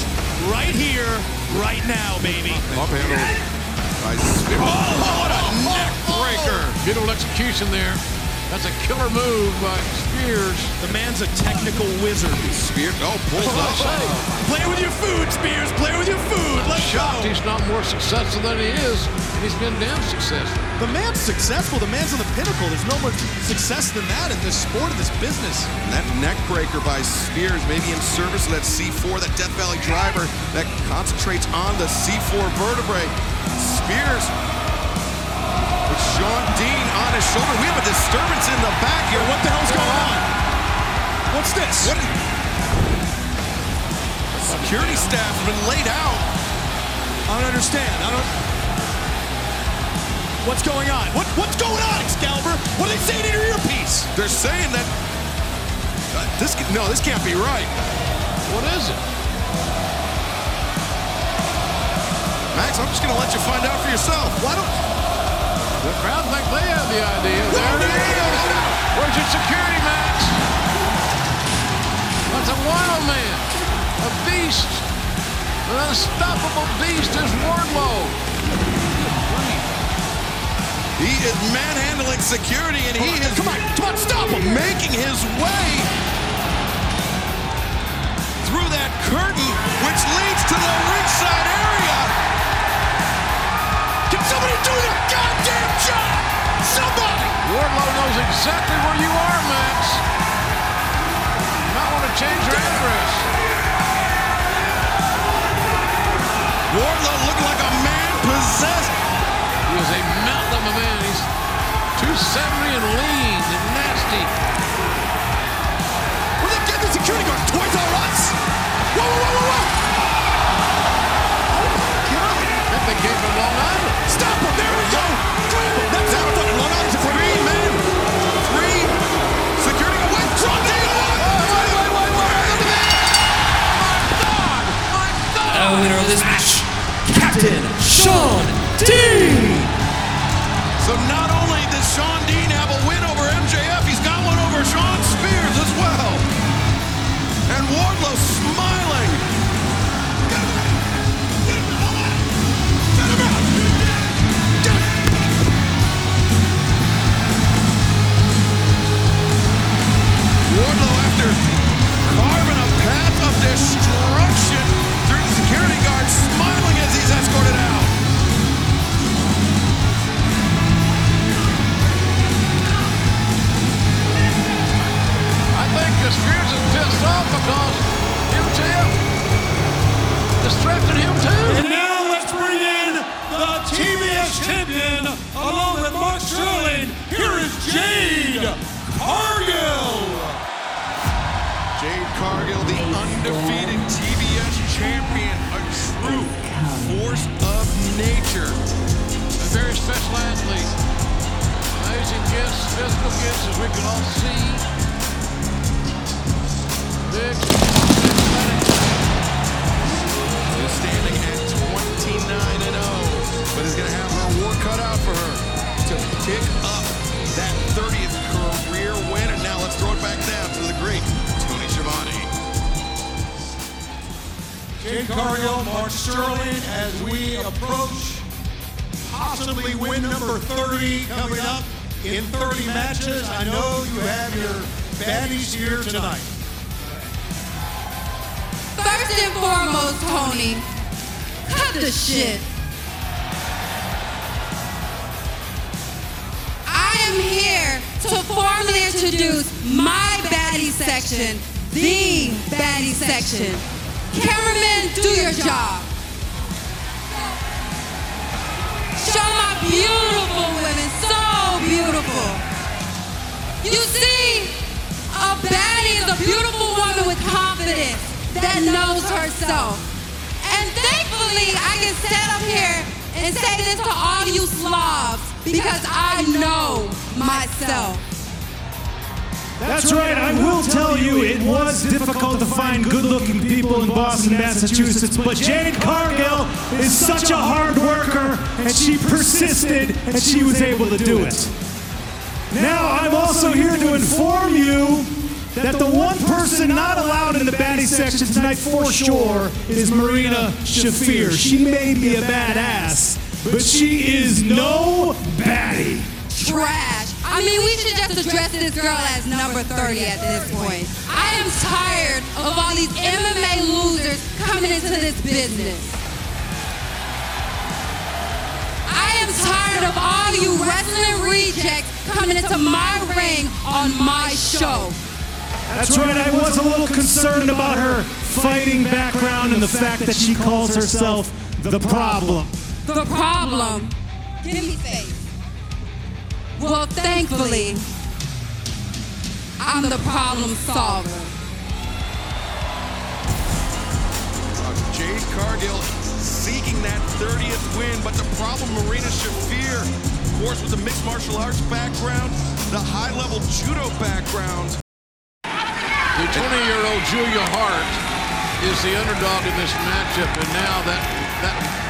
right here, right now, baby. Up handle. Nice. Oh, what a neck breaker! Beautiful execution there. That's a killer move by Spears. The man's a technical wizard. Spears, pulls up. Play with your food, Spears. Play with your food. Let's go. Shocked he's not more successful than he is. He's been damn successful. The man's successful. The man's on the pinnacle. There's no more success than that in this sport, in this business. And that neck breaker by Spears may be in service of that C4, that Death Valley driver that concentrates on the C4 vertebrae. Spears. With Shawn Dean on his shoulder. We have a disturbance in the back here. What the hell's going on? What's this? What security staff has been laid out. I don't understand. What's going on? What's going on, Excalibur? What are they saying in your earpiece? They're saying that this can't be right. What is it? Max, I'm just gonna let you find out for yourself. Why don't the crowd think they have the idea. There it is. Where's your security, Max? That's a wild man. A beast. An unstoppable beast is Wardlow. He is manhandling security, and he is... Come on, stop him. Making his way through that curtain, which leads to the ringside area. Somebody do the goddamn job! Somebody! Wardlow knows exactly where you are, Max. You might want to change your address. Wardlow looking like a man possessed. He is a mountain of a man. He's 270 and lean and nasty. Where'd they get the security guard? Toys R Us? Whoa! They gave him Long Island. Stop him! There we go! That's out of Long Island. Three men. Three. Security away. Shawn Dean! Wait. Look at that! My God! Our winner of this match, Captain Shawn Dean! So not only does Shawn Dean have a win over MJF, he's got one over Shawn Spears as well. And Wardlow smiling. Wardlow, after carving a path of destruction through the security guard, smiling as he's escorted out. I think the Spears is pissed off because MJF distracted him too. And now let's bring in the TBS champion, along with Mark Sterling. Here is Jade Cargill. Jade Cargill, the undefeated TBS champion, a true force of nature. A very special athlete. Amazing gifts, physical gifts, as we can all see. Big, athletic. She's standing at 29-0, but is going to have her work cut out for her to pick up that 30th career win. And now let's throw it back down to the great Tony Schiavone. Jade Cargill, Mark Sterling, as we approach possibly win number 30 coming up in 30 matches. I know you have your baddies here tonight. First and foremost, Tony, cut the shit. I am here to formally introduce my baddie section, the baddie section. Cameraman, do your job. Show my beautiful women, so beautiful. You see, a baddie is a beautiful woman with confidence that knows herself. And thankfully, I can stand up here and say this to all you slobs, because I know myself. That's right, I will tell you it was difficult to find good-looking people in Boston, Massachusetts, but Janet Cargill is such a hard worker, and she persisted, and she was able to do it. Now, I'm also here to inform you that the one person not allowed in the baddie section tonight for sure is Marina Shafir. She may be a badass, but she is no baddie. Trash. I mean, we should just address this girl as number 30 at this point. I am tired of all these MMA losers coming into this business. I am tired of all you wrestling rejects coming into my ring on my show. That's right, I was a little concerned about her fighting background and the fact that she calls herself The Problem. The Problem. Give me faith. Well, thankfully, I'm the problem solver. Jade Cargill seeking that 30th win, but the problem, Marina Shafir, of course, with the mixed martial arts background, the high-level judo background. The 20-year-old Julia Hart is the underdog in this matchup, and now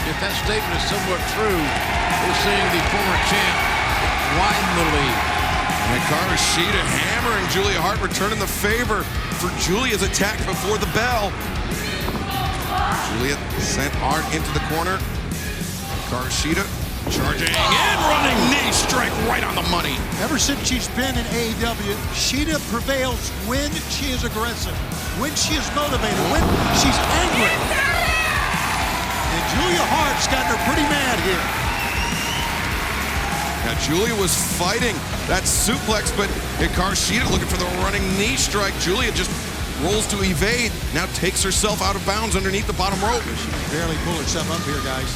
if that statement is somewhat true, we're seeing the former champ widen the lead. Hikaru Shida hammering Julia Hart, returning the favor for Julia's attack before the bell. Julia sent Hart into the corner. Hikaru Shida charging in, running knee strike right on the money. Ever since she's been in AEW, Shida prevails when she is aggressive, when she is motivated, when she's angry. And Julia Hart's gotten her pretty mad here. Now, Julia was fighting that suplex, but Hikaru Shida looking for the running knee strike. Julia just rolls to evade, now takes herself out of bounds underneath the bottom rope. She can barely pull herself up here, guys.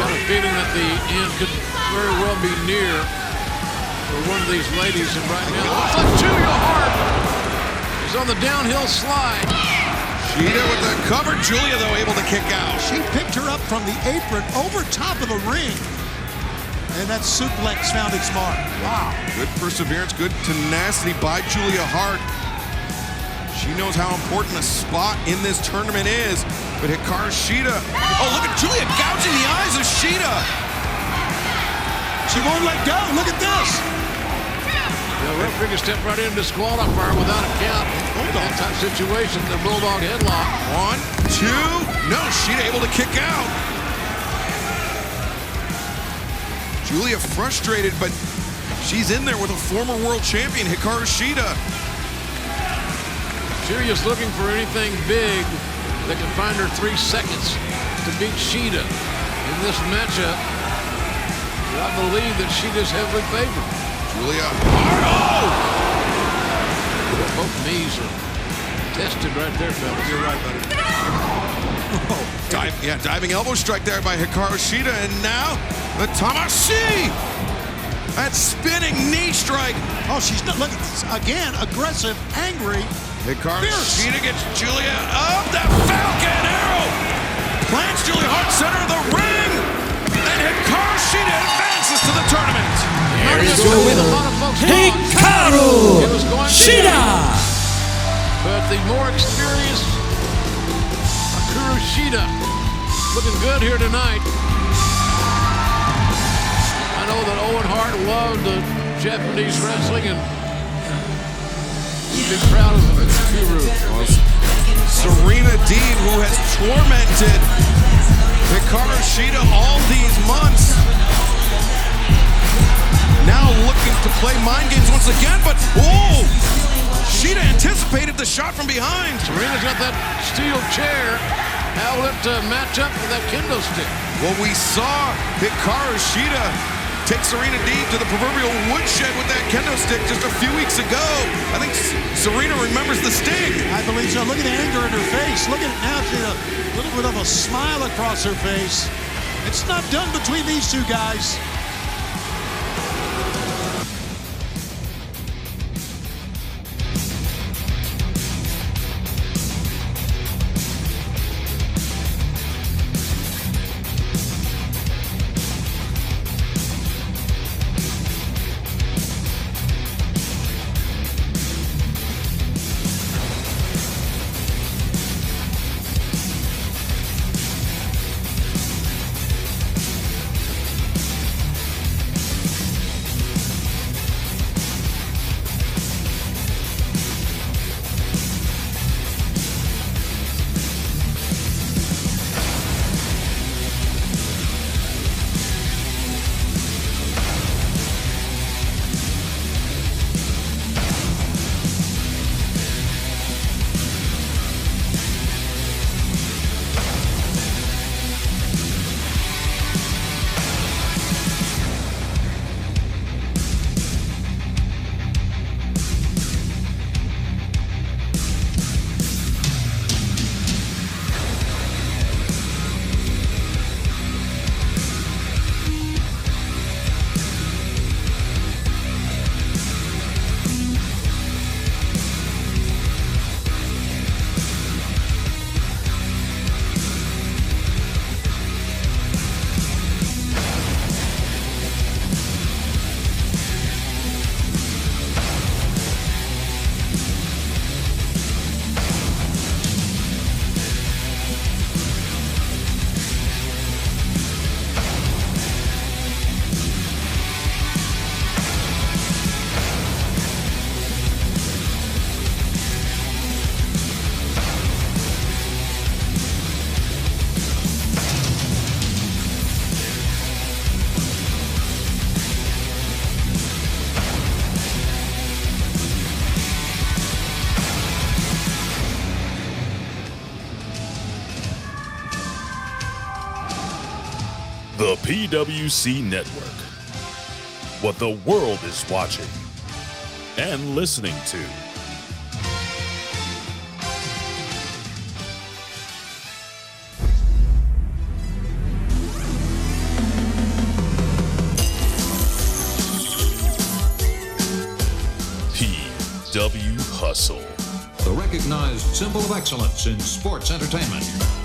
Got a feeling that the end could very well be near for one of these ladies. And right now, looks like Julia Hart is on the downhill slide. Shida with the cover. Julia, though, able to kick out. She picked her up from the apron over top of the ring. And that suplex found its mark. Wow. Good perseverance, good tenacity by Julia Hart. She knows how important a spot in this tournament is. But Hikaru Shida. Oh, look at Julia gouging the eyes of Shida. She won't let go. Look at this. The referee can step right in and disqualify her without a count. That type of situation, the Bulldog headlock. One, two, no, she's able to kick out. Julia frustrated, but she's in there with a former world champion, Hikaru Shida. Julia's looking for anything big that can find her 3 seconds to beat Shida in this matchup. I believe that Shida's heavily favored. Julia, oh! Both knees are tested right there, fellas. You're right, buddy. Oh, diving elbow strike there by Hikaru Shida, and now the Tamashii! That spinning knee strike. Oh, she's not looking, again, aggressive, angry. Hikaru Shida gets Julia up, the Falcon Arrow! Plants Julia Hart center of the ring, and Hikaru Shida advances to the tournament. Here's the winner, Hikaru Shida. But the more experienced Hikaru Shida looking good here tonight. I know that Owen Hart loved the Japanese wrestling, and He's proud of him. It's too rude. Serena Deeb, who has tormented Hikaru Shida all these months, now looking to play mind games once again, but whoa! Shida anticipated the shot from behind. Serena's got that steel chair. Now we'll have to match up with that kendo stick. Well, we saw Hikaru Shida take Serena Deeb to the proverbial woodshed with that kendo stick just a few weeks ago. I think Serena remembers the sting. I believe so. Look at the anger in her face. Look at it now. She's a little bit of a smile across her face. It's not done between these two guys. The PWC Network, what the world is watching and listening to. PW Hustle, the recognized symbol of excellence in sports entertainment.